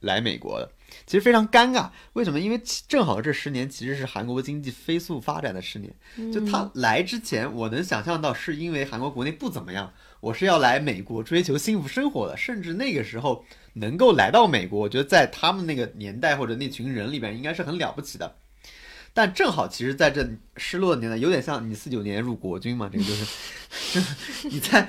来美国的，其实非常尴尬。为什么？因为正好这10年其实是韩国经济飞速发展的10年。就他来之前我能想象到是因为韩国国内不怎么样，我是要来美国追求幸福生活的，甚至那个时候能够来到美国，我觉得在他们那个年代或者那群人里边应该是很了不起的。但正好其实在这失落的年代，有点像你49年入国军嘛，这个就是你在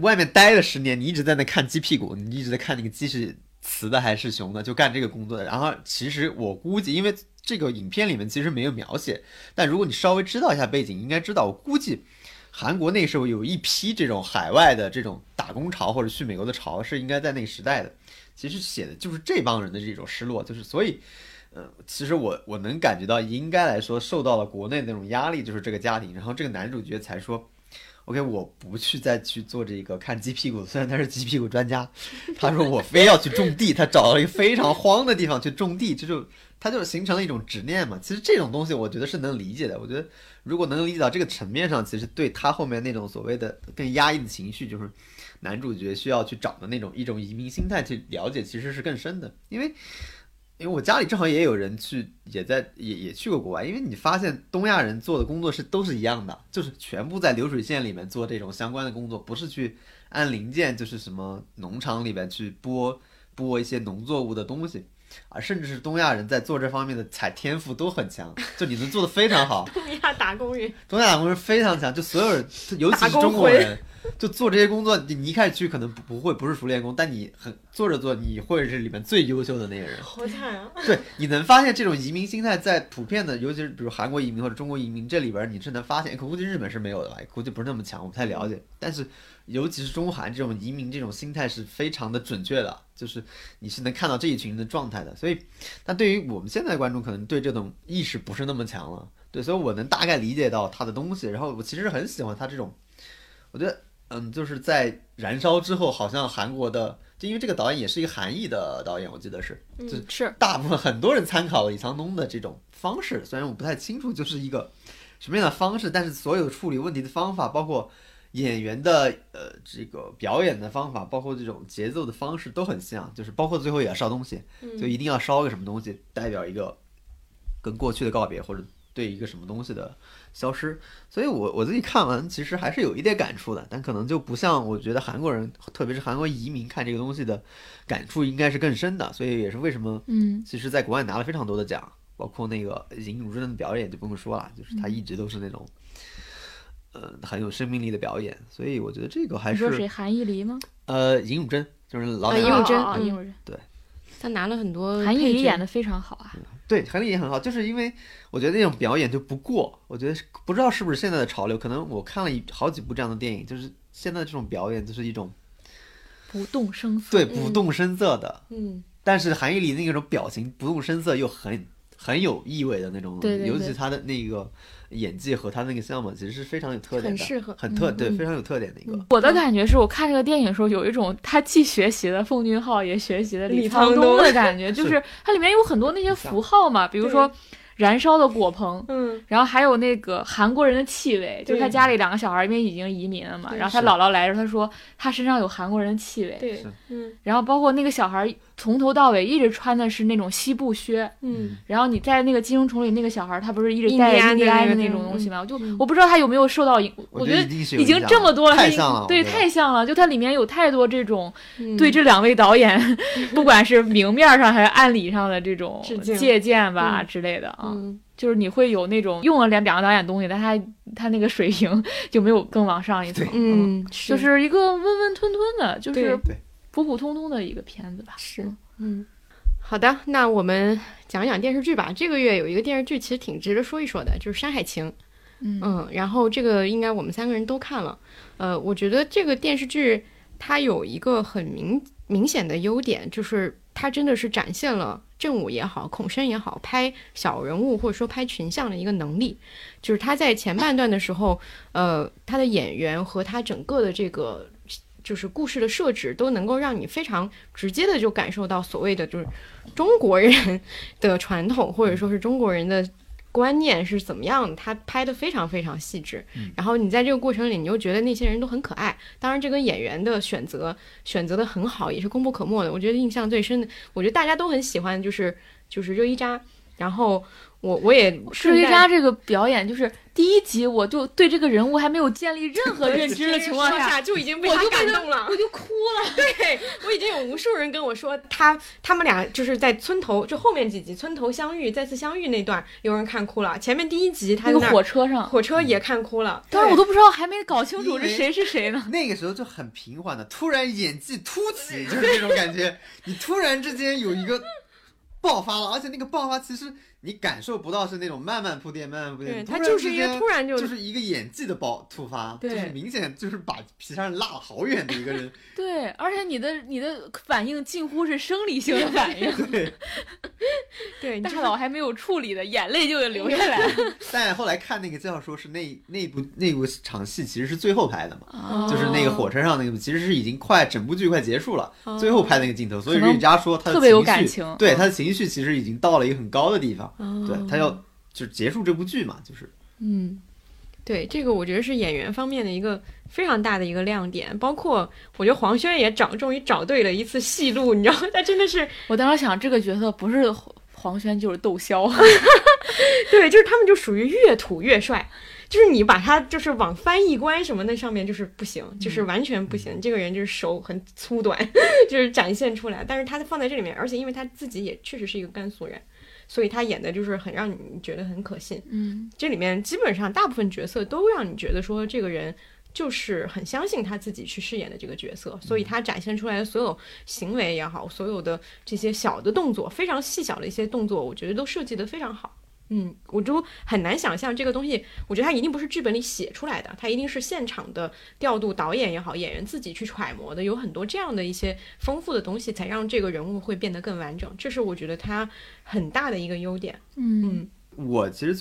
外面待了10年，你一直在那看鸡屁股，你一直在看那个鸡是雌的还是雄的，就干这个工作的。然后其实我估计，因为这个影片里面其实没有描写，但如果你稍微知道一下背景应该知道，我估计韩国那时候有一批这种海外的这种打工潮或者去美国的潮是应该在那个时代的，其实写的就是这帮人的这种失落。就是所以其实我能感觉到应该来说受到了国内那种压力，就是这个家庭，然后这个男主角才说 OK 我不去再去做这个看鸡屁股，虽然他是鸡屁股专家，他说我非要去种地，他找了一个非常荒的地方去种地，就是他就形成了一种执念嘛。其实这种东西我觉得是能理解的，我觉得如果能理解到这个层面上，其实对他后面那种所谓的更压抑的情绪，就是男主角需要去找的那种一种移民心态去了解，其实是更深的。因为我家里正好也有人去，也去过国外，因为你发现东亚人做的工作是都是一样的，就是全部在流水线里面做这种相关的工作，不是去按零件就是什么农场里面去播一些农作物的东西啊，甚至是东亚人在做这方面的才天赋都很强，就你能做的非常好。东亚打工人非常强，就所有人尤其是中国人就做这些工作，你一开始去可能不是熟练工，但你很做着做你会是里面最优秀的那个人。好惨啊！对，你能发现这种移民心态在普遍的，尤其是比如韩国移民或者中国移民这里边，你是能发现。估计日本是没有的吧，估计不是那么强，我不太了解。但是尤其是中韩这种移民这种心态是非常的准确的，就是你是能看到这一群人的状态的。所以，但对于我们现在的观众，可能对这种意识不是那么强了。对，所以我能大概理解到他的东西。然后我其实很喜欢他这种，我觉得。就是在燃烧之后，好像韩国的，就因为这个导演也是一个韩裔的导演，我记得是大部分很多人参考了李沧东的这种方式，虽然我不太清楚就是一个什么样的方式，但是所有处理问题的方法，包括演员的这个表演的方法，包括这种节奏的方式都很像，就是包括最后也要烧东西，就一定要烧个什么东西，代表一个跟过去的告别，或者对一个什么东西的消失。所以我自己看完其实还是有一点感触的，但可能就不像我觉得韩国人特别是韩国移民看这个东西的感触应该是更深的，所以也是为什么其实在国外拿了非常多的奖，包括那个尹汝贞的表演就不用说了，就是他一直都是那种很有生命力的表演。所以我觉得这个还是你说谁韩艺黎吗？尹汝贞就是老尹汝贞，对，他拿了很多，韩艺黎演的非常好啊。对，韩丽也很好，就是因为我觉得那种表演就不过，我觉得不知道是不是现在的潮流，可能我看了好几部这样的电影，就是现在这种表演就是一种不动声色，对，不动声色的，嗯，但是韩毅里那种表情不动声色又很有意味的那种，对对对，尤其他的那个演技和他那个项目其实是非常有特点的，很适合，很特、嗯、对、嗯、非常有特点的一个。我的感觉是我看这个电影的时候有一种他既学习了奉俊昊也学习了李沧东的感觉，就是它里面有很多那些符号嘛，比如说燃烧的果棚，嗯，然后还有那个韩国人的气味，就是他家里两个小孩因为已经移民了嘛，然后他姥姥来的时候他说他身上有韩国人的气味，对，嗯，然后包括那个小孩从头到尾一直穿的是那种西部靴，嗯，然后你在那个寄生虫里那个小孩他不是一直戴印第安的那种东西吗？我就我不知道他有没有受到，我觉得已经这么多了，太像了，对，太像了，就他里面有太多这种对这两位导演不管是明面上还是暗里上的这种借鉴吧之类的。嗯，就是你会有那种用了两个导演东西，但他那个水平就没有更往上一层，嗯，就是一个温温吞吞的，就是普普通通的一个片子吧。是，嗯，好的，那我们讲讲电视剧吧。这个月有一个电视剧其实挺值得说一说的，就是《山海情》。嗯，然后这个应该我们三个人都看了。我觉得这个电视剧它有一个很明显的优点，就是它真的是展现了正午也好，孔笙也好，拍小人物或者说拍群像的一个能力。就是他在前半段的时候，他的演员和他整个的这个就是故事的设置都能够让你非常直接的就感受到所谓的就是中国人的传统或者说是中国人的观念是怎么样，他拍的非常非常细致。然后你在这个过程里你又觉得那些人都很可爱，当然这个演员的选择的很好也是功不可没的。我觉得印象最深的，我觉得大家都很喜欢就是热依扎，然后我也热依扎这个表演，就是第一集我就对这个人物还没有建立任何认知的情况下就已经被他感动了，我就哭了。对，我已经有无数人跟我说他们俩就是在村头，就后面几集村头相遇再次相遇那段有人看哭了，前面第一集他在那个火车也看哭了，但是我都不知道还没搞清楚这谁是谁呢。那个时候就很平缓的突然演技突起，就是这种感觉你突然之间有一个爆发了，而且那个爆发其实你感受不到，是那种慢慢铺垫，它就是一个突然就是一个演技的突发，就是明显就是把皮上落了好远的一个人。对，而且你的反应近乎是生理性的反应，对，大脑还没有处理的眼泪就流下来了。但后来看那个介绍说是那部场戏其实是最后拍的嘛，哦，就是那个火车上那个其实是已经整部剧快结束了，哦，最后拍那个镜头，所以人家说他的情绪特别有感情，对，他的情绪其实已经到了一个很高的地方。哦，对，他要就结束这部剧嘛，就是对，这个我觉得是演员方面的一个非常大的一个亮点。包括我觉得黄轩也终于找对了一次戏路，你知道他真的是，我当时想这个角色不是黄轩就是窦骁对，就是他们就属于越土越帅，就是你把他就是往翻译官什么那上面就是不行，就是完全不行，这个人就是手很粗短就是展现出来，但是他放在这里面，而且因为他自己也确实是一个甘肃人，所以他演的就是很让你觉得很可信。这里面基本上大部分角色都让你觉得说这个人就是很相信他自己去饰演的这个角色，所以他展现出来的所有行为也好，所有的这些小的动作，非常细小的一些动作，我觉得都设计得非常好。我就很难想象这个东西，我觉得他一定不是剧本里写出来的，他一定是现场的调度，导演也好，演员自己去揣摩的，有很多这样的一些丰富的东西，才让这个人物会变得更完整。这是我觉得他很大的一个优点。我其实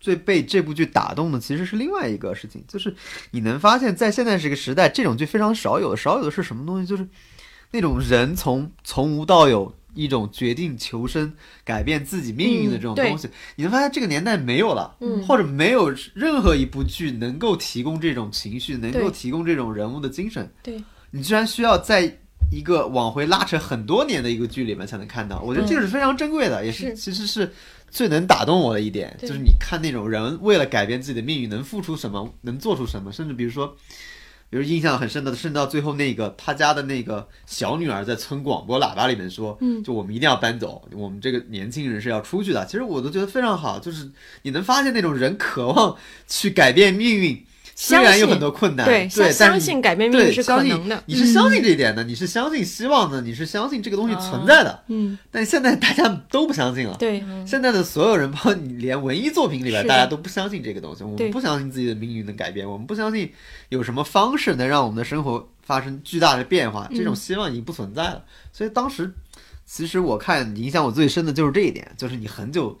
最被这部剧打动的其实是另外一个事情，就是你能发现在现在这个时代，这种剧非常少有的是什么东西，就是那种人从无到有，一种决定求生改变自己命运的这种东西，你能发现这个年代没有了，或者没有任何一部剧能够提供这种情绪，能够提供这种人物的精神。对，你居然需要在一个往回拉扯很多年的一个剧里面才能看到，我觉得这个是非常珍贵的，也是其实是最能打动我的一点，就是你看那种人为了改变自己的命运能付出什么，能做出什么，甚至比如印象很深的，甚至到最后那个他家的那个小女儿在村广播喇叭里面说，就我们一定要搬走，我们这个年轻人是要出去的。其实我都觉得非常好，就是你能发现那种人渴望去改变命运，虽然有很多困难，对，相信改变命运是可能的，你是相信这一点的，你是相信希望的，你是相信这个东西存在的，但现在大家都不相信了，对，现在的所有人，包括你连文艺作品里边大家都不相信这个东西，我们不相信自己的命运能改变，我们不相信有什么方式能让我们的生活发生巨大的变化，这种希望已经不存在了，所以当时其实我看影响我最深的就是这一点，就是你很久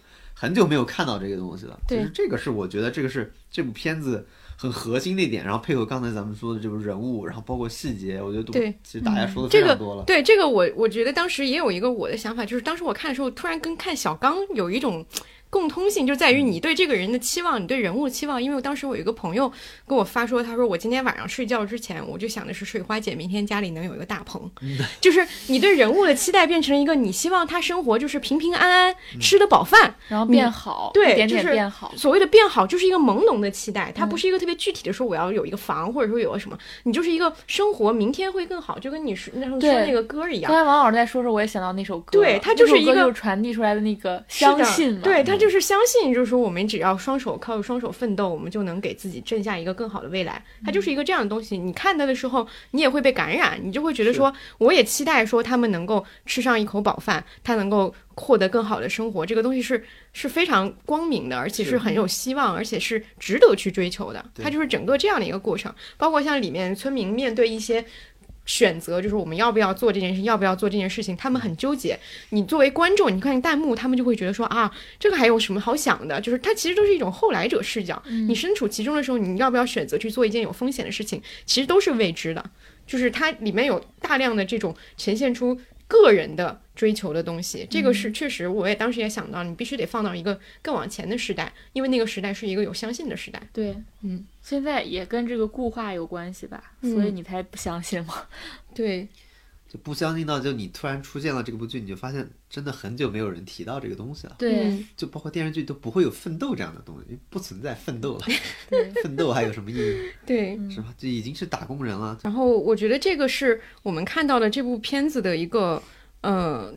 没有看到这个东西了。其实这个是我觉得这个是这部片子很核心的一点，然后配合刚才咱们说的这部人物，然后包括细节，我觉得都其实大家说的非常多了。对，这个我觉得当时也有一个我的想法，就是当时我看的时候，突然跟看小刚有一种共通性，就在于你对这个人的期望，你对人物的期望。因为我当时我有一个朋友跟我发说，他说我今天晚上睡觉之前我就想的是水花姐明天家里能有一个大棚，就是你对人物的期待变成一个你希望他生活就是平平安安，吃得饱饭，然后变好，对，一点点变好。所谓的变好就是一个朦胧的期待，它不是一个特别具体的说我要有一个房或者说有个什么，你就是一个生活明天会更好，就跟你说那个歌一样。刚才王老师在说我也想到那首歌，对，它就是一个就传递出来的那个相信嘛，对，它就是相信，就是说我们只要靠双手奋斗，我们就能给自己挣下一个更好的未来。它就是一个这样的东西，你看它的时候你也会被感染，你就会觉得说我也期待说他们能够吃上一口饱饭，他能够获得更好的生活，这个东西是非常光明的，而且是很有希望，而且是值得去追求的。它就是整个这样的一个过程，包括像里面村民面对一些选择，就是我们要不要做这件事，要不要做这件事情，他们很纠结。你作为观众，你看弹幕，他们就会觉得说啊，这个还有什么好想的？就是它其实都是一种后来者视角。你身处其中的时候，你要不要选择去做一件有风险的事情，其实都是未知的。就是它里面有大量的这种呈现出个人的追求的东西，这个是确实我也当时也想到，你必须得放到一个更往前的时代，因为那个时代是一个有相信的时代。对，现在也跟这个固化有关系吧，所以你才不相信吗？对，就不相信到就你突然出现了这部剧，你就发现真的很久没有人提到这个东西了。对，就包括电视剧都不会有奋斗这样的东西，不存在奋斗了。对，奋斗还有什么意义？对，是吧？就已经是打工人了。然后我觉得这个是我们看到的这部片子的一个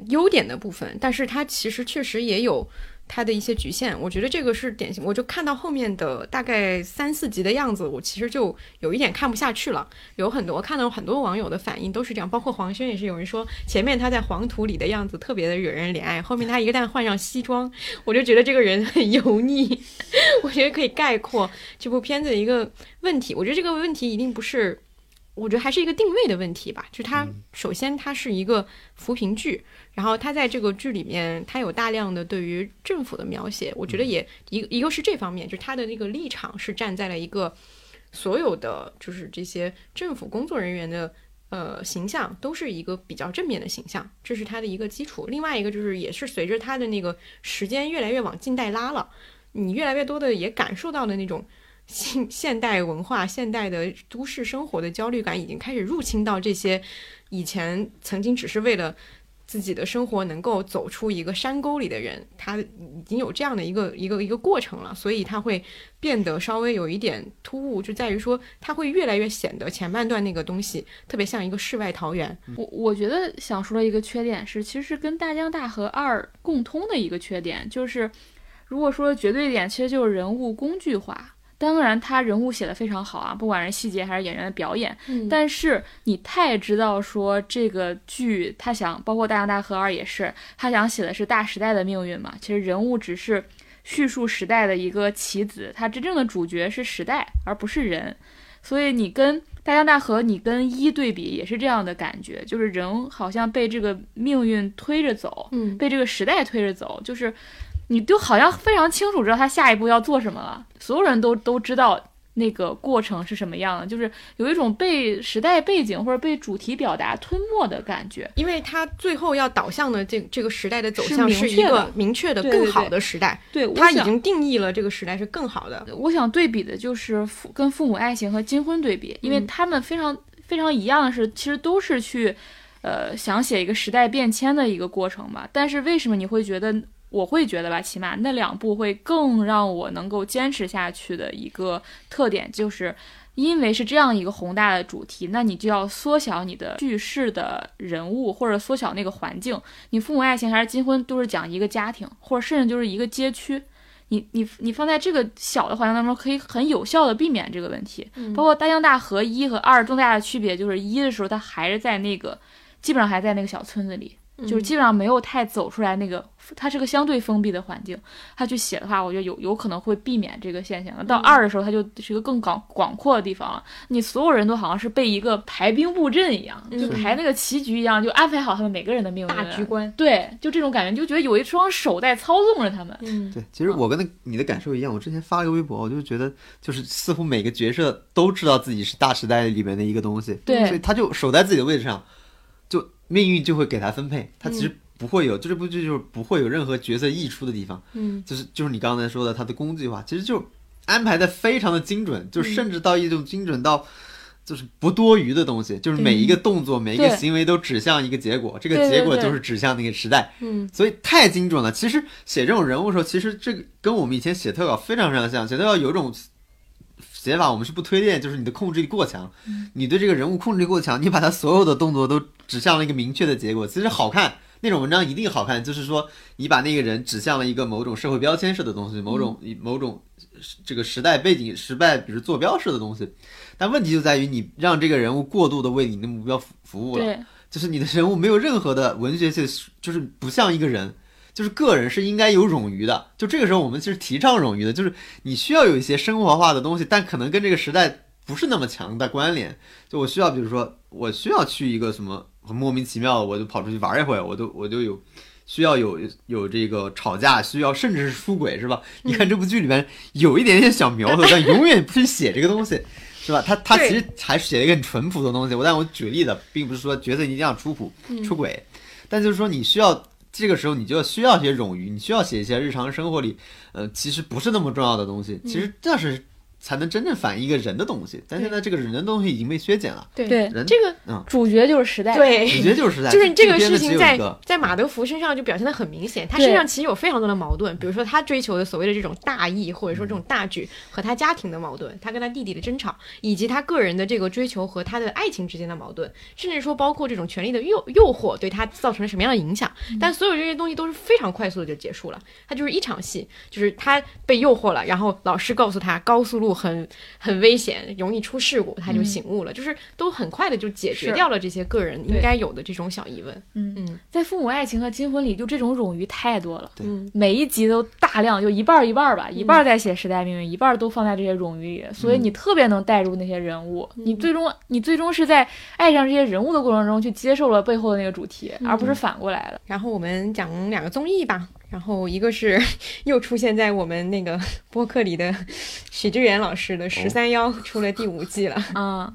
优点的部分，但是它其实确实也有它的一些局限。我觉得这个是典型，我就看到后面的大概3-4集的样子，我其实就有一点看不下去了。看到很多网友的反应都是这样，包括黄轩也是，有人说前面他在黄土里的样子特别的惹人怜爱，后面他一旦换上西装，我就觉得这个人很油腻。我觉得可以概括这部片子的一个问题，我觉得这个问题一定不是，我觉得还是一个定位的问题吧，就是它首先它是一个扶贫剧，然后它在这个剧里面它有大量的对于政府的描写，我觉得也一个是这方面，就是它的那个立场是站在了一个所有的就是这些政府工作人员的形象都是一个比较正面的形象，这是它的一个基础。另外一个就是也是随着它的那个时间越来越往近代拉了，你越来越多的也感受到的那种现代文化，现代的都市生活的焦虑感已经开始入侵到这些以前曾经只是为了自己的生活能够走出一个山沟里的人，他已经有这样的一个过程了，所以他会变得稍微有一点突兀，就在于说他会越来越显得前半段那个东西特别像一个世外桃源。我觉得想说的一个缺点是，其实是跟大江大河2共通的一个缺点，就是如果说绝对一点，其实就是人物工具化。当然他人物写得非常好啊，不管是细节还是演员的表演，但是你太知道说这个剧他想，包括大江大河2也是，他想写的是大时代的命运嘛，其实人物只是叙述时代的一个棋子，他真正的主角是时代而不是人。所以你跟大江大河你跟1对比也是这样的感觉，就是人好像被这个命运推着走，被这个时代推着走，就是你就好像非常清楚知道他下一步要做什么了，所有人都知道那个过程是什么样的，就是有一种被时代背景或者被主题表达吞没的感觉，因为他最后要导向的这个时代的走向是一个明确的更好的时代。对，他已经定义了这个时代是更好的。我想对比的就是跟《父母爱情》和《金婚》对比，因为他们非常非常一样的是，其实都是去想写一个时代变迁的一个过程吧。但是为什么你会觉得，我会觉得吧，起码那两部会更让我能够坚持下去的一个特点，就是因为是这样一个宏大的主题，那你就要缩小你的叙事的人物，或者缩小那个环境。你《父母爱情》还是《金婚》都是讲一个家庭，或者甚至就是一个街区，你放在这个小的环境当中，可以很有效的避免这个问题。包括大江大河一和二重大的区别就是，一的时候它还是在那个基本上还在那个小村子里，就是基本上没有太走出来，那个它是个相对封闭的环境，它去写的话，我觉得有可能会避免这个现象的。到二的时候，它就是一个更广阔的地方了，你所有人都好像是被一个排兵布阵一样，就排那个棋局一样，就安排好他们每个人的命运，大局观，对，就这种感觉，你就觉得有一双手在操纵着他们。对，其实我跟你的感受一样，我之前发了一个微博，我就觉得就是似乎每个角色都知道自己是大时代里面的一个东西，对，所以他就守在自己的位置上，就命运就会给他分配，他其实不会有，就这部剧就是不会有任何角色溢出的地方，就是你刚才说的，他的工具化其实就安排的非常的精准，就甚至到一种精准到就是不多余的东西，就是每一个动作每一个行为都指向一个结果，这个结果就是指向那个时代，所以太精准了。其实写这种人物的时候，其实这个跟我们以前写特稿非常非常像，写特稿有一种写法我们是不推荐，就是你的控制力过强，你对这个人物控制力过强，你把他所有的动作都指向了一个明确的结果，其实好看，那种文章一定好看，就是说你把那个人指向了一个某种社会标签式的东西，某种这个时代背景时代比如坐标式的东西，但问题就在于你让这个人物过度的为你的目标服务了，就是你的人物没有任何的文学性，就是不像一个人，就是个人是应该有冗余的，就这个时候我们其实提倡冗余的，就是你需要有一些生活化的东西，但可能跟这个时代不是那么强的关联。就我需要，比如说我需要去一个什么很莫名其妙的，我就跑出去玩一会，我就有需要有这个吵架，需要甚至是出轨，是吧？你看这部剧里面有一点点小苗头，但永远不去写这个东西，是吧？他其实还是写了一个很淳朴的东西。但我举例的，并不是说角色一定要出轨，但就是说你需要。这个时候你就需要写冗余，你需要写一些日常生活里其实不是那么重要的东西，其实这是才能真正反映一个人的东西，但现在这个人的东西已经被削减了。对，人这个主角就是时代，对，主角就是时代，就是这个事情在马德福身上就表现得很明显，他身上其实有非常多的矛盾，比如说他追求的所谓的这种大义或者说这种大局和他家庭的矛盾，他跟他弟弟的争吵，以及他个人的这个追求和他的爱情之间的矛盾，甚至说包括这种权力的诱惑对他造成了什么样的影响，但所有这些东西都是非常快速的就结束了，他就是一场戏，就是他被诱惑了，然后老师告诉他高速路很危险，容易出事故，他就醒悟了，就是都很快的就解决掉了这些个人应该有的这种小疑问。在父母爱情和金婚里，就这种冗余太多了，每一集都大量，就一半一半吧，一半在写时代命运，一半都放在这些冗余里，所以你特别能带入那些人物，你最终是在爱上这些人物的过程中去接受了背后的那个主题，而不是反过来了。然后我们讲两个综艺吧，然后一个是又出现在我们那个播客里的许知远老师的13邀出了第5季了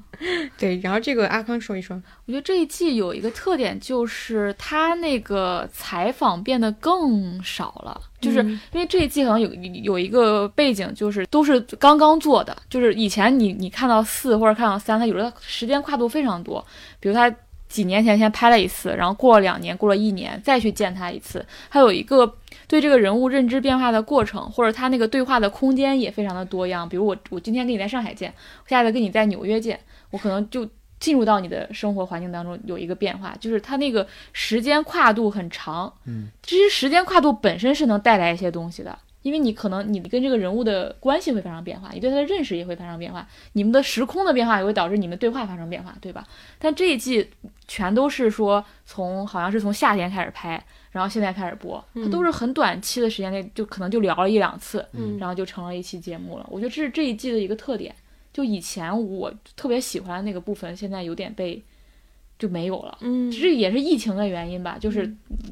对，然后这个阿康说一说。我觉得这一季有一个特点，就是他那个采访变得更少了，就是因为这一季可能有一个背景，就是都是刚刚做的，就是以前你看到4或者看到3，他有的时间跨度非常多，比如他几年前先拍了一次，然后过了2年，过了1年再去见他一次，还有一个对这个人物认知变化的过程，或者他那个对话的空间也非常的多样，比如我今天跟你在上海见，我下次跟你在纽约见，我可能就进入到你的生活环境当中有一个变化，就是他那个时间跨度很长，这些时间跨度本身是能带来一些东西的，因为你可能你跟这个人物的关系会发生变化，你对他的认识也会发生变化，你们的时空的变化也会导致你们对话发生变化，对吧？但这一季全都是说好像是从夏天开始拍，然后现在开始播，它都是很短期的时间内，就可能就聊了1-2次，然后就成了一期节目了。我觉得这是这一季的一个特点，就以前我特别喜欢的那个部分，现在有点被就没有了。这也是疫情的原因吧，就是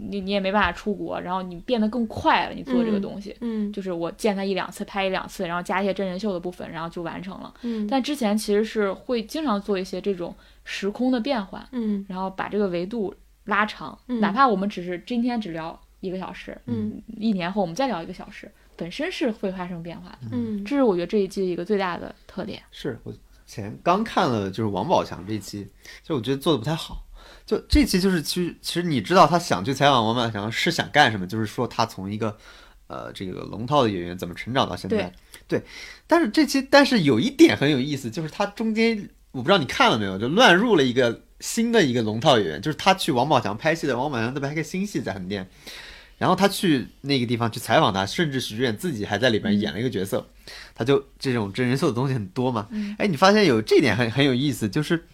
你也没办法出国，然后你变得更快了，你做这个东西，就是我见他1-2次，拍1-2次，然后加一些真人秀的部分，然后就完成了。但之前其实是会经常做一些这种时空的变换，然后把这个维度拉长，哪怕我们只是今天只聊1个小时，1年后我们再聊1个小时，本身是会发生变化的。这是我觉得这一季一个最大的特点。是我前刚看了就是王宝强这一期，就我觉得做的不太好，就这期就是其实你知道他想去采访王宝强是想干什么，就是说他从一个这个龙套的演员怎么成长到现在。 对，但是有一点很有意思，就是他中间我不知道你看了没有，就乱入了一个新的一个龙套演员，就是他去王宝强拍戏的，王宝强在拍个新戏在横店，然后他去那个地方去采访他，甚至许志远自己还在里边演了一个角色。他就这种真人秀的东西很多嘛，哎，你发现有这点很有意思，就是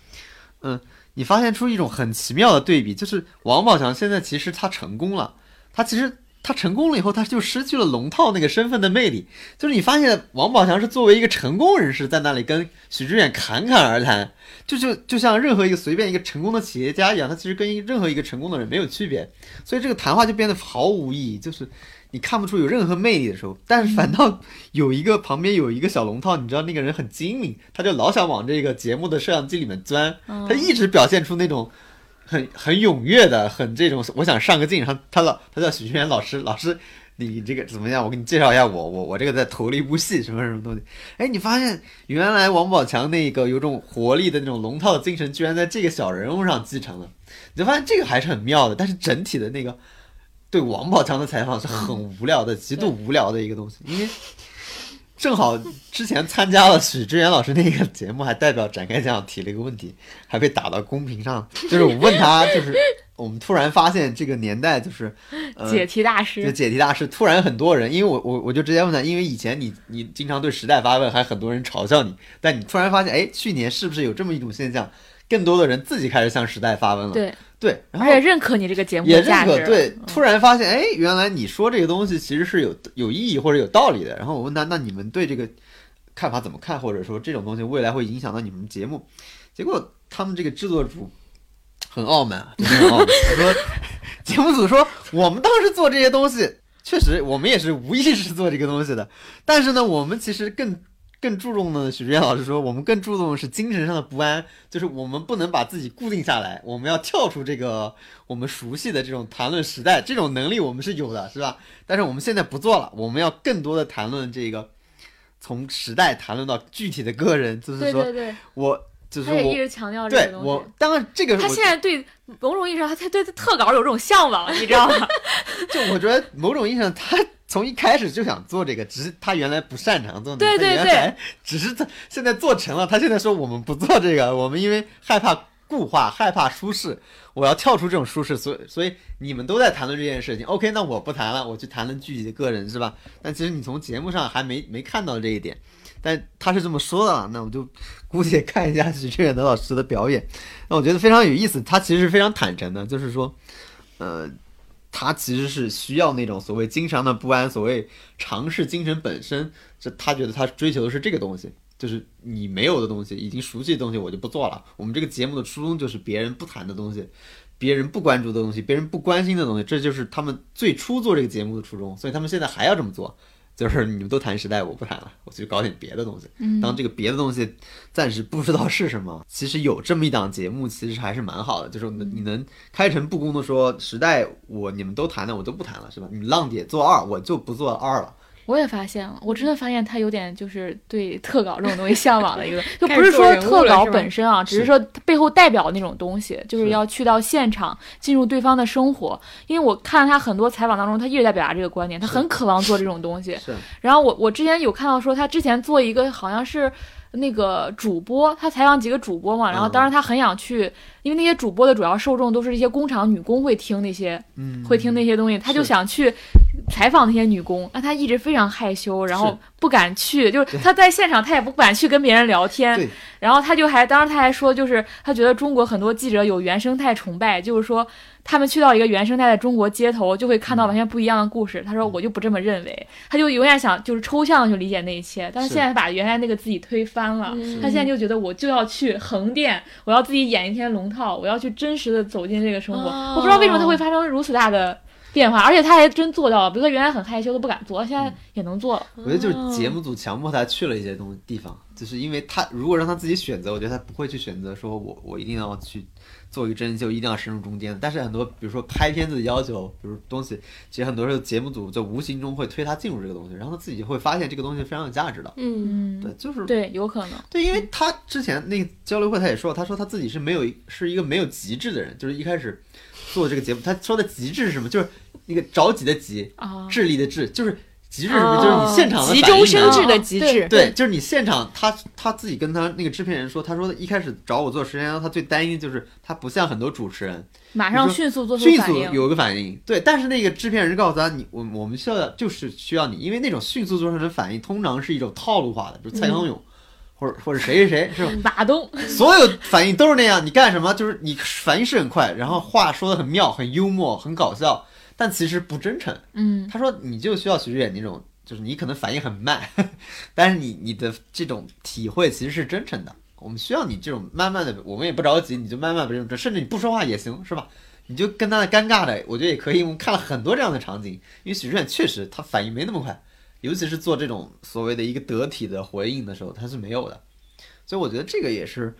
你发现出一种很奇妙的对比，就是王宝强现在其实他成功了，他成功了以后，他就失去了龙套那个身份的魅力。就是你发现王宝强是作为一个成功人士，在那里跟许知远侃侃而谈，就像任何一个随便一个成功的企业家一样，他其实跟任何一个成功的人没有区别，所以这个谈话就变得毫无意义，就是你看不出有任何魅力的时候。但是反倒有一个旁边有一个小龙套，你知道那个人很精明，他就老想往这个节目的摄像机里面钻，他一直表现出那种很踊跃的，很这种我想上个镜。他叫许志远老师，老师你这个怎么样，我给你介绍一下，我这个在投了一部戏什么什么东西。哎，你发现原来王宝强那个有种活力的那种龙套的精神居然在这个小人物上继承了，你就发现这个还是很妙的。但是整体的那个对王宝强的采访是很无聊的，极度无聊的一个东西。因为正好之前参加了许知远老师那个节目，还代表展开讲提了一个问题，还被打到公屏上。就是我问他，就是我们突然发现这个年代就是、解题大师，就解题大师突然很多人，因为我就直接问他，因为以前你经常对时代发问，还很多人嘲笑你，但你突然发现，哎，去年是不是有这么一种现象，更多的人自己开始向时代发问了？对对，然后也认可你这个节目的价值，也认可。对，突然发现，哎，原来你说这个东西其实是有意义或者有道理的。然后我问他，那你们对这个看法怎么看，或者说这种东西未来会影响到你们节目？结果他们这个制作组很傲慢，真的很傲慢。他说，节目组说，我们当时做这些东西，确实我们也是无意识做这个东西的，但是呢，我们其实更注重的，许志远老师说，我们更注重的是精神上的不安，就是我们不能把自己固定下来，我们要跳出这个我们熟悉的这种谈论时代，这种能力我们是有的，是吧？但是我们现在不做了，我们要更多的谈论这个，从时代谈论到具体的个人，就是说，对对对，他也一直强调这个东西。对，我当然这个他现在对某种意义上，他对特稿有这种向往，你知道吗？就我觉得某种意义上他从一开始就想做这个，只是他原来不擅长做。对对对，他原来只是他现在做成了。他现在说我们不做这个，我们因为害怕固化，害怕舒适，我要跳出这种舒适，所以你们都在谈论这件事情。OK， 那我不谈了，我去谈论具体的个人，是吧？但其实你从节目上还没看到这一点，但他是这么说的，那我就姑且看一下许志远老师的表演。那我觉得非常有意思，他其实非常坦诚的，就是说，他其实是需要那种所谓经常的不安，所谓尝试精神本身，他觉得他追求的是这个东西，就是你没有的东西，已经熟悉的东西我就不做了。我们这个节目的初衷就是别人不谈的东西，别人不关注的东西，别人不关心的东西，这就是他们最初做这个节目的初衷，所以他们现在还要这么做。就是你们都谈时代，我不谈了，我去搞点别的东西。当这个别的东西暂时不知道是什么，其实有这么一档节目其实还是蛮好的，就是你能开诚布公的说，时代你们都谈了，我都不谈了，是吧？你浪姐做二，我就不做二了。我也发现了，我真的发现他有点就是对特稿这种东西向往的一个，就不是说特稿本身啊，只是说他背后代表那种东西，就是要去到现场，进入对方的生活。因为我看他很多采访当中，他一直在表达这个观点，他很渴望做这种东西。然后我之前有看到说，他之前做一个好像是那个主播，他采访几个主播嘛，然后当然他很想去，因为那些主播的主要受众都是一些工厂女工，会听那些东西，他就想去采访那些女工，那他一直非常害羞，然后不敢去，就是他在现场他也不敢去跟别人聊天。然后当时他还说，就是他觉得中国很多记者有原生态崇拜，就是说他们去到一个原生态的中国街头，就会看到完全不一样的故事。他说我就不这么认为，他就永远想就是抽象去理解那一切，但是现在把原来那个自己推翻了。他现在就觉得我就要去横店，我要自己演一天龙套，我要去真实的走进这个生活。我不知道为什么他会发生如此大的变化，而且他还真做到了，比如说原来很害羞都不敢做，现在也能做了。我觉得就是节目组强迫他去了一些地方，就是因为他如果让他自己选择，我觉得他不会去选择说我一定要去做一个真人秀，一定要深入中间。但是很多比如说拍片子的要求，比如东西，其实很多时候节目组就无形中会推他进入这个东西，然后他自己会发现这个东西非常有价值的。对，就是对，有可能对，因为他之前那个交流会他也说，他说他自己是一个没有极致的人，就是一开始做这个节目，他说的极致是什么？就是那个着急的急，智力的智，就是极致就是你现场的急中生智的极致，对，就是你现场他自己跟他那个制片人说，他说一开始找我做实验他最担心就是他不像很多主持人马上迅速做出反应，迅速有个反应，对，但是那个制片人告诉他我们需要就是需要你，因为那种迅速做出的反应通常是一种套路化的，就是蔡康永、或者谁是吧？马东，所有反应都是那样。你干什么？就是你反应是很快，然后话说的很妙、很幽默、很搞笑，但其实不真诚。嗯，他说你就需要徐志远那种，就是你可能反应很慢，但是你的这种体会其实是真诚的。我们需要你这种慢慢的，我们也不着急，你就慢慢的这种，甚至你不说话也行，是吧？你就跟他的尴尬的，我觉得也可以。我们看了很多这样的场景，因为徐志远确实他反应没那么快。尤其是做这种所谓的一个得体的回应的时候，它是没有的，所以我觉得这个也是，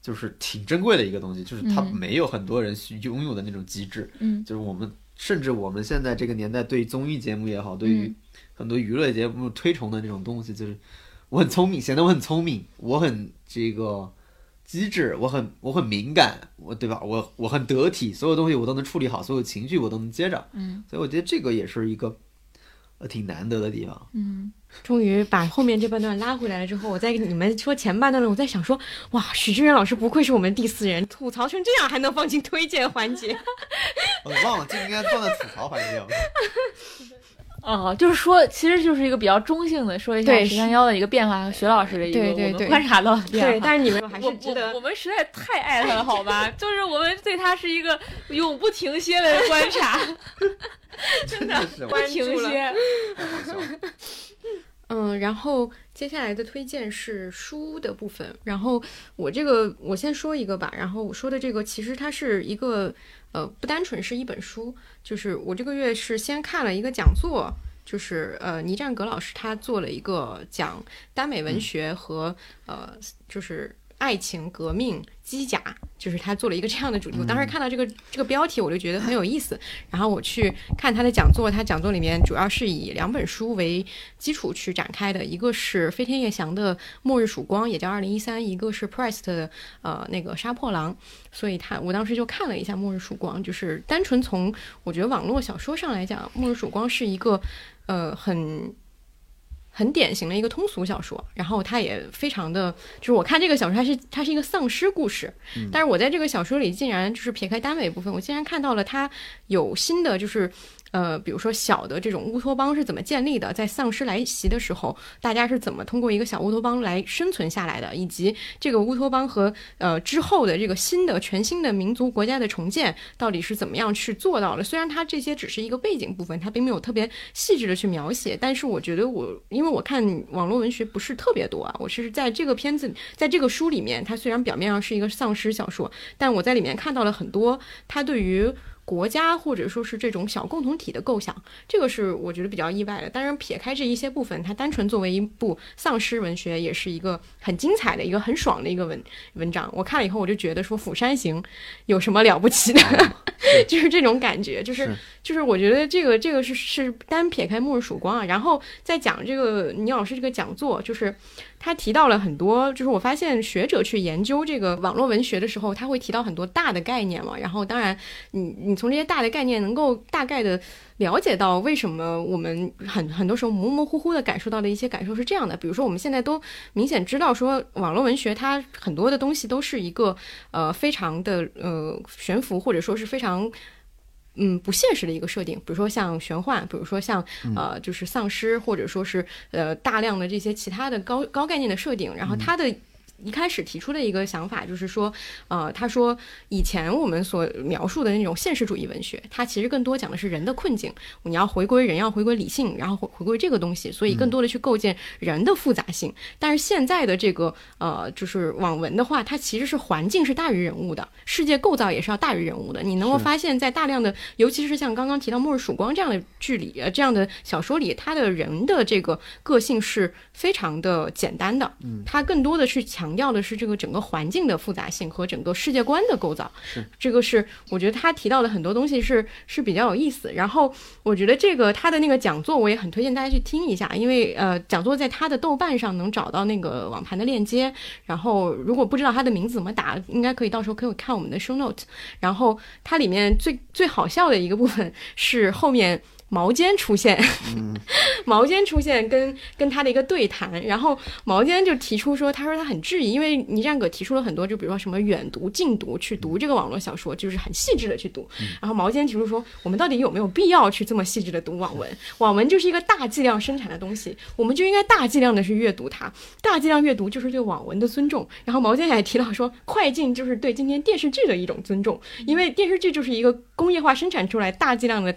就是挺珍贵的一个东西，就是它没有很多人拥有的那种机制。嗯，就是我们甚至我们现在这个年代对于综艺节目也好，对于很多娱乐节目推崇的那种东西，就是我很聪明，显得我很聪明，我很这个机智，我很敏感，我对吧？我很得体，所有东西我都能处理好，所有情绪我都能接着。嗯，所以我觉得这个也是一个。挺难得的地方。嗯，终于把后面这半段拉回来了之后，我在你们说前半段了，我在想说，哇，许志远老师不愧是我们第四人，吐槽成这样还能放进推荐环节。我忘了，这应该放在吐槽环节了。哦，就是说，其实就是一个比较中性的说一下1031的一个变化和徐老师的一个我们观察到的变化。对，但是你们还是值得，我们实在太爱他了，好吧？就是我们对他是一个永不停歇的观察。真的不停歇。嗯，然后接下来的推荐是书的部分。然后我先说一个吧。然后我说的这个其实它是一个不单纯是一本书，就是我这个月是先看了一个讲座，就是倪占格老师他做了一个讲耽美文学和就是爱情革命机甲，就是他做了一个这样的主题。我当时看到这个标题，我就觉得很有意思。然后我去看他的讲座，他讲座里面主要是以2本书为基础去展开的，一个是飞天夜翔的《末日曙光》，也叫2013，一个是 Prest 的那个《杀破狼》。所以我当时就看了一下《末日曙光》，就是单纯从我觉得网络小说上来讲，《末日曙光》是一个很典型的一个通俗小说，然后它也非常的，就是我看这个小说，它是一个丧尸故事，但是我在这个小说里竟然就是撇开耽美部分，我竟然看到了它有新的就是。比如说小的这种乌托邦是怎么建立的，在丧尸来袭的时候大家是怎么通过一个小乌托邦来生存下来的，以及这个乌托邦和之后的这个全新的民族国家的重建到底是怎么样去做到了。虽然它这些只是一个背景部分，它并没有特别细致的去描写，但是我觉得因为我看网络文学不是特别多啊，我是在这个片子在这个书里面，它虽然表面上是一个丧尸小说，但我在里面看到了很多它对于国家或者说是这种小共同体的构想，这个是我觉得比较意外的。当然撇开这一些部分，它单纯作为一部丧尸文学也是一个很精彩的一个很爽的一个文章。我看了以后我就觉得说《釜山行》有什么了不起的就是这种感觉，就是我觉得这个是单撇开《末日曙光》啊，然后再讲这个倪老师这个讲座，就是他提到了很多，就是我发现学者去研究这个网络文学的时候，他会提到很多大的概念嘛。然后当然你从这些大的概念能够大概的了解到为什么我们很多时候模模糊糊的感受到的一些感受是这样的。比如说我们现在都明显知道说网络文学它很多的东西都是一个非常的悬浮，或者说是非常不现实的一个设定，比如说像玄幻，比如说像就是丧尸，或者说是大量的这些其他的高概念的设定。然后它的一开始提出的一个想法就是说，他说以前我们所描述的那种现实主义文学，它其实更多讲的是人的困境，你要回归人，要回归理性，然后回归这个东西，所以更多的去构建人的复杂性。但是现在的这个就是网文的话，它其实是环境是大于人物的，世界构造也是要大于人物的。你能够发现，在大量的，尤其是像刚刚提到《末日曙光》这样的剧里，这样的小说里，它的人的这个个性是非常的简单的，它更多的是强调的是这个整个环境的复杂性和整个世界观的构造，这个是我觉得他提到的很多东西是比较有意思。然后我觉得他的那个讲座我也很推荐大家去听一下，因为讲座在他的豆瓣上能找到那个网盘的链接，然后如果不知道他的名字怎么打，应该可以到时候可以看我们的 show note。 然后它里面最好笑的一个部分是后面毛尖出现，毛尖出现跟他的一个对谈，然后毛尖就提出说，他说他很质疑，因为倪战葛提出了很多，就比如说什么远读、近读，去读这个网络小说，就是很细致的去读。然后毛尖提出说，我们到底有没有必要去这么细致的读网文？网文就是一个大剂量生产的东西，我们就应该大剂量的去阅读它，大剂量阅读就是对网文的尊重。然后毛尖也提到说，快进就是对今天电视剧的一种尊重，因为电视剧就是一个工业化生产出来大剂量的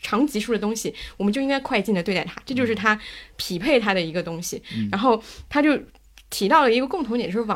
长集数的东西，我们就应该快进的对待它，这就是它匹配它的一个东西。然后他就提到了一个共同点，就是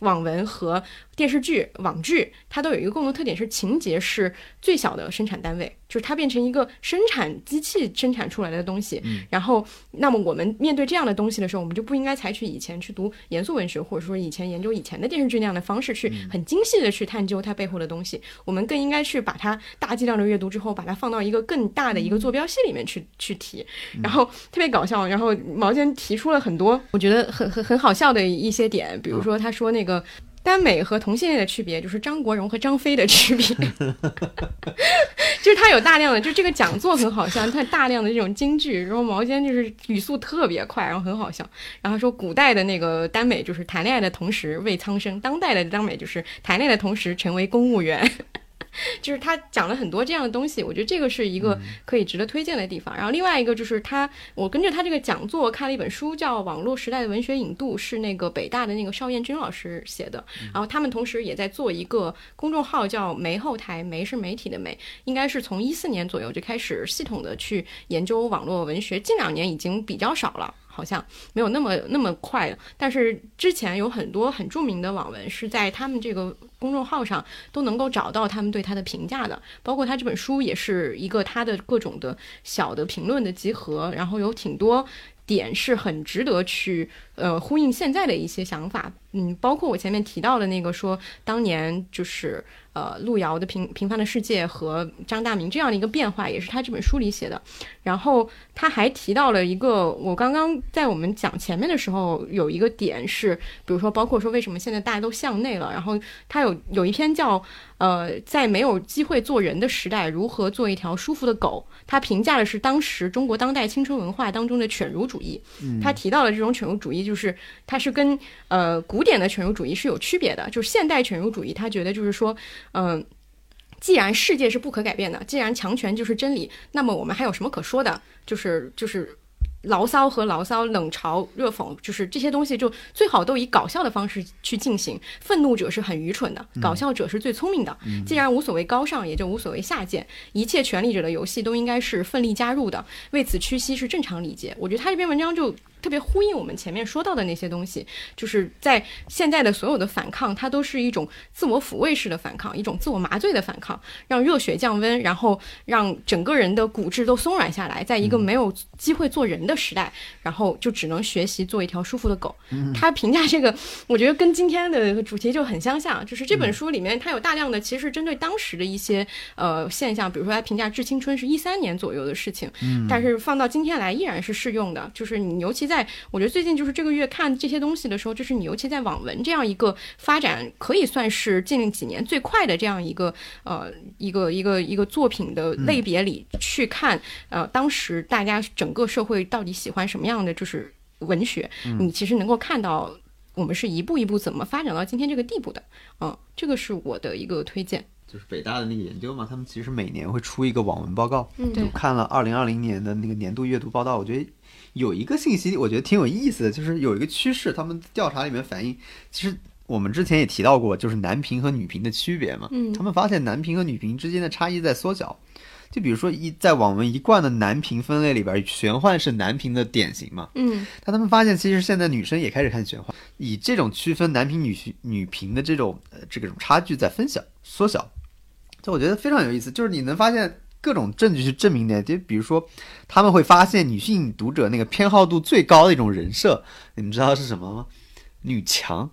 网文和电视剧、网剧，它都有一个共同特点，是情节是最小的生产单位，就是它变成一个生产机器生产出来的东西。然后，那么我们面对这样的东西的时候，我们就不应该采取以前去读严肃文学，或者说以前研究以前的电视剧那样的方式，去很精细的去探究它背后的东西。我们更应该去把它大剂量的阅读之后，把它放到一个更大的一个坐标系里面去提。然后特别搞笑，然后毛尖提出了很多我觉得很好笑的一些点，比如说他说那个耽美和同性恋的区别就是张国荣和张飞的区别就是他有大量的，就这个讲座很好笑，他大量的这种京剧，然后毛尖就是语速特别快，然后很好笑。然后说古代的那个耽美就是谈恋爱的同时为苍生，当代的耽美就是谈恋爱的同时成为公务员就是他讲了很多这样的东西，我觉得这个是一个可以值得推荐的地方。然后另外一个就是我跟着他这个讲座看了一本书，叫《网络时代的文学引渡》，是那个北大的那个邵燕军老师写的。然后他们同时也在做一个公众号，叫“媒后台”，媒是媒体的媒，应该是从2014年左右就开始系统的去研究网络文学，近2年已经比较少了。好像没有那么快了，但是之前有很多很著名的网文是在他们这个公众号上都能够找到他们对他的评价的，包括他这本书也是一个他的各种的小的评论的集合，然后有挺多点是很值得去呼应现在的一些想法，包括我前面提到的那个说当年就是路遥的平凡的世界和张大民这样的一个变化，也是他这本书里写的。然后他还提到了一个，我刚刚在我们讲前面的时候有一个点是，比如说包括说为什么现在大家都向内了，然后他有一篇叫在没有机会做人的时代如何做一条舒服的狗，他评价的是当时中国当代青春文化当中的犬儒主义。他提到了这种犬儒主义就是它是跟古典的犬儒主义是有区别的，就是现代犬儒主义他觉得就是说既然世界是不可改变的，既然强权就是真理，那么我们还有什么可说的？就是牢骚和牢骚、冷嘲热讽，就是这些东西就最好都以搞笑的方式去进行。愤怒者是很愚蠢的，搞笑者是最聪明的。既然无所谓高尚，也就无所谓下贱。一切权力者的游戏都应该是奋力加入的，为此屈膝是正常理解。我觉得他这篇文章就特别呼应我们前面说到的那些东西，就是在现在的所有的反抗，它都是一种自我抚慰式的反抗，一种自我麻醉的反抗，让热血降温，然后让整个人的骨质都松软下来。在一个没有机会做人的时代，然后就只能学习做一条舒服的狗。他评价这个，我觉得跟今天的主题就很相像，就是这本书里面它有大量的其实针对当时的一些现象，比如说他评价《致青春》是2013年左右的事情，但是放到今天来依然是适用的。就是你尤其在我觉得最近就是这个月看这些东西的时候，就是你尤其在网文这样一个发展可以算是近几年最快的这样一个一个作品的类别里去看，当时大家整个社会到底喜欢什么样的就是文学，你其实能够看到我们是一步一步怎么发展到今天这个地步的。这个是我的一个推荐。就是北大的那个研究嘛，他们其实每年会出一个网文报告，就看了2020年的那个年度阅读报道，我觉得有一个信息我觉得挺有意思的，就是有一个趋势，他们调查里面反映，其实我们之前也提到过，就是男评和女评的区别嘛。他们发现男评和女评之间的差异在缩小，就比如说在网文一贯的男评分类里边，玄幻是男评的典型嘛。但他们发现其实现在女生也开始看玄幻，以这种区分男评女评的这种差距在缩小，就我觉得非常有意思，就是你能发现各种证据去证明的，就比如说他们会发现女性读者那个偏好度最高的一种人设，你们知道是什么吗？女强。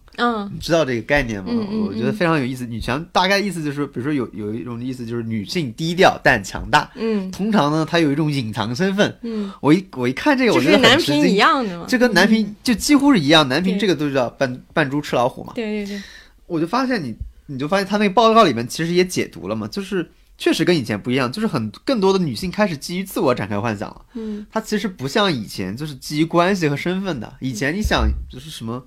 你知道这个概念吗？我觉得非常有意思。女强大概意思就是，比如说有一种意思就是女性低调但强大。通常呢，她有一种隐藏身份。我一看这个，我觉得很吃惊。就是男评一样的嘛，这跟男评就几乎是一样。男评这个都知道扮猪吃老虎嘛。对对对。我就发现你就发现他那个报告里面其实也解读了嘛，就是确实跟以前不一样，就是更多的女性开始基于自我展开幻想了。嗯，她其实不像以前就是基于关系和身份的。以前你想就是什么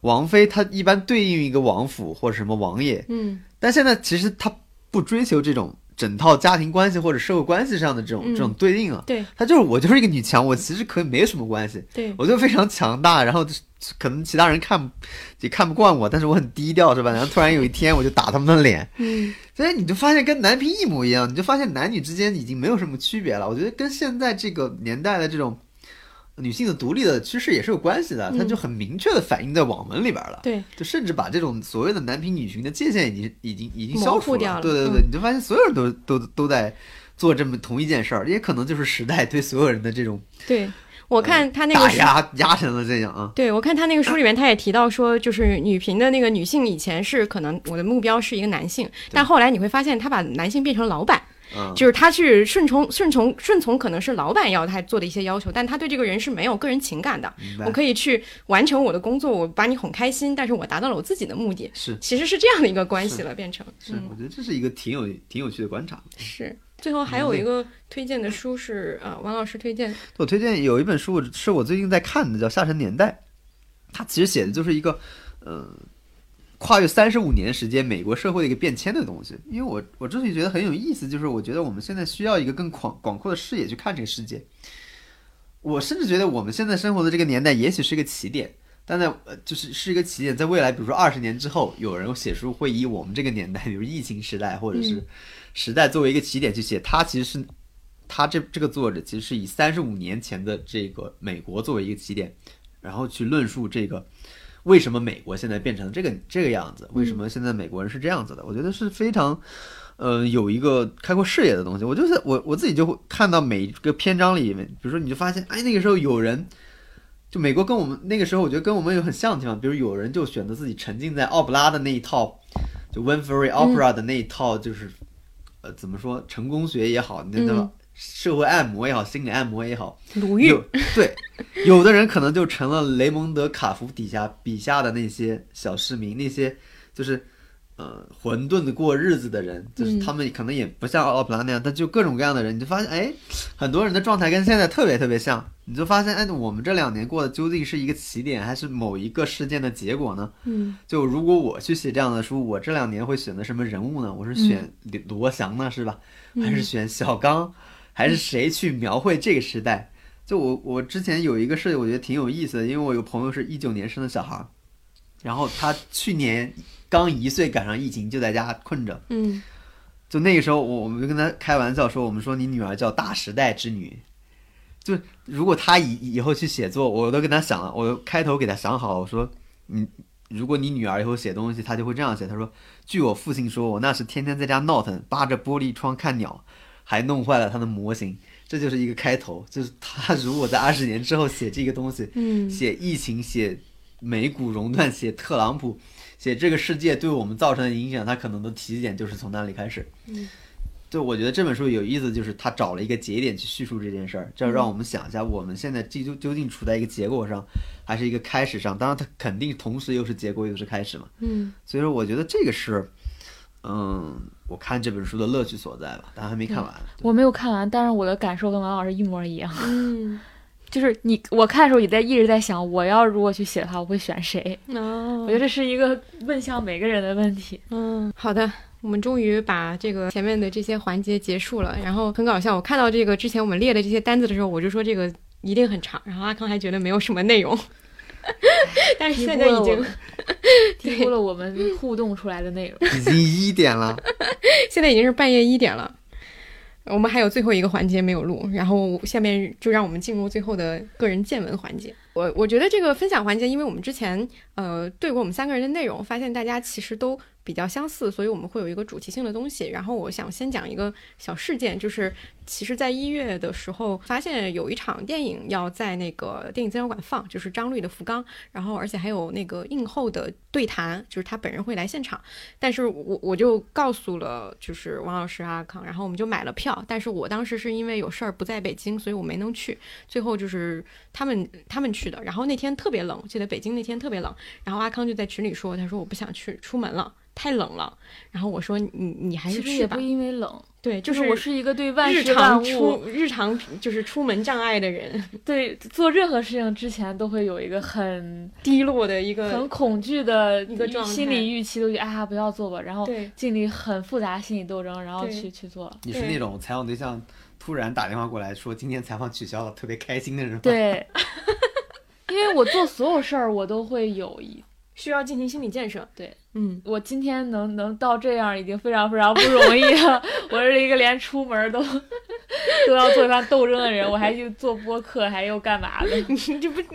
王妃，她一般对应一个王府或者什么王爷。嗯，但现在其实她不追求这种整套家庭关系或者社会关系上的这种对应啊，对，他就是我就是一个女强，我其实可以没什么关系，对，我就非常强大，然后可能其他人也看不惯我，但是我很低调，是吧？然后突然有一天我就打他们的脸，嗯，所以你就发现跟男频一模一样，你就发现男女之间已经没有什么区别了。我觉得跟现在这个年代的这种女性的独立的趋势也是有关系的，它就很明确的反映在网文里边了。对，就甚至把这种所谓的男频女群的界限已经消除掉了。对对对，你就发现所有人都在做这么同一件事儿，也可能就是时代对所有人的这种对。我看他那个书压成了这样啊。对，我看他那个书里面他也提到说，就是女频的那个女性以前是可能我的目标是一个男性，但后来你会发现他把男性变成老板。就是他去顺从可能是老板要他做的一些要求，但他对这个人是没有个人情感的。我可以去完成我的工作，我把你哄开心，但是我达到了我自己的目的，是其实是这样的一个关系了，变成是、嗯、我觉得这是一个挺有趣的观察。是最后还有一个推荐的书是王老师推荐，我推荐有一本书是我最近在看的，叫《下沉年代》，它其实写的就是一个跨越35年时间美国社会的一个变迁的东西。因为我之所以觉得很有意思，就是我觉得我们现在需要一个更广阔的视野去看这个世界。我甚至觉得我们现在生活的这个年代也许是一个起点，但是一个起点，在未来比如说20年之后，有人写书会以我们这个年代，比如疫情时代或者是时代作为一个起点去写。他其实是他这个作者其实是以35年前的这个美国作为一个起点，然后去论述这个为什么美国现在变成这个样子？为什么现在美国人是这样子的？我觉得是非常，有一个开阔视野的东西。我自己就会看到每一个篇章里面，比如说你就发现，哎，那个时候有人，就美国跟我们那个时候，我觉得跟我们有很像的地方，比如有人就选择自己沉浸在奥普拉的那一套，就 Winfrey Opera 的那一套，就是，怎么说，成功学也好，你知道吗？社会按摩也好，心理按摩也好，鲁豫对，有的人可能就成了雷蒙德·卡福笔下的那些小市民，那些就是混沌的过日子的人，就是他们可能也不像奥普拉那样，但就各种各样的人，你就发现哎，很多人的状态跟现在特别特别像，你就发现哎，我们这2年过的究竟是一个起点，还是某一个事件的结果呢？嗯，就如果我去写这样的书，我这2年会选择什么人物呢？我是选罗翔呢，是吧？还是选小刚？还是谁去描绘这个时代？就我之前有一个事我觉得挺有意思的，因为我有朋友是19年生的小孩，然后他去年刚1岁赶上疫情，就在家困着。嗯，就那个时候我们就跟他开玩笑说，我们说你女儿叫大时代之女，就如果他以后去写作，我都跟他想了，我开头给他想好，我说如果你女儿以后写东西，她就会这样写。她说，据我父亲说，我那时天天在家闹腾，扒着玻璃窗看鸟，还弄坏了他的模型。这就是一个开头，就是他如果在20年之后写这个东西，写疫情，写美股熔断，写特朗普，写这个世界对我们造成的影响，他可能的起点就是从那里开始。就我觉得这本书有意思，就是他找了一个节点去叙述这件事儿，这让我们想一下，我们现在究竟处在一个结果上还是一个开始上？当然他肯定同时又是结果又是开始嘛。所以说我觉得这个是我看这本书的乐趣所在吧，但还没看完。我没有看完，但是我的感受跟王老师一模一样。就是我看的时候也一直在想，我要如果去写的话，我会选谁？我觉得这是一个问向每个人的问题。好的，我们终于把这个前面的这些环节结束了。然后很搞笑，我看到这个之前我们列的这些单子的时候，我就说这个一定很长，然后阿康还觉得没有什么内容。但是现在已经低估了我们互动出来的内容，已经1点了。现在已经是半夜1点了，我们还有最后一个环节没有录，然后下面就让我们进入最后的个人见闻环节。我觉得这个分享环节，因为我们之前对过我们3个人的内容，发现大家其实都比较相似，所以我们会有一个主题性的东西。然后我想先讲一个小事件，就是其实在1月的时候发现有一场电影要在那个电影资料馆放，就是张律的《福冈》，然后而且还有那个映后的对谈，就是他本人会来现场。但是我就告诉了就是王老师阿康，然后我们就买了票，但是我当时是因为有事儿不在北京，所以我没能去，最后就是他们去的。然后那天特别冷，我记得北京那天特别冷，然后阿康就在群里说，他说我不想去，出门了，太冷了。然后我说你还是去吧，其实也不因为冷，对，就是我是一个对万事万物日常就是出门障碍的人，对，做任何事情之前都会有一个很低落的一个很恐惧的一个心理预期，都觉得啊不要做吧，然后经历很复杂心理斗争，然后去做。你是那种采访对象突然打电话过来说今天采访取消了，特别开心的人吗？对，因为我做所有事儿我都会有需要进行心理建设，对，嗯，我今天能到这样已经非常非常不容易了。我是一个连出门都要做一番斗争的人，我还去做播客，还又干嘛的？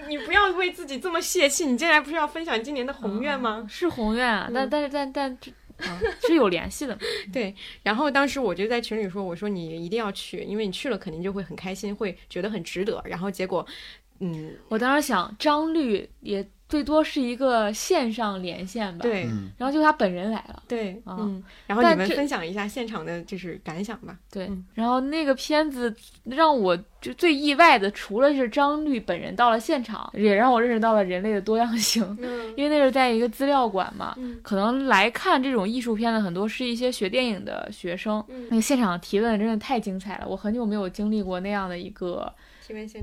你不要为自己这么泄气。你接下来不是要分享今年的宏愿吗？是宏愿啊，但是有联系的。对，然后当时我就在群里说，我说你一定要去，因为你去了肯定就会很开心，会觉得很值得。然后结果，我当时想张律也。最多是一个线上连线吧，对，然后就他本人来了，对，然后你们分享一下现场的就是感想吧，对，然后那个片子让我就最意外的，除了是张律本人到了现场，也让我认识到了人类的多样性，因为那是在一个资料馆嘛，可能来看这种艺术片的很多是一些学电影的学生，那个现场提问真的太精彩了，我很久没有经历过那样的一个。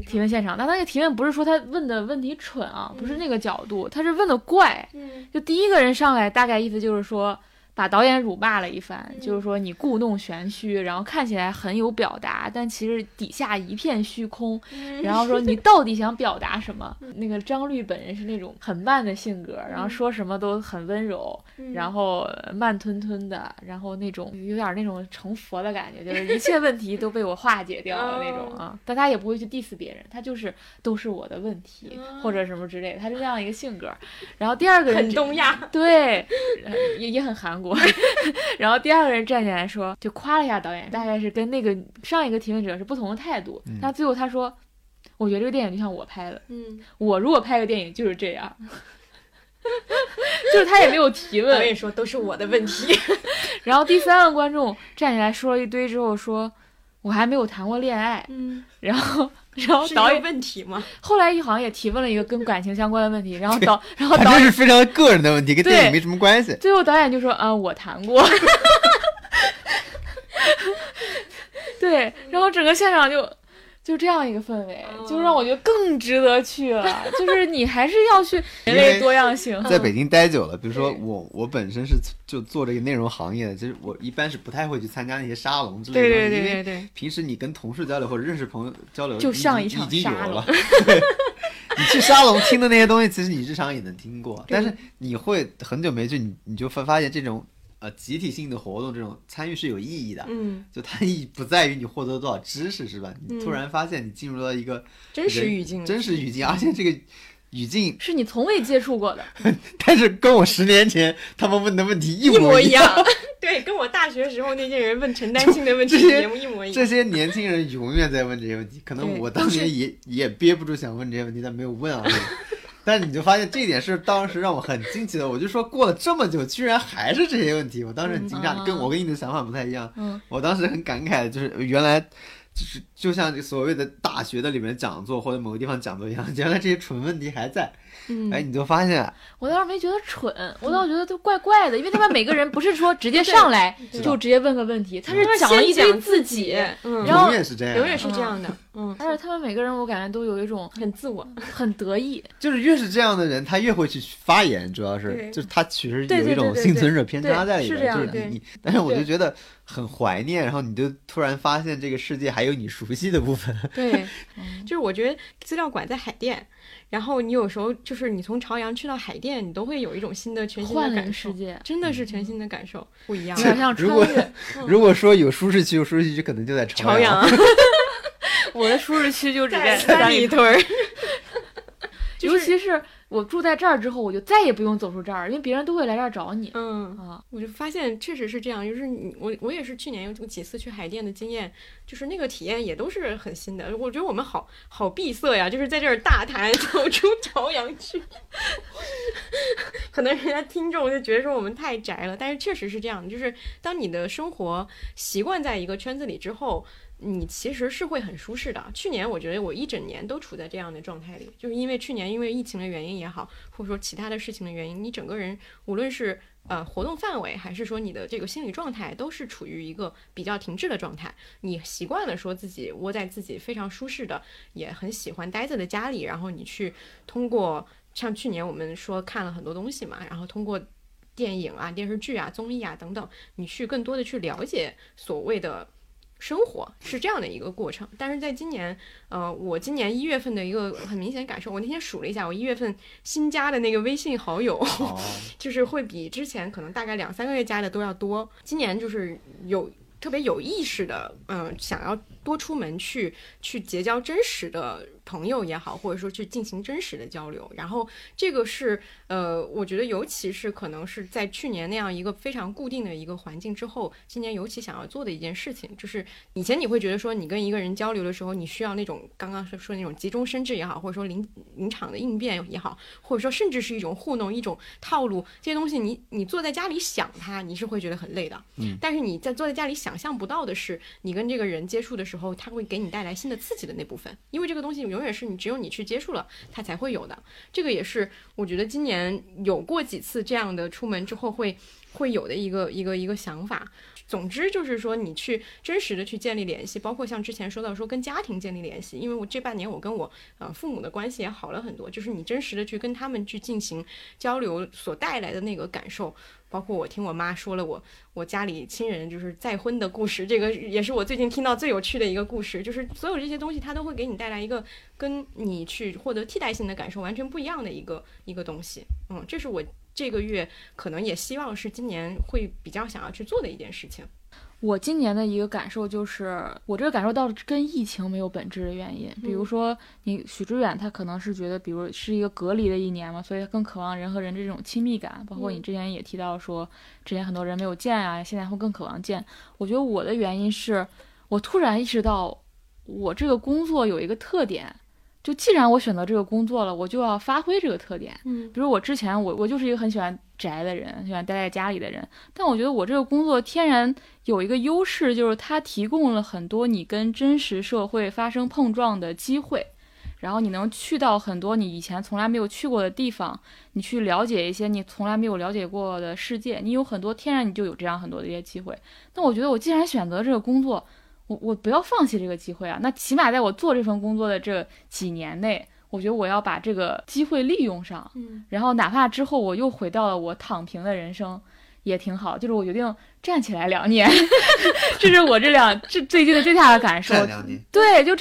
提问现场，但他那个提问不是说他问的问题蠢啊，不是那个角度，他是问的怪。就第一个人上来，大概意思就是说，把导演辱骂了一番，就是说你故弄玄虚，然后看起来很有表达，但其实底下一片虚空。然后说你到底想表达什么？那个张律本人是那种很慢的性格，然后说什么都很温柔，然后慢吞吞的，然后那种有点那种成佛的感觉，就是一切问题都被我化解掉了那种啊。但他也不会去 diss 别人，他就是都是我的问题或者什么之类的，他是这样一个性格。然后第二个人很东亚，对，也很韩国。然后第二个人站起来说，就夸了一下导演，大概是跟那个上一个提问者是不同的态度。但最后他说，我觉得这个电影就像我拍的，我如果拍个电影就是这样。就是他也没有提问，我跟你说都是我的问题。然后第三个观众站起来说了一堆之后说，我还没有谈过恋爱。然后导演问题吗？后来好像也提问了一个跟感情相关的问题，然后导演是非常个人的问题，跟电影没什么关系。最后导演就说：“啊，我谈过。”对，然后整个现场就这样一个氛围，就让我觉得更值得去了。就是你还是要去人类多样性。在北京待久了，比如说我本身是就做这个内容行业的，其实我一般是不太会去参加那些沙龙之类的。对，平时你跟同事交流或者认识朋友交流，就像一场沙龙。你去沙龙听的那些东西，其实你日常也能听过，但是你会很久没去，你就发现这种。集体性的活动这种参与是有意义的，就它意义不在于你获得多少知识，是吧？你突然发现你进入到一个真实语境，而且这个语境是你从未接触过的。但是跟我10年前他们问的问题一模一样，对，跟我大学时候那些人问陈丹青的问题节目一模一样。这些年轻人永远在问这些问题，可能我当年也憋不住想问这些问题，但没有问啊。但是你就发现这一点是当时让我很惊奇的，我就说过了这么久居然还是这些问题，我当时很惊讶，跟你的想法不太一样。我当时很感慨的就是原来就是就像所谓的大学的里面讲座或者某个地方讲座一样，原来这些蠢问题还在。你就发现我倒是没觉得蠢，我倒觉得都怪怪的，因为他们每个人不是说直接上来就直接问个问题，他是讲了一堆自己，然后永远是这样的。但是他们每个人我感觉都有一种很自我很得意，就是越是这样的人他越会去发言，主要是就是他其实有一种幸存者偏差在里面，就是你，但是我就觉得很怀念，然后你就突然发现这个世界还有你熟悉的部分。对，就是我觉得资料馆在海淀，然后你有时候就是你从朝阳去到海淀，你都会有一种新的全新的感受，真的是全新的感受，不一样。如果说有舒适区，有舒适区可能就在朝阳。我的舒适区就只在三里屯，尤其是我住在这儿之后，我就再也不用走出这儿，因为别人都会来这儿找你。我就发现确实是这样，就是我也是去年有几次去海淀的经验，就是那个体验也都是很新的。我觉得我们好闭塞呀，就是在这儿大谈走出朝阳去。可能人家听众就觉得说我们太宅了，但是确实是这样，就是当你的生活习惯在一个圈子里之后，你其实是会很舒适的。去年我觉得我一整年都处在这样的状态里，就是因为去年因为疫情的原因也好，或者说其他的事情的原因，你整个人无论是活动范围还是说你的这个心理状态都是处于一个比较停滞的状态。你习惯了说自己窝在自己非常舒适的也很喜欢待在的家里，然后你去通过像去年我们说看了很多东西嘛，然后通过电影啊电视剧啊综艺啊等等，你去更多的去了解所谓的生活，是这样的一个过程。但是在今年我今年1月份的一个很明显感受，我那天数了一下，我1月份新加的那个微信好友就是会比之前可能大概2-3个月加的都要多。今年就是有特别有意识的想要多出门去结交真实的朋友也好，或者说去进行真实的交流。然后这个是我觉得尤其是可能是在去年那样一个非常固定的一个环境之后，今年尤其想要做的一件事情。就是以前你会觉得说你跟一个人交流的时候，你需要那种刚刚说那种急中生智也好，或者说临场的应变也好，或者说甚至是一种糊弄一种套路，这些东西你坐在家里想它，你是会觉得很累的。但是你在坐在家里想象不到的是，你跟这个人接触的时候，他会给你带来新的刺激的那部分，因为这个东西永远是你只有你去接触了它才会有的。这个也是我觉得今年有过几次这样的出门之后会有的一个想法。总之就是说你去真实的去建立联系，包括像之前说到说跟家庭建立联系，因为我这半年我跟我父母的关系也好了很多，就是你真实的去跟他们去进行交流所带来的那个感受。包括我听我妈说了我家里亲人就是再婚的故事，这个也是我最近听到最有趣的一个故事。就是所有这些东西它都会给你带来一个跟你去获得替代性的感受完全不一样的一个东西。这是我这个月可能也希望是今年会比较想要去做的一件事情。我今年的一个感受就是，我这个感受到跟疫情没有本质的原因。比如说，你许知远他可能是觉得，比如是一个隔离的一年嘛，所以他更渴望人和人这种亲密感。包括你之前也提到说，之前很多人没有见啊，现在会更渴望见。我觉得我的原因是，我突然意识到，我这个工作有一个特点，就既然我选择这个工作了，我就要发挥这个特点。比如我之前我就是一个很喜欢宅的人，喜欢待在家里的人，但我觉得我这个工作天然有一个优势，就是它提供了很多你跟真实社会发生碰撞的机会，然后你能去到很多你以前从来没有去过的地方，你去了解一些你从来没有了解过的世界，你有很多天然你就有这样很多的一些机会。但我觉得我既然选择这个工作，我不要放弃这个机会啊，那起码在我做这份工作的这几年内，我觉得我要把这个机会利用上。然后哪怕之后我又回到了我躺平的人生也挺好，就是我决定站起来2年这是我这最近的最大的感受。2年，对，就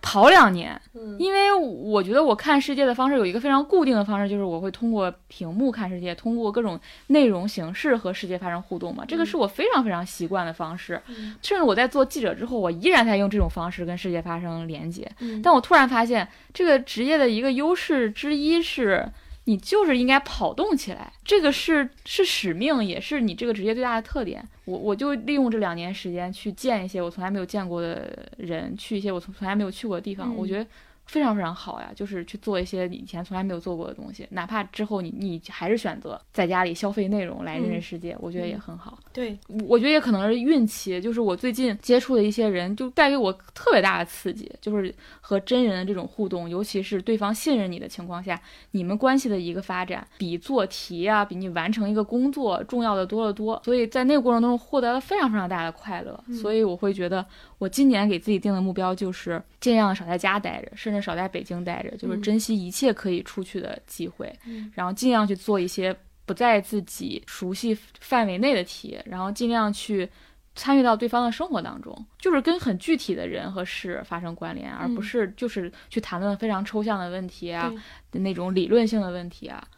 跑2年。因为我觉得我看世界的方式有一个非常固定的方式，就是我会通过屏幕看世界，通过各种内容形式和世界发生互动嘛，这个是我非常非常习惯的方式。甚至我在做记者之后，我依然在用这种方式跟世界发生连接。但我突然发现这个职业的一个优势之一是你就是应该跑动起来，这个是使命，也是你这个职业最大的特点。我就利用这2年时间去见一些我从来没有见过的人，去一些我从来没有去过的地方。我觉得非常非常好呀，就是去做一些以前从来没有做过的东西，哪怕之后你还是选择在家里消费内容来认识世界，我觉得也很好。对，我觉得也可能是运气，就是我最近接触的一些人就带给我特别大的刺激，就是和真人的这种互动，尤其是对方信任你的情况下，你们关系的一个发展比做题啊，比你完成一个工作重要的多得多。所以在那个过程中获得了非常非常大的快乐。所以我会觉得我今年给自己定的目标就是尽量少在家待着，甚至少在北京待着，就是珍惜一切可以出去的机会，然后尽量去做一些不在自己熟悉范围内的题，然后尽量去参与到对方的生活当中，就是跟很具体的人和事发生关联，而不是就是去谈论非常抽象的问题啊，那种理论性的问题啊。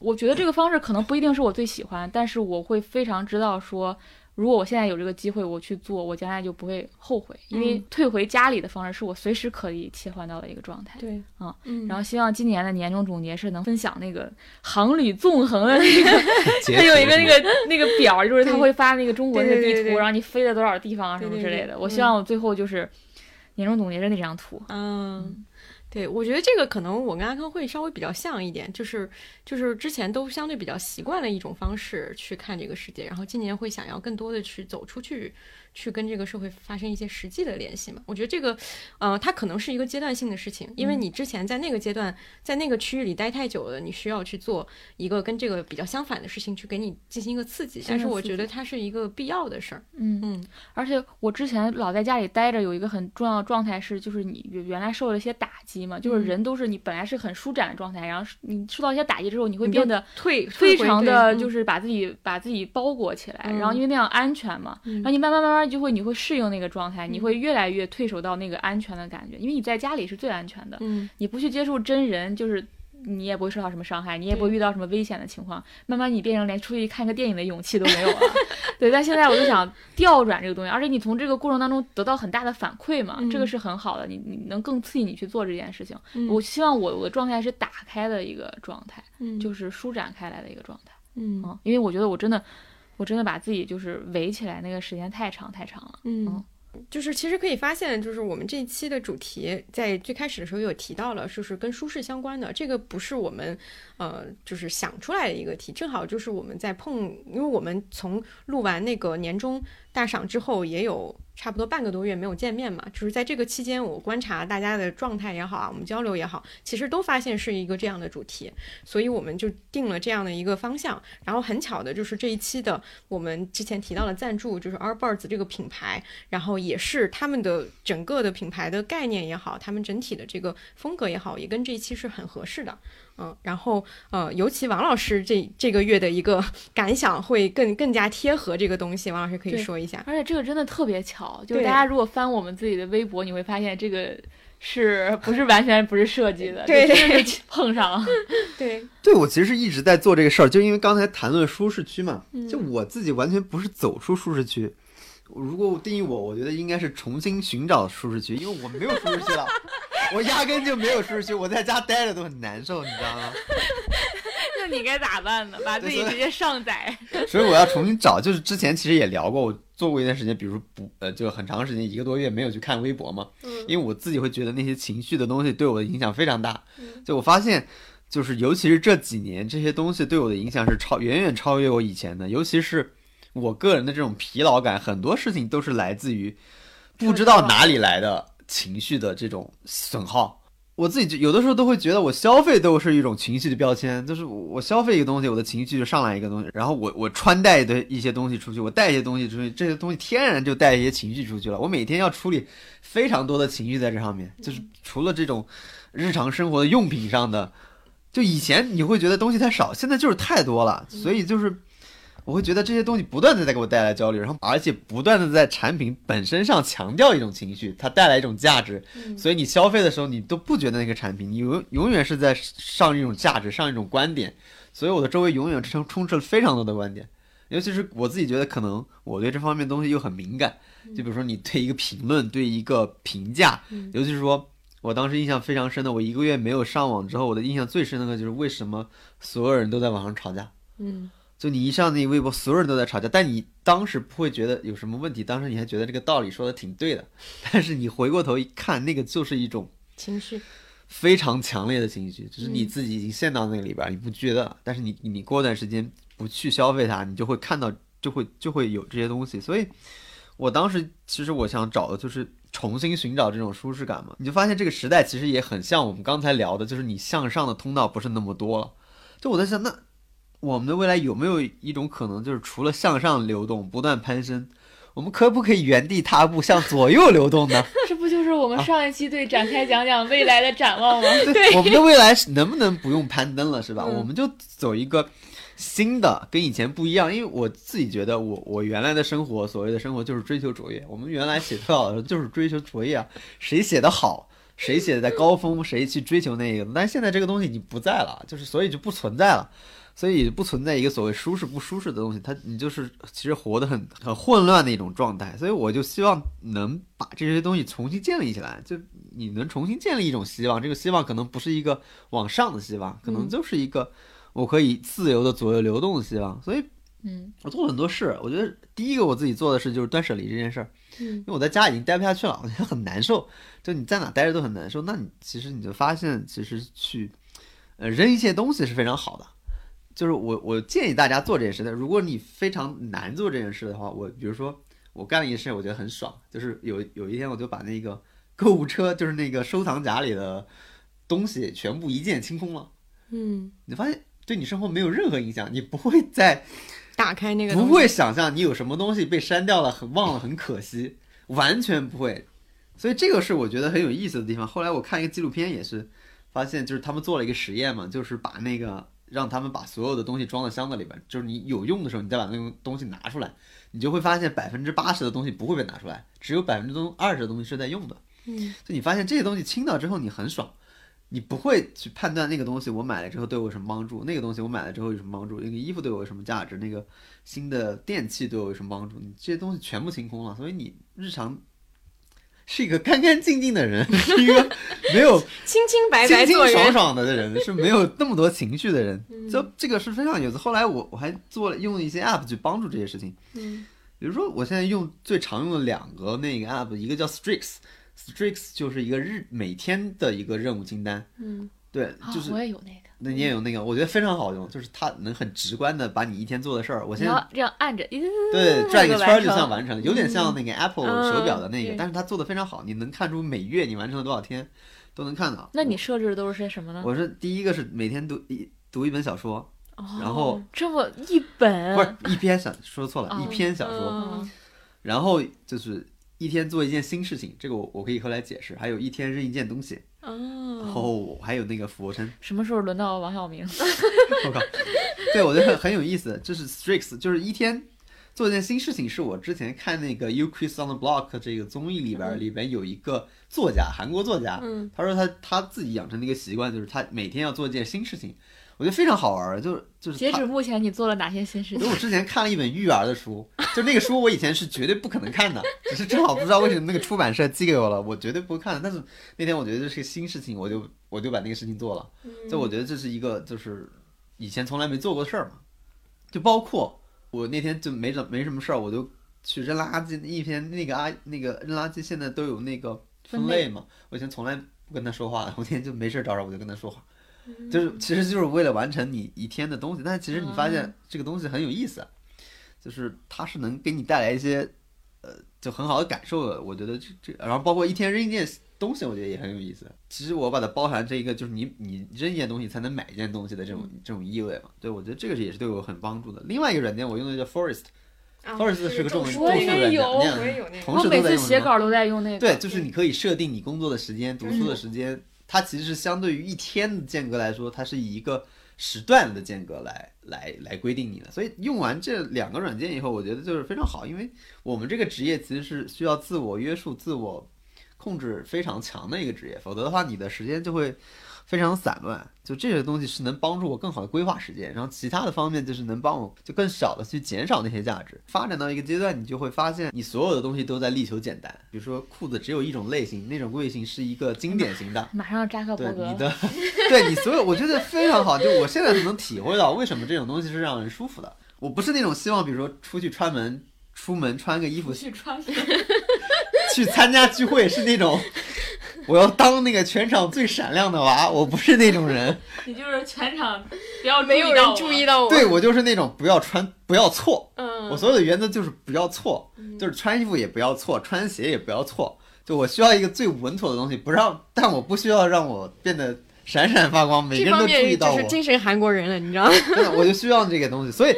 我觉得这个方式可能不一定是我最喜欢，但是我会非常知道说，如果我现在有这个机会我去做，我将来就不会后悔，因为退回家里的方式是我随时可以切换到的一个状态。对啊，然后希望今年的年终总结是能分享那个航旅纵横的那个它有一个那个表，就是它会发那个中国那个地图，然后你飞了多少地方啊什么之类的。我希望我最后就是年终总结是那张图。对，我觉得这个可能我跟阿康会稍微比较像一点，就是之前都相对比较习惯了一种方式去看这个世界，然后今年会想要更多的去走出去，去跟这个社会发生一些实际的联系嘛。我觉得这个它可能是一个阶段性的事情，因为你之前在那个阶段在那个区域里待太久了，你需要去做一个跟这个比较相反的事情去给你进行一个刺激，但是我觉得它是一个必要的事儿。而且我之前老在家里待着有一个很重要的状态是，就是你原来受了一些打击嘛，就是人都是你本来是很舒展的状态，然后你受到一些打击之后你会变得非常的就是把自己包裹起来，然后因为那样安全嘛，然后你慢慢就会你会适应那个状态，你会越来越退守到那个安全的感觉，因为你在家里是最安全的，你不去接触真人就是你也不会受到什么伤害，你也不会遇到什么危险的情况，慢慢你变成连出去看个电影的勇气都没有了。对，但现在我就想调转这个东西，而且你从这个过程当中得到很大的反馈嘛，这个是很好的，你能更刺激你去做这件事情。我希望我的状态是打开的一个状态，就是舒展开来的一个状态。因为我觉得我真的把自己就是围起来那个时间太长了。就是其实可以发现，就是我们这一期的主题在最开始的时候有提到了，就是跟舒适相关的，这个不是我们就是想出来的一个题，正好就是我们在碰，因为我们从录完那个年终大赏之后也有差不多半个多月没有见面嘛，就是在这个期间我观察大家的状态也好啊，我们交流也好，其实都发现是一个这样的主题，所以我们就定了这样的一个方向。然后很巧的就是这一期的我们之前提到的赞助就是 Allbirds 这个品牌，然后也是他们的整个的品牌的概念也好，他们整体的这个风格也好，也跟这一期是很合适的。然后尤其王老师这个月的一个感想会更加贴合这个东西，王老师可以说一下。而且这个真的特别巧，就是大家如果翻我们自己的微博，你会发现这个是不是完全不是设计的？对，碰上了。对，我其实一直在做这个事儿，就因为刚才谈论舒适区嘛，就我自己完全不是走出舒适区。如果定义我觉得应该是重新寻找舒适区，因为我没有舒适区了。我压根就没有舒适区，我在家待着都很难受，你知道吗？那你该咋办呢？把自己直接上载。所以我要重新找，就是之前其实也聊过，我做过一段时间，比如就很长时间一个多月没有去看微博嘛，因为我自己会觉得那些情绪的东西对我的影响非常大。就我发现，就是尤其是这几年这些东西对我的影响是远远超越我以前的，尤其是我个人的这种疲劳感，很多事情都是来自于不知道哪里来的情绪的这种损耗。我自己有的时候都会觉得我消费都是一种情绪的标签，就是我消费一个东西，我的情绪就上来一个东西，然后我穿戴的一些东西出去，我带一些东西出去，这些东西天然就带一些情绪出去了。我每天要处理非常多的情绪在这上面，就是除了这种日常生活的用品上的，就以前你会觉得东西太少，现在就是太多了，所以就是我会觉得这些东西不断的在给我带来焦虑，然后而且不断的在产品本身上强调一种情绪，它带来一种价值，所以你消费的时候你都不觉得那个产品，你永远是在上一种价值，上一种观点，所以我的周围永远充斥了非常多的观点，尤其是我自己觉得可能我对这方面东西又很敏感，就比如说你对一个评论，对一个评价，尤其是说我当时印象非常深的，我一个月没有上网之后，我的印象最深的就是为什么所有人都在网上吵架。就你一上那个微博，所有人都在吵架，但你当时不会觉得有什么问题，当时你还觉得这个道理说的挺对的，但是你回过头一看，那个就是一种情绪，非常强烈的情绪，就是你自己已经陷到那个里边，你不觉得，但是你过段时间不去消费它，你就会看到，就会有这些东西。所以我当时其实我想找的就是重新寻找这种舒适感嘛，你就发现这个时代其实也很像我们刚才聊的，就是你向上的通道不是那么多了。就我在想，那我们的未来有没有一种可能，就是除了向上流动不断攀升，我们可不可以原地踏步向左右流动呢？这不就是我们上一期对展开讲讲未来的展望吗？对，我们的未来能不能不用攀登了，是吧？我们就走一个新的跟以前不一样。因为我自己觉得我原来的生活，所谓的生活就是追求卓越，我们原来写特稿的时候就是追求卓越啊，谁写得好，谁写得在高峰，谁去追求那个。但现在这个东西已经不在了，就是所以就不存在了，所以不存在一个所谓舒适不舒适的东西，你就是其实活得很混乱的一种状态。所以我就希望能把这些东西重新建立起来，就你能重新建立一种希望，这个希望可能不是一个往上的希望，可能就是一个我可以自由的左右流动的希望。所以我做了很多事，我觉得第一个我自己做的事就是断舍离这件事儿，因为我在家已经待不下去了，我觉得很难受，就你在哪待着都很难受，那你其实你就发现其实去扔一些东西是非常好的。就是我建议大家做这件事的，如果你非常难做这件事的话，我比如说我干了一件事，我觉得很爽，就是有一天我就把那个购物车，就是那个收藏夹里的东西全部一键清空了。嗯，你发现对你生活没有任何影响，你不会再打开那个，不会想象你有什么东西被删掉了，很忘了，很可惜，完全不会。所以这个是我觉得很有意思的地方。后来我看一个纪录片也是发现，就是他们做了一个实验嘛，就是把那个让他们把所有的东西装到箱子里边，就是你有用的时候你再把那个东西拿出来，你就会发现80%的东西不会被拿出来，只有20%的东西是在用的。嗯，所以你发现这些东西清到之后你很爽，你不会去判断那个东西我买了之后对我有什么帮助，那个东西我买了之后有什么帮助，那个衣服对我有什么价值，那个新的电器对我有什么帮助，你这些东西全部清空了，所以你日常是一个干干净净的人，是一个没有清清白白做人，清清爽爽的人，是没有那么多情绪的人。就这个是非常有意思。后来我还做了用一些 app 去帮助这些事情。嗯，比如说我现在用最常用的两个那个 app， 一个叫 Streaks 就是一个每天的一个任务清单。嗯，对，就是、哦、我也有那个，那你也有那个，我觉得非常好用，就是它能很直观的把你一天做的事儿，我现在这样按着，对，转一个圈就算完成了，有点像那个 Apple 手表的那个，但是它做的非常好，你能看出每月你完成了多少天，都能看到。那你设置的都是些什么呢？我是第一个是每天读一本小说，然后这么一本不是一篇小说错了，一篇小说，然后就是。一天做一件新事情，这个我可以后来解释。还有一天扔一件东西，然后还有那个俯卧撑。什么时候轮到王晓明？我靠！对，我觉得很有意思。就是 Streaks， 就是一天做一件新事情，是我之前看那个 You Quiz on the Block 这个综艺里边有一个作家，韩国作家，他说他自己养成的一个习惯，就是他每天要做一件新事情。我觉得非常好玩，就是截止目前你做了哪些新事情？我之前看了一本育儿的书，就那个书我以前是绝对不可能看的，只是正好不知道为什么那个出版社寄给我了，我绝对不会看的。但是那天我觉得这是个新事情，我就把那个事情做了。就我觉得这是一个就是以前从来没做过的事儿嘛。就包括我那天就没什么事儿，我就去扔垃圾。一天那个扔垃圾现在都有那个分类嘛，我以前从来不跟他说话，我那天就没事找找我就跟他说话。就是其实就是为了完成你一天的东西，但其实你发现这个东西很有意思，就是它是能给你带来一些就很好的感受的。我觉得这然后包括一天扔一件东西，我觉得也很有意思。其实我把它包含这一个就是你扔一件东西才能买一件东西的这种意味嘛。对，我觉得这个也是对我很帮助的。另外一个软件我用的叫 Forest。Forest 是个中文软件，我每次写稿都在用那个。对，就是你可以设定你工作的时间、读书的时间。它其实是相对于一天的间隔来说，它是以一个时段的间隔来规定你的。所以用完这两个软件以后，我觉得就是非常好，因为我们这个职业其实是需要自我约束、自我控制非常强的一个职业，否则的话你的时间就会非常散乱。就这些东西是能帮助我更好的规划时间，然后其他的方面就是能帮我就更少的去减少那些价值。发展到一个阶段，你就会发现你所有的东西都在力求简单。比如说裤子只有一种类型，那种类型是一个经典型的。马上扎克伯格。对你的，对你所有，我觉得非常好。就我现在能体会到为什么这种东西是让人舒服的。我不是那种希望，比如说出门穿个衣服去参加聚会是那种。我要当那个全场最闪亮的娃，我不是那种人。你就是全场不要没有人注意到我。对，我就是那种不要错。我所有的原则就是不要错，就是穿衣服也不要错，穿鞋也不要错。就我需要一个最稳妥的东西，但我不需要让我变得闪闪发光，每个人都注意到我。这方面就是真是韩国人了，你知道吗？真的，我就需要这个东西，所以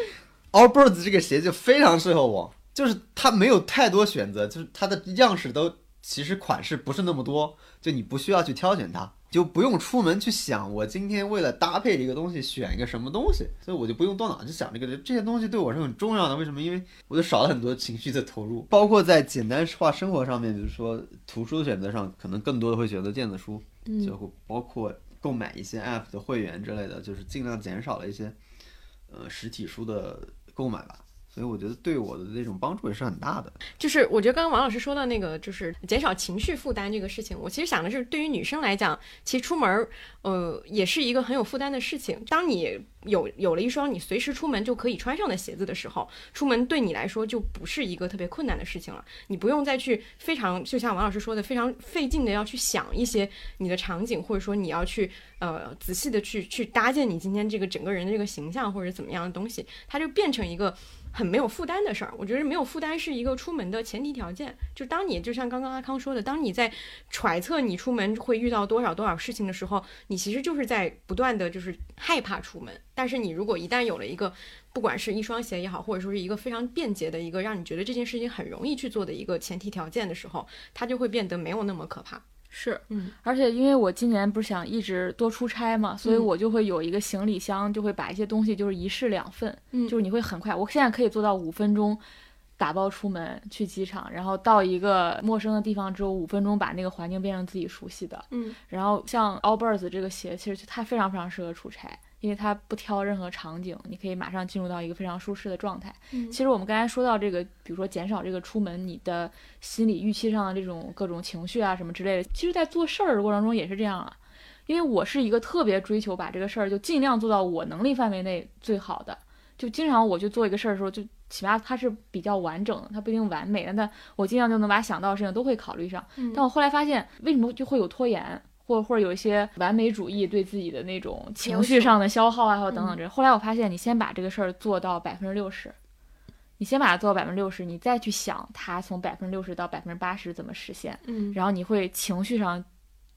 Allbirds 这个鞋就非常适合我，就是它没有太多选择，就是它的样式都。其实款式不是那么多，就你不需要去挑选它，就不用出门去想我今天为了搭配这个东西选一个什么东西，所以我就不用动脑去想这些东西对我是很重要的。为什么？因为我就少了很多情绪的投入，包括在简单化生活上面，比如说图书的选择上，可能更多的会选择电子书，就包括购买一些 app 的会员之类的，就是尽量减少了一些实体书的购买吧。所以我觉得对我的那种帮助也是很大的。就是我觉得刚刚王老师说到那个就是减少情绪负担这个事情，我其实想的是对于女生来讲，其实出门也是一个很有负担的事情。当你有了一双你随时出门就可以穿上的鞋子的时候，出门对你来说就不是一个特别困难的事情了。你不用再去非常就像王老师说的非常费劲的要去想一些你的场景，或者说你要去仔细的去搭建你今天这个整个人的这个形象或者怎么样的东西，它就变成一个很没有负担的事儿。我觉得没有负担是一个出门的前提条件，就当你就像刚刚阿康说的，当你在揣测你出门会遇到多少事情的时候，你其实就是在不断的就是害怕出门。但是你如果一旦有了一个不管是一双鞋也好，或者说是一个非常便捷的一个让你觉得这件事情很容易去做的一个前提条件的时候，它就会变得没有那么可怕。是，而且因为我今年不是想一直多出差嘛，所以我就会有一个行李箱，就会把一些东西就是一式两份，就是你会很快，我现在可以做到5分钟打包出门去机场，然后到一个陌生的地方之后5分钟把那个环境变成自己熟悉的。然后像 Allbirds 这个鞋其实它非常非常适合出差，因为它不挑任何场景，你可以马上进入到一个非常舒适的状态。其实我们刚才说到这个，比如说减少这个出门你的心理预期上的这种各种情绪啊什么之类的，其实在做事儿的过程中也是这样啊。因为我是一个特别追求把这个事儿就尽量做到我能力范围内最好的，就经常我去做一个事儿的时候，就起码它是比较完整的，它不一定完美，但我尽量就能把想到的事情都会考虑上。但我后来发现为什么就会有拖延，或者有一些完美主义对自己的那种情绪上的消耗啊，或等等后来我发现，你先把这个事儿做到60%，你先把它做到60%，你再去想它从60%到80%怎么实现，然后你会情绪上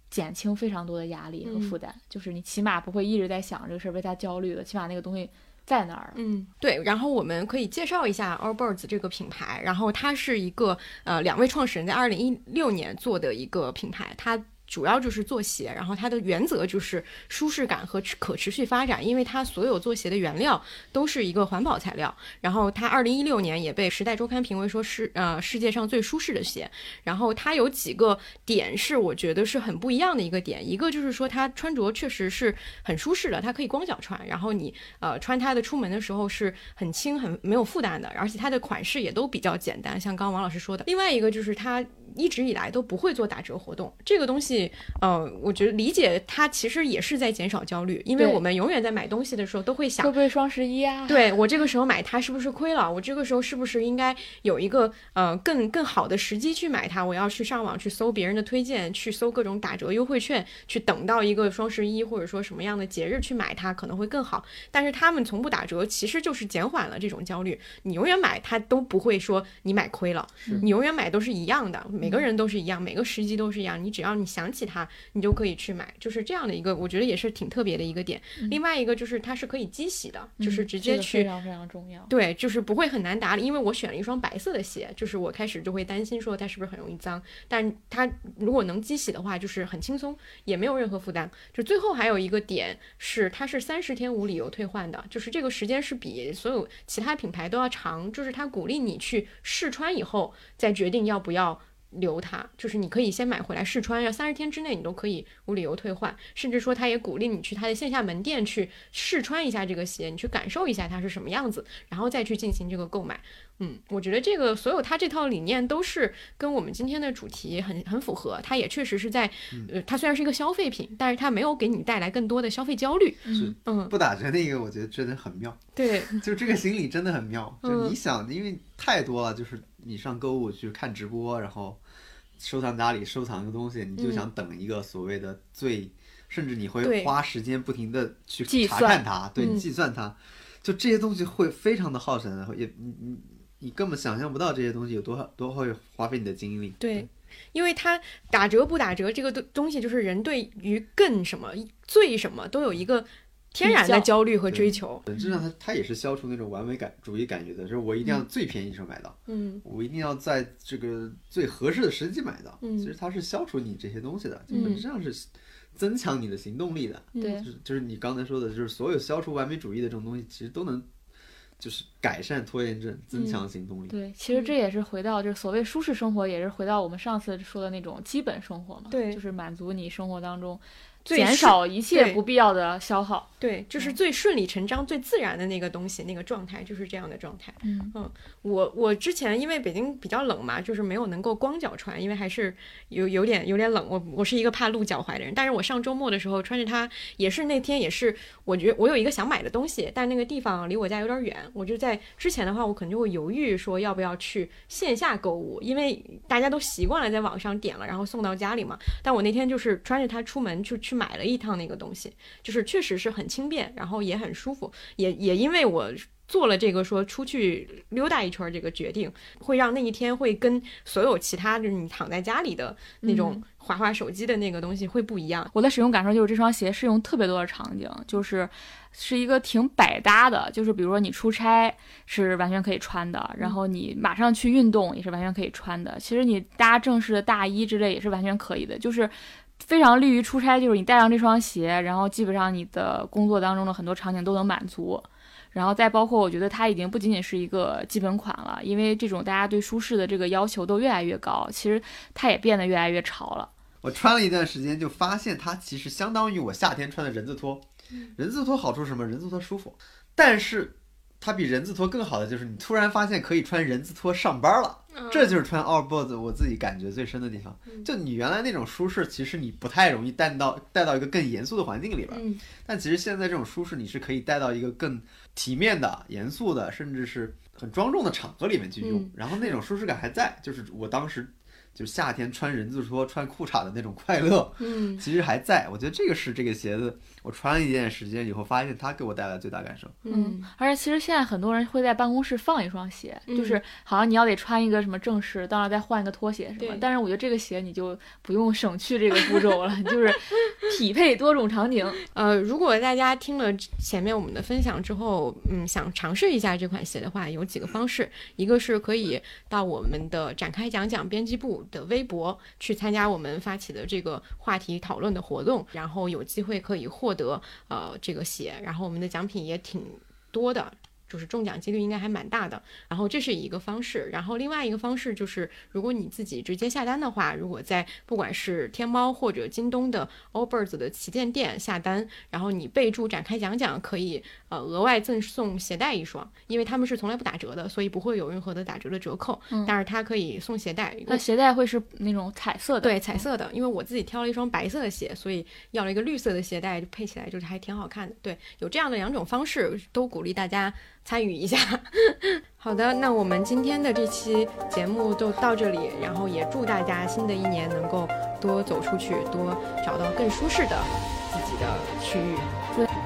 减轻非常多的压力和负担，就是你起码不会一直在想这个事儿为它焦虑的，起码那个东西在哪儿？对。然后我们可以介绍一下 Allbirds 这个品牌，然后它是一个两位创始人在2016年做的一个品牌，它主要就是做鞋，然后它的原则就是舒适感和可持续发展，因为它所有做鞋的原料都是一个环保材料。然后它2016年也被《时代周刊》评为说是世界上最舒适的鞋。然后它有几个点是我觉得是很不一样的一个点，一个就是说它穿着确实是很舒适的，它可以光脚穿，然后你穿它的出门的时候是很轻很没有负担的，而且它的款式也都比较简单，像刚刚王老师说的。另外一个就是它一直以来都不会做打折活动，这个东西我觉得理解它其实也是在减少焦虑，因为我们永远在买东西的时候都会想会不会双11啊，对，我这个时候买它是不是亏了，我这个时候是不是应该有一个更好的时机去买它，我要去上网去搜别人的推荐，去搜各种打折优惠券，去等到一个双11或者说什么样的节日去买它可能会更好。但是他们从不打折其实就是减缓了这种焦虑，你永远买它都不会说你买亏了，你永远买都是一样的，每个人都是一样，每个时机都是一样，你只要你想起它你就可以去买，就是这样的一个我觉得也是挺特别的一个点。另外一个就是它是可以机洗的，就是直接去，这个非常非常重要，对，就是不会很难打理。因为我选了一双白色的鞋，就是我开始就会担心说它是不是很容易脏，但它如果能机洗的话就是很轻松，也没有任何负担。就最后还有一个点是它是30天无理由退换的，就是这个时间是比所有其他品牌都要长，就是它鼓励你去试穿以后再决定要不要留它，就是你可以先买回来试穿，要30天之内你都可以无理由退换，甚至说他也鼓励你去他的线下门店去试穿一下这个鞋，你去感受一下它是什么样子，然后再去进行这个购买。我觉得这个所有他这套理念都是跟我们今天的主题很符合，他也确实是在他虽然是一个消费品，但是他没有给你带来更多的消费焦虑。不打折那个我觉得真的很妙，对，就这个心理真的很妙。就你想，因为太多了，就是你上购物去看直播，然后收藏家里收藏个东西，你就想等一个所谓的最，甚至你会花时间不停的去查看它，对，计算它，就这些东西会非常的耗神，也你根本想象不到这些东西有多会花费你的精力。对，因为它打折不打折这个东西，就是人对于更什么最什么都有一个天然的焦虑和追求。本质上它也是消除那种完美主义感觉的，就是我一定要最便宜的时候买到，我一定要在这个最合适的时机买到，其实它是消除你这些东西的，就本质上是增强你的行动力的。就是你刚才说的，就是所有消除完美主义的这种东西其实都能就是改善拖延症，增强行动力。对，其实这也是回到就是所谓舒适生活，也是回到我们上次说的那种基本生活嘛，对，就是满足你生活当中减少一切不必要的消耗， 对，就是最顺理成章最自然的那个东西，那个状态就是这样的状态。我之前因为北京比较冷嘛，就是没有能够光脚穿，因为还是有点冷，我是一个怕露脚踝的人，但是我上周末的时候穿着它，也是那天也是我觉得我有一个想买的东西，但那个地方离我家有点远，我就在之前的话我可能就会犹豫说要不要去线下购物，因为大家都习惯了在网上点了然后送到家里嘛，但我那天就是穿着它出门就去买了一趟那个东西，就是确实是很轻便，然后也很舒服，也因为我做了这个说出去溜达一圈这个决定，会让那一天会跟所有其他就是你躺在家里的那种滑滑手机的那个东西会不一样。我的使用感受就是这双鞋适用特别多的场景，就是一个挺百搭的，就是比如说你出差是完全可以穿的，然后你马上去运动也是完全可以穿的，其实你搭正式的大衣之类也是完全可以的，就是非常利于出差，就是你带上这双鞋，然后基本上你的工作当中的很多场景都能满足。然后再包括我觉得它已经不仅仅是一个基本款了，因为这种大家对舒适的这个要求都越来越高，其实它也变得越来越潮了。我穿了一段时间就发现它其实相当于我夏天穿的人字拖。人字拖好处是什么？人字拖舒服，但是它比人字拖更好的就是你突然发现可以穿人字拖上班了，这就是穿 Allbirds 我自己感觉最深的地方。就你原来那种舒适其实你不太容易带到一个更严肃的环境里边，但其实现在这种舒适你是可以带到一个更体面的严肃的甚至是很庄重的场合里面去用，然后那种舒适感还在，就是我当时就夏天穿人字拖穿裤衩的那种快乐其实还在。我觉得这个是这个鞋子我穿了一段时间以后发现它给我带来最大感受。而且其实现在很多人会在办公室放一双鞋，就是好像你要得穿一个什么正式，当然再换一个拖鞋什么，但是我觉得这个鞋你就不用省去这个步骤了就是匹配多种场景。如果大家听了前面我们的分享之后想尝试一下这款鞋的话，有几个方式。一个是可以到我们的展开讲讲编辑部的微博去参加我们发起的这个话题讨论的活动，然后有机会可以获得这个鞋，然后我们的奖品也挺多的，就是中奖几率应该还蛮大的。然后这是一个方式，然后另外一个方式就是如果你自己直接下单的话，如果在不管是天猫或者京东的 Allbirds 的旗舰店下单，然后你备注展开讲讲，可以额外赠送鞋带一双，因为他们是从来不打折的，所以不会有任何的打折的折扣，但是它可以送鞋带。那鞋带会是那种彩色的？对，彩色的，因为我自己挑了一双白色的鞋，所以要了一个绿色的鞋带，配起来就是还挺好看的。对，有这样的两种方式，都鼓励大家参与一下好的，那我们今天的这期节目就到这里，然后也祝大家新的一年能够多走出去，多找到更舒适的自己的区域。